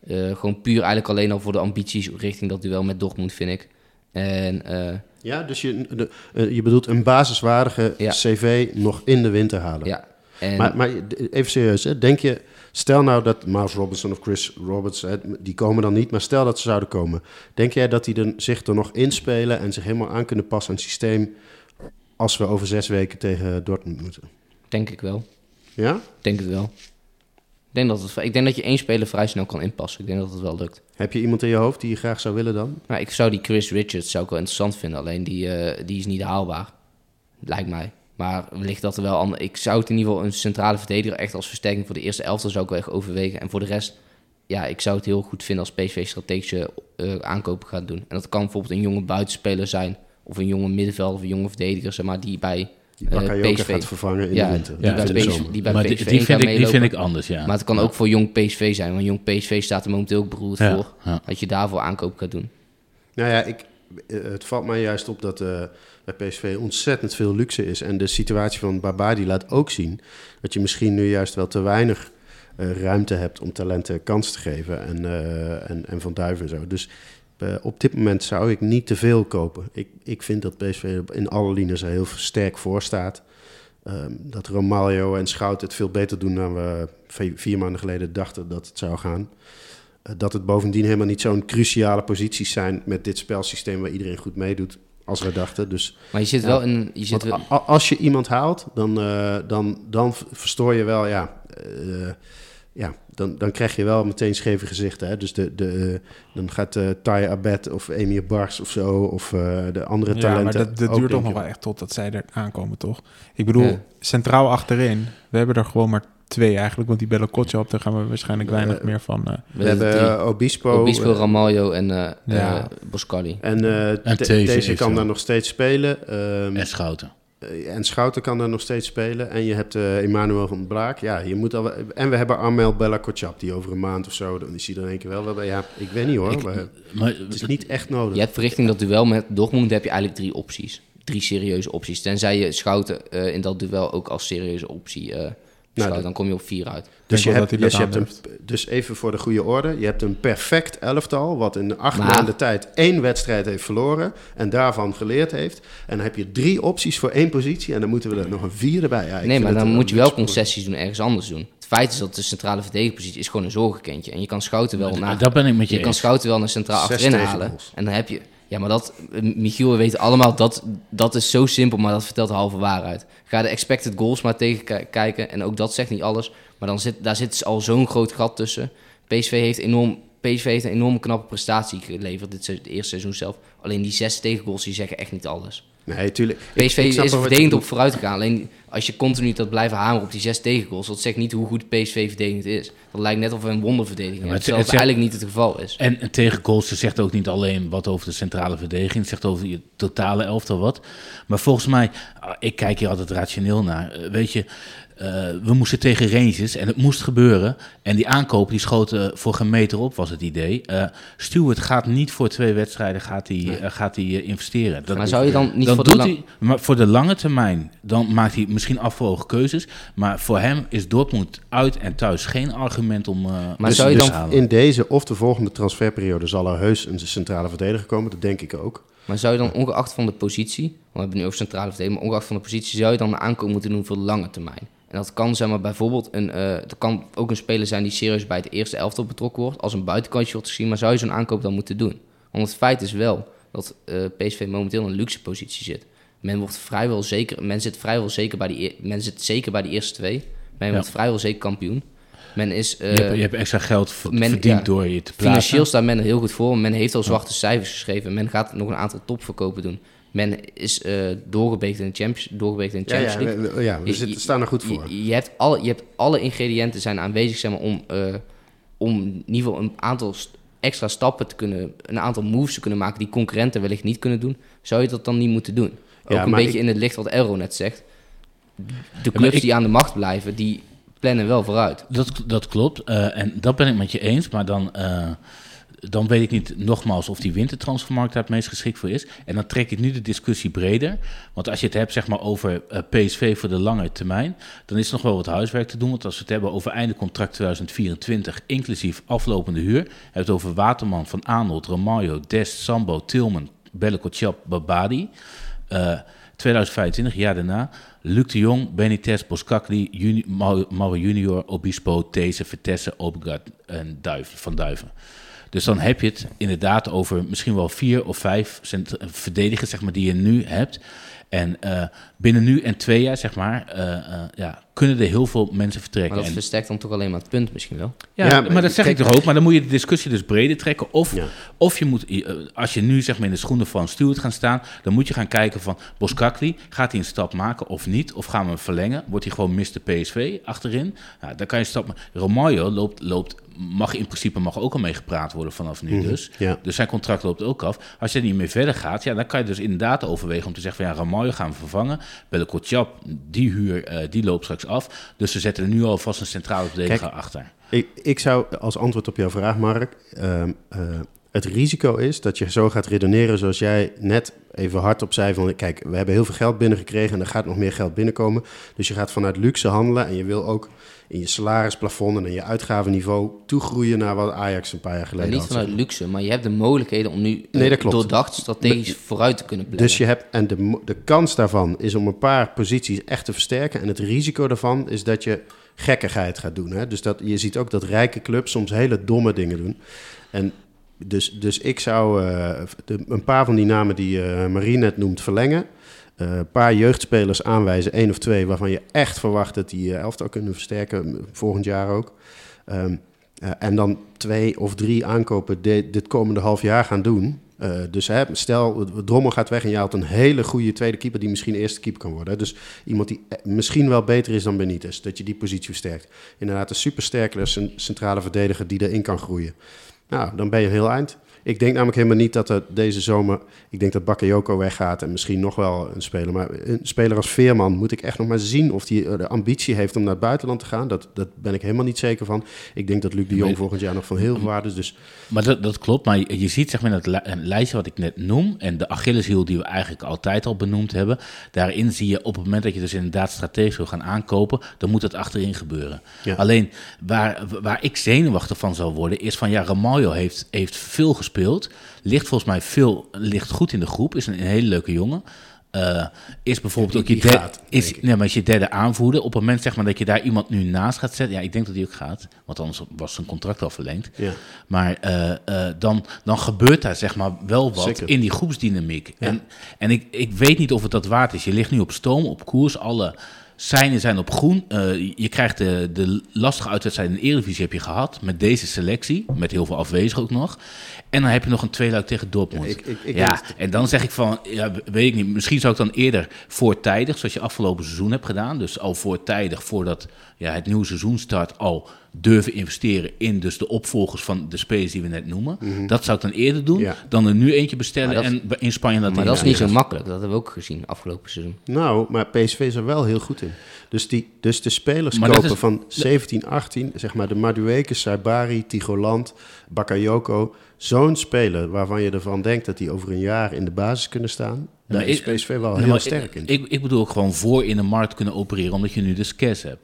Uh, gewoon puur eigenlijk alleen al voor de ambities richting dat duel met Dortmund, vind ik. En, uh, ja, dus je, de, uh, je bedoelt een basiswaardige ja. C V nog in de winter halen. Ja. En... Maar, maar even serieus, hè? Denk je... Stel nou dat Miles Robinson of Chris Roberts, die komen dan niet, maar stel dat ze zouden komen. Denk jij dat die er, zich er nog inspelen en zich helemaal aan kunnen passen aan het systeem als we over zes weken tegen Dortmund moeten? Denk ik wel. Ja? Ik denk het wel. Ik denk dat, het, ik denk dat je één speler vrij snel kan inpassen. Ik denk dat het wel lukt. Heb je iemand in je hoofd die je graag zou willen dan? Nou, ik zou die Chris Richards zou ik wel interessant vinden, alleen die, uh, die is niet haalbaar, lijkt mij. Maar wellicht dat er wel anders. Ik zou het in ieder geval een centrale verdediger echt als versterking voor de eerste elftal zou ik wel echt overwegen. En voor de rest, ja, ik zou het heel goed vinden als P S V strategische uh, aankopen gaat doen. En dat kan bijvoorbeeld een jonge buitenspeler zijn, of een jonge middenvelder, of een jonge verdediger, zeg maar, die bij uh, Bakayoko P S V gaat vervangen in ja, de winter. Ja, die, ja, bij, P S V, die bij maar P S V die vind, ik, die vind ik anders, ja. Maar het kan ja. ook voor jong P S V zijn, want jong P S V staat er momenteel ook beroerd ja, voor ja. dat je daarvoor aankoop gaat doen. Nou ja, ik... Het valt mij juist op dat uh, bij P S V ontzettend veel luxe is. En de situatie van Babadi laat ook zien dat je misschien nu juist wel te weinig uh, ruimte hebt om talenten kans te geven. En, uh, en, en Van Duiven en zo. Dus uh, op dit moment zou ik niet te veel kopen. Ik, ik vind dat P S V in alle linies er heel sterk voor staat. Um, dat Romaglio en Schout het veel beter doen dan we vier maanden geleden dachten dat het zou gaan. Dat het bovendien helemaal niet zo'n cruciale posities zijn met dit spelsysteem waar iedereen goed meedoet, als we dachten. Dus, maar je zit ja, wel in... Je zit wel... Als je iemand haalt, dan, uh, dan, dan verstoor je wel, ja... Uh, ja, dan, dan krijg je wel meteen scheve gezichten. Hè? Dus de, de, dan gaat uh, Taye Abed of Emir Bars of zo, of uh, de andere talenten... Ja, maar dat, dat duurt toch nog wel echt totdat zij er aankomen, toch? Ik bedoel, ja. Centraal achterin, we hebben er gewoon maar... Twee eigenlijk, want die Bella Kotschap, daar gaan we waarschijnlijk weinig uh, meer van. Uh. We, we hebben uh, Obispo, Obispo uh, Ramalho en uh, ja. uh, Boscagli. En, uh, en te- deze kan daar nog steeds spelen. Um, en Schouten. Uh, en Schouten kan daar nog steeds spelen. En je hebt uh, Emmanuel van Blaak. Ja, je moet al. En we hebben Armel Bella Kotschap, die over een maand of zo, dan is hij er in één keer wel. Hebben, ja, ik weet niet hoor. Ik, maar, maar, het is niet echt nodig. Je hebt richting dat duel met Dortmund heb je eigenlijk drie opties. drie serieuze opties. Tenzij je Schouten uh, in dat duel ook als serieuze optie uh, nou, dat, dan kom je op vier uit. Dus, je hebt, dus, je hebt een, dus even voor de goede orde. Je hebt een perfect elftal wat in acht maar, maanden tijd één wedstrijd heeft verloren. En daarvan geleerd heeft. En dan heb je drie opties voor één positie. En dan moeten we er nog een vierde bij. Ja, nee, maar dan, dan moet je wel concessies doen. Ergens anders doen. Het feit is dat de centrale verdedigingpositie is gewoon een zorgenkindje. En je kan Schouten wel naar... Dat ben ik met je Je kan Schouten wel naar centraal achterin halen. En dan heb je... Ja, maar dat, Michiel, we weten allemaal, dat, dat is zo simpel, maar dat vertelt de halve waarheid. Ga de expected goals maar tegenkijken en ook dat zegt niet alles. Maar dan zit, daar zit al zo'n groot gat tussen. P S V heeft, enorm, P S V heeft een enorme knappe prestatie geleverd, dit het eerste seizoen zelf. Alleen die zes tegengoals, die zeggen echt niet alles. Nee, tuurlijk. P S V ik, ik is verdedigend op vooruit gegaan. Alleen als je continu dat blijft hameren op die zes tegengoals, dat zegt niet hoe goed P S V verdedigend is. Dat lijkt net of we een wonderverdediging hebben, ja, terwijl het, het eigenlijk niet het geval is. En tegengoals zegt ook niet alleen wat over de centrale verdediging, het zegt over je totale elftal wat. Maar volgens mij, ik kijk hier altijd rationeel naar, weet je... Uh, we moesten tegen Rangers en het moest gebeuren. En die aankoop die schoot uh, voor geen meter op, was het idee. Uh, Stewart gaat niet voor twee wedstrijden gaat hij, nee. uh, gaat hij uh, investeren. Dat maar doet, zou je dan niet dan voor, de lang... hij, maar voor de lange termijn, dan maakt hij misschien afgewogen keuzes. Maar voor hem is Dortmund uit en thuis geen argument om... Uh, maar dus, zou je dus dan in deze of de volgende transferperiode zal er heus een centrale verdediger komen? Dat denk ik ook. Maar zou je dan ongeacht van de positie, want we hebben nu over centrale verdediger, maar ongeacht van de positie zou je dan een aankoop moeten doen voor de lange termijn? En dat kan, zeg maar, bijvoorbeeld een, uh, dat kan ook een speler zijn die serieus bij het eerste elftal betrokken wordt. Als een buitenkantje wordt gezien, maar zou je zo'n aankoop dan moeten doen? Want het feit is wel dat uh, P S V momenteel in een luxe positie zit. Men, wordt vrijwel zeker, men zit vrijwel zeker bij die, men zit zeker bij die eerste twee. Men ja. wordt vrijwel zeker kampioen. Men is, uh, je, hebt, je hebt extra geld verdiend men, ja, door je te plaatsen. Financieel staat men er heel goed voor. Men heeft al zwarte ja. cijfers geschreven. Men gaat nog een aantal topverkopen doen. Men is uh, doorgebeekt in de Champions, doorgebeekt in de Champions ja, ja, League. We, ja, we zitten, je, staan er goed voor. Je, je, hebt alle, je hebt alle ingrediënten zijn aanwezig, zeg maar, om, uh, om in ieder geval een aantal st- extra stappen te kunnen... een aantal moves te kunnen maken die concurrenten wellicht niet kunnen doen. Zou je dat dan niet moeten doen? Ook ja, een beetje ik... in het licht wat Elro net zegt. De clubs ja, ik... die aan de macht blijven, die plannen wel vooruit. Dat, dat klopt. Uh, en dat ben ik met je eens, maar dan... Uh... Dan weet ik niet nogmaals of die wintertransfermarkt daar het meest geschikt voor is. En dan trek ik nu de discussie breder. Want als je het hebt, zeg maar, over uh, P S V voor de lange termijn, dan is nog wel wat huiswerk te doen. Want als we het hebben over einde contract tweeduizend vierentwintig, inclusief aflopende huur, hebben we het over Waterman, Van Arnold, Romario, Dest, Sambo, Tilman, Bellecochap, Babadi. Uh, tweeduizend vijfentwintig, jaar daarna, Luc de Jong, Benitez, Boscagli, Juni- Mauro, Mauro junior, Obispo, These, Vitesse, Obergaard en Duiven, Van Duiven. Dus dan heb je het inderdaad over misschien wel vier of vijf cent- verdedigers, zeg maar, die je nu hebt. En uh, binnen nu en twee jaar, zeg maar, uh, uh, ja, kunnen er heel veel mensen vertrekken. Maar dat versterkt dan toch alleen maar het punt misschien wel? Ja, ja maar, maar dat zeg kijk, ik toch ook. Maar dan moet je de discussie dus breder trekken. Of, ja. of je moet, als je nu, zeg maar, in de schoenen van Stewart gaat staan, dan moet je gaan kijken van Boscagli, gaat hij een stap maken of niet? Of gaan we hem verlengen? Wordt hij gewoon mister P S V achterin? Nou, dan kan je een stap maken. Romario loopt... loopt Mag in principe mag ook al mee gepraat worden vanaf nu mm-hmm, dus. Ja. Dus zijn contract loopt ook af. Als je er niet mee verder gaat, ja, dan kan je dus inderdaad overwegen om te zeggen van ja, Ramaljo gaan we vervangen. Bellecochap, die huur, uh, die loopt straks af. Dus ze zetten er nu alvast een centrale verdediger achter. Ik, ik zou als antwoord op jouw vraag, Mark, uh, uh, het risico is dat je zo gaat redeneren zoals jij net even hardop zei van kijk, we hebben heel veel geld binnengekregen en er gaat nog meer geld binnenkomen. Dus je gaat vanuit luxe handelen en je wil ook in je salarisplafond en in je uitgavenniveau toegroeien naar wat Ajax een paar jaar geleden had. Niet vanuit luxe, maar je hebt de mogelijkheden om nu nee, dat klopt. doordacht strategisch Be- vooruit te kunnen plannen. Dus je hebt, en de, de kans daarvan is om een paar posities echt te versterken. En het risico daarvan is dat je gekkigheid gaat doen. Hè? Dus dat, je ziet ook dat rijke clubs soms hele domme dingen doen. En dus, dus ik zou uh, de, een paar van die namen die uh, Marie net noemt verlengen. Een uh, paar jeugdspelers aanwijzen, één of twee, waarvan je echt verwacht dat die uh, elftal kunnen versterken, volgend jaar ook. Um, uh, en dan twee of drie aankopen de, dit komende half jaar gaan doen. Uh, dus hè, stel, Drommel gaat weg en je haalt een hele goede tweede keeper die misschien eerste keeper kan worden. Dus iemand die misschien wel beter is dan Benitez, dat je die positie versterkt. Inderdaad, een supersterke centrale verdediger die erin kan groeien. Nou, dan ben je een heel eind. Ik denk namelijk helemaal niet dat er deze zomer... Ik denk dat Bakayoko weggaat en misschien nog wel een speler. Maar een speler als Veerman moet ik echt nog maar zien... of hij de ambitie heeft om naar het buitenland te gaan. Dat, dat ben ik helemaal niet zeker van. Ik denk dat Luc de Jong volgend jaar nog van heel veel waarde is. Dus... Maar dat, dat klopt. Maar je, je ziet zeg maar dat li- lijstje wat ik net noem... en de Achilleshiel die we eigenlijk altijd al benoemd hebben... daarin zie je op het moment dat je dus inderdaad strategisch wil gaan aankopen... dan moet dat achterin gebeuren. Ja. Alleen waar, waar ik zenuwachtig van zou worden... is van ja, Ramalho heeft, heeft veel gespeeld... ligt volgens mij veel, ligt goed in de groep, is een, een hele leuke jongen. Uh, is bijvoorbeeld ook je, derde, gaat, is, nee, maar is je derde aanvoerder. Op het moment zeg maar, dat je daar iemand nu naast gaat zetten... ja, ik denk dat die ook gaat, want anders was zijn contract al verlengd. Ja. Maar uh, uh, dan, dan gebeurt daar zeg maar, wel wat Zeker. in die groepsdynamiek. Ja. En, en ik, ik weet niet of het dat waard is. Je ligt nu op stoom, op koers, alle... Seinen zijn op groen. Uh, je krijgt de, de lastige uitwedstrijd in de Eredivisie heb je gehad. Met deze selectie. Met heel veel afwezigen ook nog. En dan heb je nog een tweeluik tegen Dortmund. Ja, ik, ik, ik ja en dan zeg ik van... Ja, weet ik niet. Misschien zou ik dan eerder voortijdig... zoals je afgelopen seizoen hebt gedaan. Dus al voortijdig voordat ja, het nieuwe seizoen start... al durven investeren in dus de opvolgers van de spelers die we net noemen. Mm-hmm. Dat zou ik dan eerder doen ja. dan er nu eentje bestellen dat, en in Spanje... dat. Maar dat is niet zo makkelijk. Dat hebben we ook gezien afgelopen seizoen. Nou, maar P S V is er wel heel goed in. Dus, die, dus de spelers maar kopen is, van zeventien, achttien, zeg maar de Madueke, Saibari, Tigoland, Bakayoko... Zo'n speler waarvan je ervan denkt dat die over een jaar in de basis kunnen staan... daar is P S V wel nou, heel ik, sterk in. Ik, ik bedoel ook gewoon voor in de markt kunnen opereren... omdat je nu dus cash hebt.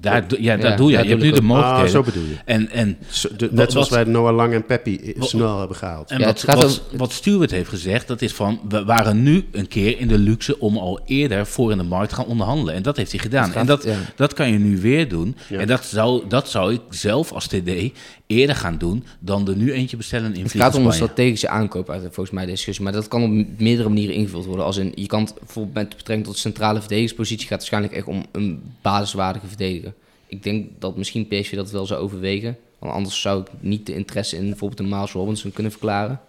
Daar, do, ja, daar ja, doe je. Je hebt nu de mogelijkheden. Ah, zo bedoel je. En, en, zo, de, net wat, zoals wij Noah Lang en Peppi snel hebben gehaald. En ja, wat, wat, om... wat Stewart heeft gezegd, dat is van... we waren nu een keer in de luxe om al eerder voor in de markt te gaan onderhandelen. En dat heeft hij gedaan. Gaat, en dat, ja. dat kan je nu weer doen. Ja. En dat zou, dat zou ik zelf als T D eerder gaan doen... dan er nu eentje bestellen in Spanje. Het gaat om een strategische aankoop uit volgens mij de discussie. Maar dat kan op meerdere manieren ingevuld worden. Als in, je kan het, bijvoorbeeld met betrekking tot centrale verdedigingspositie... gaat het waarschijnlijk echt om een basiswaardige verdediger. Ik denk dat misschien P S V dat wel zou overwegen. Want anders zou ik niet de interesse in bijvoorbeeld een Miles Robinson kunnen verklaren.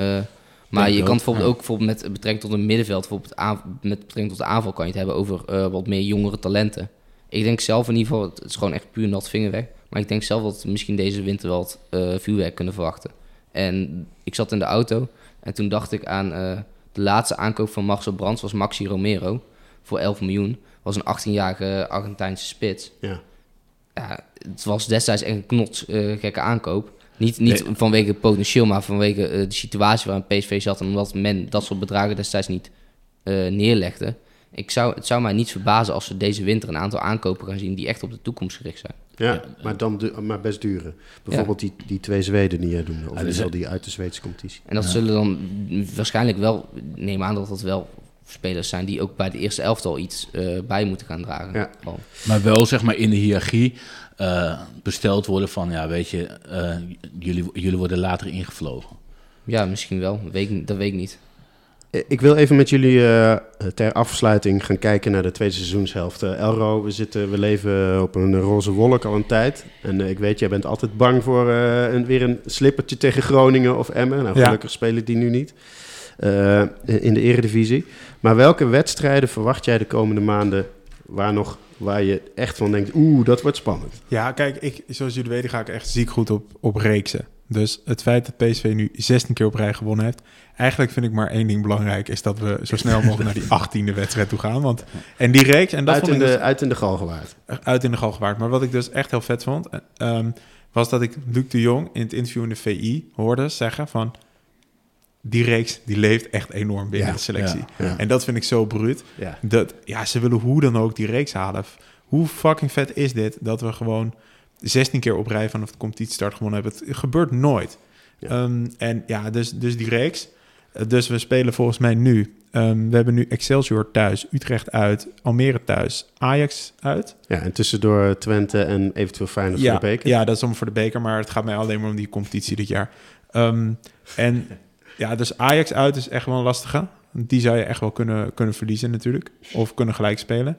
Uh, maar denk je ook, kan bijvoorbeeld ja. ook bijvoorbeeld met betrekking tot een middenveld... bijvoorbeeld aan, met betrekking tot de aanval kan je het hebben over uh, wat meer jongere talenten. Ik denk zelf in ieder geval, het is gewoon echt puur nat vingerwerk. Maar ik denk zelf dat we misschien deze winter wel het uh, vuurwerk kunnen verwachten. En ik zat in de auto en toen dacht ik aan uh, de laatste aankoop van Marcel Brands... was Maxi Romero voor elf miljoen. Was een achttienjarige Argentijnse spits. Ja. Ja, het was destijds echt een knots uh, gekke aankoop. Niet, niet nee. vanwege het potentieel, maar vanwege uh, de situatie waarin P S V zat... en omdat men dat soort bedragen destijds niet uh, neerlegde. Ik zou, het zou mij niet verbazen als we deze winter een aantal aankopen gaan zien... die echt op de toekomst gericht zijn. Ja, ja. Maar, dan du- maar best dure. Bijvoorbeeld ja. die, die twee Zweden die er doen, of ja, dus al die uit de Zweedse competitie. En dat ja. zullen dan waarschijnlijk wel, neem aan dat dat wel... spelers zijn die ook bij de eerste elftal iets uh, bij moeten gaan dragen. Ja. Oh. Maar wel zeg maar in de hiërarchie uh, besteld worden van... ja, weet je, uh, jullie, jullie worden later ingevlogen. Ja, misschien wel. Weet, dat weet ik niet. Ik wil even met jullie uh, ter afsluiting gaan kijken naar de tweede seizoenshelft. Uh, Elro, we, zitten, we leven op een roze wolk al een tijd. En uh, ik weet, jij bent altijd bang voor uh, een, weer een slippertje tegen Groningen of Emmen. Nou, gelukkig ja. spelen die nu niet. Uh, in de Eredivisie. Maar welke wedstrijden verwacht jij de komende maanden... waar, nog, waar je echt van denkt, oeh, dat wordt spannend? Ja, kijk, ik, zoals jullie weten ga ik echt ziek goed op, op reeksen. Dus het feit dat P S V nu zestien keer op rij gewonnen heeft... eigenlijk vind ik maar één ding belangrijk... is dat we zo snel mogelijk naar die achttiende wedstrijd toe gaan. Want, en die reeks... En dat uit, vond in ik de, dus, uit in de Galgenwaard. Uit in de Galgenwaard. Maar wat ik dus echt heel vet vond... Um, was dat ik Luc de Jong in het interview in de V I hoorde zeggen van... die reeks die leeft echt enorm binnen ja, de selectie. Ja, ja. En dat vind ik zo bruut. Ja. Dat, ja, ze willen hoe dan ook die reeks halen. Hoe fucking vet is dit dat we gewoon zestien keer op rij vanaf de competitiestart gewonnen hebben? Het gebeurt nooit. Ja. Um, en ja, dus, dus die reeks. Dus we spelen volgens mij nu. Um, we hebben nu Excelsior thuis, Utrecht uit, Almere thuis, Ajax uit. Ja, en tussendoor Twente en eventueel Feyenoord ja, voor de beker. Ja, dat is om voor de beker, maar het gaat mij alleen maar om die competitie dit jaar. Um, en... Ja, dus Ajax uit is echt wel een lastige. Die zou je echt wel kunnen, kunnen verliezen natuurlijk. Of kunnen gelijk spelen.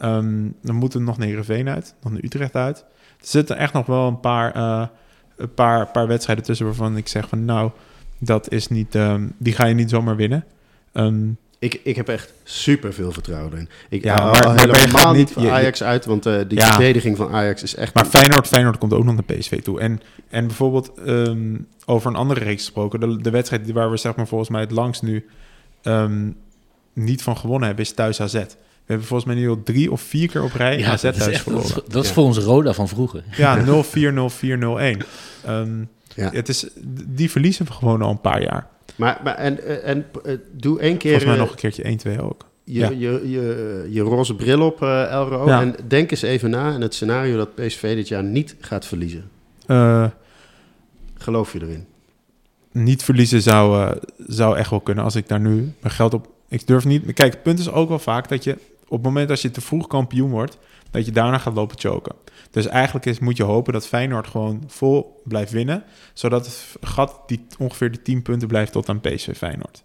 Um, dan moeten we nog naar Heerenveen uit. Nog naar Utrecht uit. Er zitten echt nog wel een paar, uh, een paar, paar wedstrijden tussen... waarvan ik zeg van nou, dat is niet, um, die ga je niet zomaar winnen. Um, Ik, ik heb echt super veel vertrouwen in. Ik ja, maar, haal maar helemaal niet van Ajax je, uit, want uh, die ja, verdediging van Ajax is echt... Maar een... Feyenoord, Feyenoord komt ook nog naar P S V toe. En, en bijvoorbeeld um, over een andere reeks gesproken, de, de wedstrijd waar we zeg maar volgens mij het langst nu um, niet van gewonnen hebben, is thuis A Z. We hebben volgens mij nu al drie of vier keer op rij ja, A Z thuis dat echt, verloren. Dat, dat is ja. voor ons Roda van vroeger. Ja, nul vier, nul vier, nul een. Um, ja. het is, die verliezen we gewoon al een paar jaar. Maar, maar en, en doe één keer... Volgens mij nog een keertje één twee ook. Je, ja. je, je, je roze bril op, uh, Elro. Ja. En denk eens even na in het scenario dat P S V dit jaar niet gaat verliezen. Uh, Geloof je erin? Niet verliezen zou, uh, zou echt wel kunnen als ik daar nu mijn geld op... Ik durf niet... Kijk, het punt is ook wel vaak dat je op het moment als je te vroeg kampioen wordt... dat je daarna gaat lopen choken. Dus eigenlijk is, moet je hopen dat Feyenoord gewoon vol blijft winnen... zodat het gat die ongeveer de tien punten blijft tot aan P S V Feyenoord.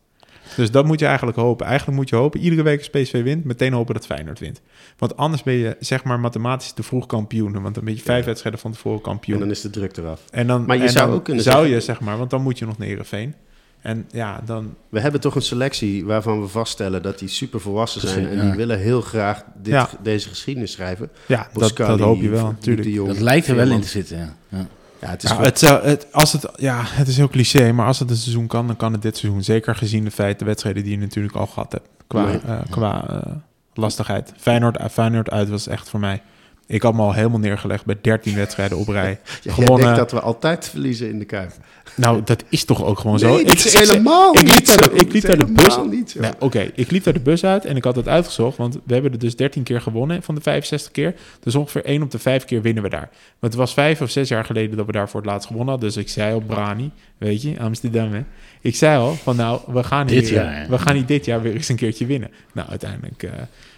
Dus dat moet je eigenlijk hopen. Eigenlijk moet je hopen, iedere week als P S V wint... meteen hopen dat Feyenoord wint. Want anders ben je, zeg maar, mathematisch te vroeg kampioen. Want dan ben je vijf ja. wedstrijden van tevoren kampioen. En dan is de druk eraf. En dan, maar je en zou dan ook kunnen zou zeggen... je, zeg maar, want dan moet je nog naar Heerenveen. En ja, dan... We hebben toch een selectie waarvan we vaststellen dat die super volwassen zijn... en ja. die willen heel graag dit, ja. deze geschiedenis schrijven. Ja, Boscagli, dat, dat hoop je wel, natuurlijk. De Jong, dat lijkt er wel in te zitten, ja. ja. ja, het, is ja wel... het, het, als het, ja, het is heel cliché, maar als het een seizoen kan, dan kan het dit seizoen. Zeker gezien de feiten, de wedstrijden die je natuurlijk al gehad hebt qua, nee. uh, qua uh, lastigheid. Feyenoord, uh, Feyenoord uit was echt voor mij... Ik had me al helemaal neergelegd bij dertien wedstrijden op rij. Ja, jij denkt dat we altijd verliezen in de Kuip. Nou, dat is toch ook gewoon nee, zo? Ik, is helemaal ik, ik liep daar, ik liep daar de bus uit. Nou, Oké, okay, ik liep daar de bus uit en ik had het uitgezocht. Want we hebben er dus dertien keer gewonnen van de vijfenzestig keer. Dus ongeveer één op de vijf keer winnen we daar. Want het was vijf of zes jaar geleden dat we daar voor het laatst gewonnen hadden. Dus ik zei al, Brani, weet je, Amsterdam, hè. Ik zei al, van nou, we gaan niet dit jaar, we gaan niet dit jaar weer eens een keertje winnen. Nou, uiteindelijk... Uh,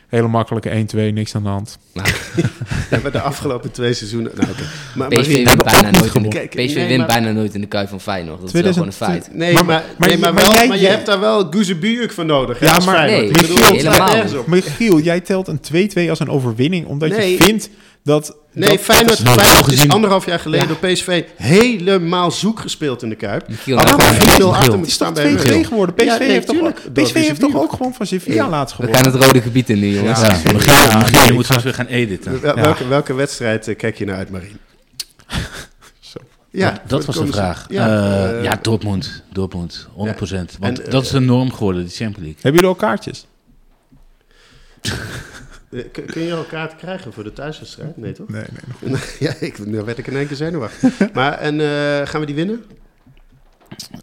Hele makkelijke één twee, niks aan de hand. Nou, ja, maar de afgelopen twee seizoenen... Nou, okay. maar, P S V, Marie, wint, bijna nooit in de, P S V nee, wint maar, bijna nooit in de Kuip van Feyenoord. Dat twintig, is wel gewoon een feit. Nee, maar, maar, nee, maar, maar, wel, jij, maar je hebt daar wel Guzebujuk voor nodig. Ja, ja maar nee, Michiel, Michiel, jij telt een twee twee als een overwinning... omdat nee. je vindt dat... Nee, dat, Feyenoord, dat is, Feyenoord is anderhalf jaar geleden ja. door P S V helemaal zoek gespeeld in de Kuip. Hadden we vier nul achter moeten staan bij twee twee geworden. P S V ja, nee, heeft, tuurlijk, toch, P S V heeft toch ook gewoon van Sevilla ja. laatst gewonnen. We gaan het rode gebied in nu, jongens. Ja, ja. We gaan, ja, we gaan, je moet straks weer gaan editen. Ja. Welke, welke wedstrijd kijk je naar uit, Marien? Ja, ja, dat was de vraag. Ja, uh, uh, ja Dortmund. Dortmund, honderd procent. Ja. Want en, uh, dat is de norm geworden, de Champions League. Hebben jullie al kaartjes? Kun je al kaarten krijgen voor de thuiswedstrijd? Nee, toch? Nee, nee. Nog niet. Ja, ik, nou werd ik in één keer zenuwachtig. Maar, en uh, gaan we die winnen?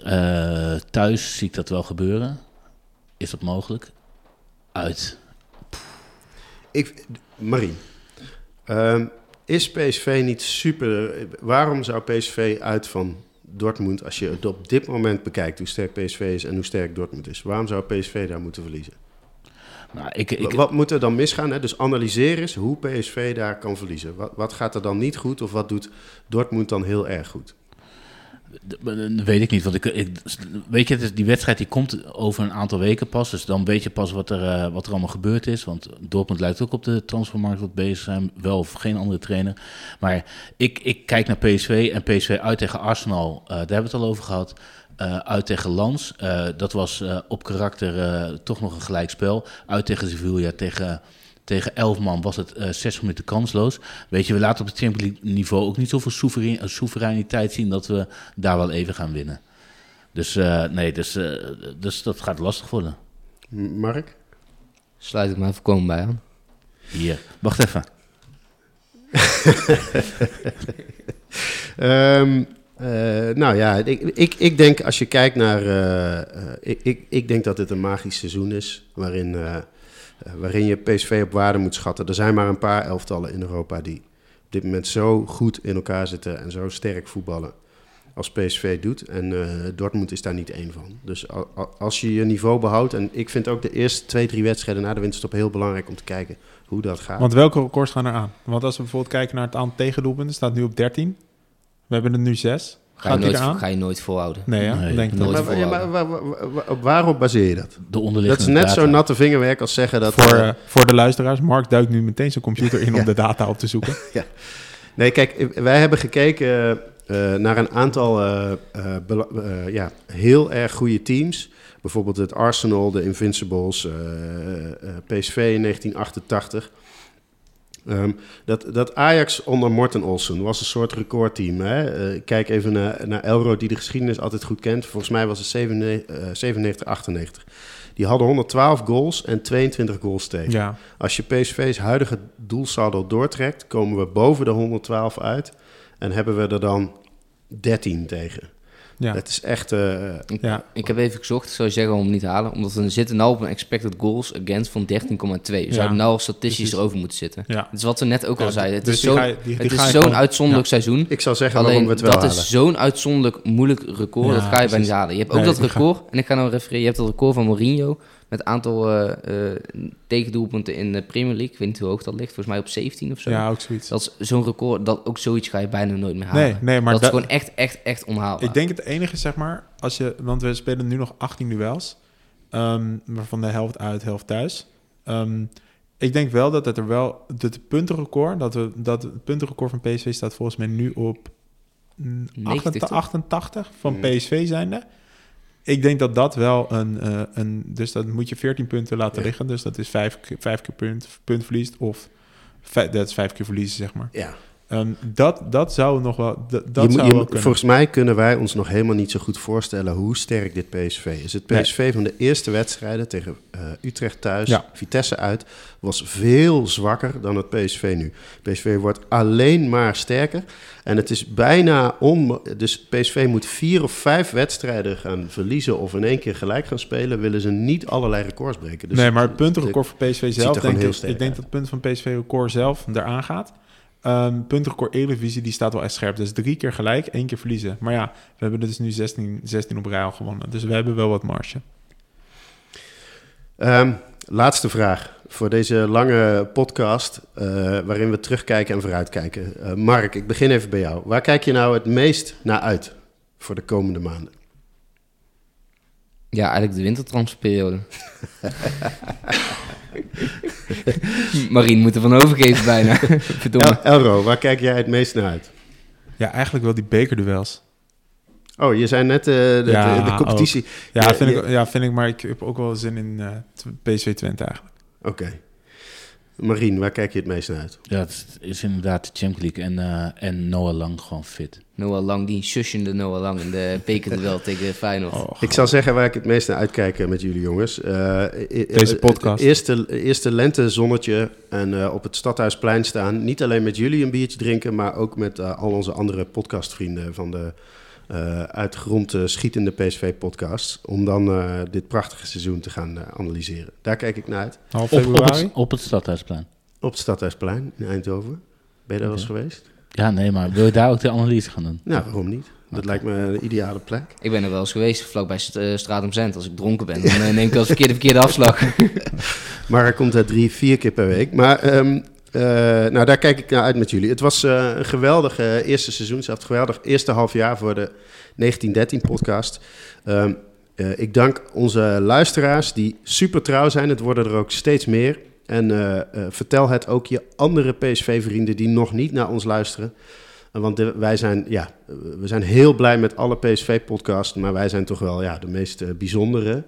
Uh, thuis zie ik dat wel gebeuren. Is dat mogelijk? Uit. Ik, Marie, um, is P S V niet super... Waarom zou P S V uit van Dortmund... als je het op dit moment bekijkt hoe sterk P S V is... en hoe sterk Dortmund is? Waarom zou P S V daar moeten verliezen? Nou, ik, ik, wat moet er dan misgaan? Hè? Dus analyseer eens hoe P S V daar kan verliezen. Wat, wat gaat er dan niet goed of wat doet Dortmund dan heel erg goed? Dat weet ik niet. Want ik, ik, weet je, die wedstrijd die komt over een aantal weken pas. Dus dan weet je pas wat er, uh, wat er allemaal gebeurd is. Want Dortmund lijkt ook op de transfermarkt wat bezig zijn. Wel of geen andere trainer. Maar ik, ik kijk naar P S V en P S V uit tegen Arsenal. Uh, daar hebben we het al over gehad. Uh, uit tegen Lans, uh, dat was uh, op karakter uh, toch nog een gelijkspel. Uit tegen Sevilla, tegen, tegen elf man was het uh, zes minuten kansloos. Weet je, we laten op het Champions League niveau ook niet zoveel soeverein, soevereiniteit zien... dat we daar wel even gaan winnen. Dus uh, nee, dus, uh, dus dat gaat lastig worden. Mark? Sluit ik maar voorkomen bij aan. Hier, wacht even. um... Uh, nou ja, ik, ik, ik denk als je kijkt naar... Uh, uh, ik, ik, ik denk dat dit een magisch seizoen is... Waarin, uh, uh, waarin je P S V op waarde moet schatten. Er zijn maar een paar elftallen in Europa... die op dit moment zo goed in elkaar zitten... en zo sterk voetballen als P S V doet. En uh, Dortmund is daar niet één van. Dus a, a, als je je niveau behoudt... en ik vind ook de eerste twee, drie wedstrijden na de winterstop... heel belangrijk om te kijken hoe dat gaat. Want welke records gaan er aan? Want als we bijvoorbeeld kijken naar het aantal tegendoelpunten... staat nu op dertien... We hebben er nu zes. Ga je, nooit, ga je nooit volhouden. Nee, ja? nee denk nooit maar, ja, maar waar, waar, waar, waarop baseer je dat? De onderliggende Dat is net data. Zo natte vingerwerk als zeggen dat... Voor, uh, uh, voor de luisteraars, Mark duikt nu meteen zijn computer in ja. om de data op te zoeken. ja. Nee, kijk, wij hebben gekeken uh, naar een aantal uh, uh, bela- uh, ja, heel erg goede teams. Bijvoorbeeld het Arsenal, de Invincibles, uh, uh, P S V in negentien achtentachtig. Um, dat, dat Ajax onder Morten Olsen was een soort recordteam. Hè? Uh, kijk even naar, naar Elro, die de geschiedenis altijd goed kent. Volgens mij was het zevenennegentig, achtennegentig. Die hadden honderdtwaalf goals en tweeëntwintig goals tegen. Ja. Als je P S V's huidige doelsaldo doortrekt, komen we boven de honderdtwaalf uit. En hebben we er dan dertien tegen. Ja. Dat is echt... Uh, ik, ja. ik heb even gezocht, zou je zeggen, om het niet te halen. Omdat we zitten nu op een expected goals against van dertien komma twee. We ja. zouden nu al statistisch erover moeten zitten. Ja. Dat is wat we net ook ja, al zeiden. Het dus is, zo, je, die, het die is zo'n gewoon, uitzonderlijk ja. seizoen. Ik zou zeggen waarom we het wel dat halen. Is zo'n uitzonderlijk moeilijk record. Ja, dat ga je bijna niet halen. Je hebt ook nee, dat record, ga... en ik ga nou refereren, je hebt dat record van Mourinho... met aantal uh, uh, tegendoelpunten in de Premier League. Ik weet niet hoe hoog dat ligt. Volgens mij op zeventien of zo. Ja, ook zoiets. Dat is zo'n record. Dat, ook zoiets ga je bijna nooit meer halen. Nee, nee, maar dat, dat is gewoon echt, echt, echt onhaalbaar. Ik denk het enige, zeg maar... Als je, want we spelen nu nog achttien duels. Um, waarvan de helft uit, helft thuis. Um, ik denk wel dat het er wel... Het puntenrecord, dat we, dat het puntenrecord van P S V staat volgens mij nu op... achtentachtig van hmm. P S V zijnde. Ik denk dat dat wel een, uh, een... Dus dat moet je veertien punten laten liggen. Dus dat is vijf, vijf keer punt, punt verliest. Of vijf, dat is vijf keer verliezen, zeg maar. Ja. Um, dat, dat zou nog wel, dat, dat je, zou je, wel kunnen. Volgens mij kunnen wij ons nog helemaal niet zo goed voorstellen... hoe sterk dit P S V is. Het P S V nee. van de eerste wedstrijden tegen uh, Utrecht thuis, ja. Vitesse uit... was veel zwakker dan het P S V nu. P S V wordt alleen maar sterker. En het is bijna on... Dus P S V moet vier of vijf wedstrijden gaan verliezen... of in één keer gelijk gaan spelen... willen ze niet allerlei records breken. Dus nee, maar het puntenrecord van P S V zelf... Denk ik, ik denk dat het punt van P S V-record zelf eraan gaat... Um, puntenrecord Eredivisie, die staat wel echt scherp. Dus drie keer gelijk, één keer verliezen. Maar ja, we hebben dus nu zestien, zestien op rij al gewonnen. Dus we hebben wel wat marge. Um, laatste vraag voor deze lange podcast... Uh, waarin we terugkijken en vooruitkijken. Uh, Mark, ik begin even bij jou. Waar kijk je nou het meest naar uit voor de komende maanden? Ja, eigenlijk de wintertransferperiode. Marien moet er van overgeven bijna. Verdomme. El- Elro, waar kijk jij het meest naar uit? Ja, eigenlijk wel die bekerduels. Oh, je zei net uh, de, ja, de, de competitie. Ja, ja, vind je, ik, ja, vind ik, maar ik heb ook wel zin in uh, P S V Twente eigenlijk. Oké. Okay. Marien, waar kijk je het meest naar uit? Ja, het is inderdaad de Champions League en, uh, en Noah Lang gewoon fit. Noah Lang, die susjende Noah Lang in de bekerduel tegen Feyenoord. Oh, ik zou zeggen waar ik het meest naar uitkijk met jullie jongens. Uh, Deze podcast. Eerste, eerste lentezonnetje en uh, op het Stadhuisplein staan. Niet alleen met jullie een biertje drinken, maar ook met uh, al onze andere podcastvrienden van de uh, uit grond uh, schietende P S V-podcast. Om dan uh, dit prachtige seizoen te gaan uh, analyseren. Daar kijk ik naar uit. Half februari? Op, op, het, op het Stadhuisplein. Op het Stadhuisplein in Eindhoven. Ben je daar wel eens geweest? Ja, nee, maar wil je daar ook de analyse gaan doen? Nou, waarom niet? Dat lijkt me de ideale plek. Ik ben er wel eens geweest, vlakbij Straat om Zent. Als ik dronken ben, dan neem ik als verkeerde, verkeerde afslag. Maar er komt er drie, vier keer per week. Maar um, uh, nou, daar kijk ik naar uit met jullie. Het was uh, een geweldige eerste seizoen. Zelfs geweldig eerste half jaar voor de negentien dertien podcast. Um, uh, ik dank onze luisteraars die super trouw zijn. Het worden er ook steeds meer. En uh, uh, vertel het ook je andere P S V-vrienden die nog niet naar ons luisteren. Uh, want de, wij zijn, ja, uh, we zijn heel blij met alle P S V-podcasts, maar wij zijn toch wel ja, de meest uh, bijzondere.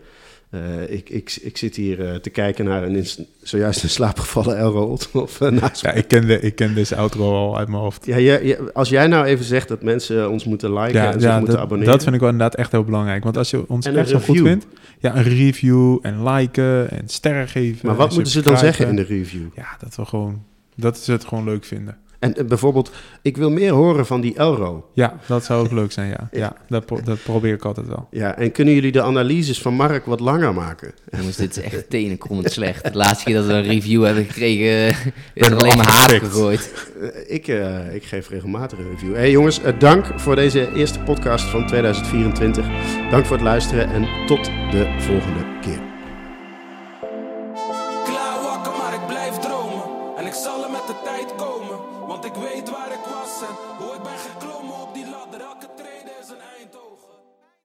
Uh, ik, ik, ik zit hier uh, te kijken naar een inst- zojuist in slaap gevallen Elro of uh, naast... Ja, ik ken, de, ik ken deze outro al uit mijn hoofd. Ja, ja, ja, als jij nou even zegt dat mensen ons moeten liken ja, en zich ja, moeten dat, abonneren... Dat vind ik wel inderdaad echt heel belangrijk. Want als je ons echt zo goed vindt... Ja, een review en liken en sterren geven... Maar wat moeten ze dan zeggen in de review? Ja, dat we gewoon... Dat ze het gewoon leuk vinden. En bijvoorbeeld, ik wil meer horen van die Elro. Ja, dat zou ook leuk zijn, ja. ja dat, pro- dat probeer ik altijd wel. Ja, en kunnen jullie de analyses van Mark wat langer maken? Jongens, dit is echt tenenkrommend slecht. De laatste keer dat we een review hebben gekregen, is er alleen maar haar gegooid. Ik, uh, ik geef regelmatig een review. Hé hey, jongens, uh, dank voor deze eerste podcast van tweeduizend vierentwintig. Dank voor het luisteren en tot de volgende keer. Ik zal er met de tijd komen, want ik weet waar ik was en hoe ik ben gekomen.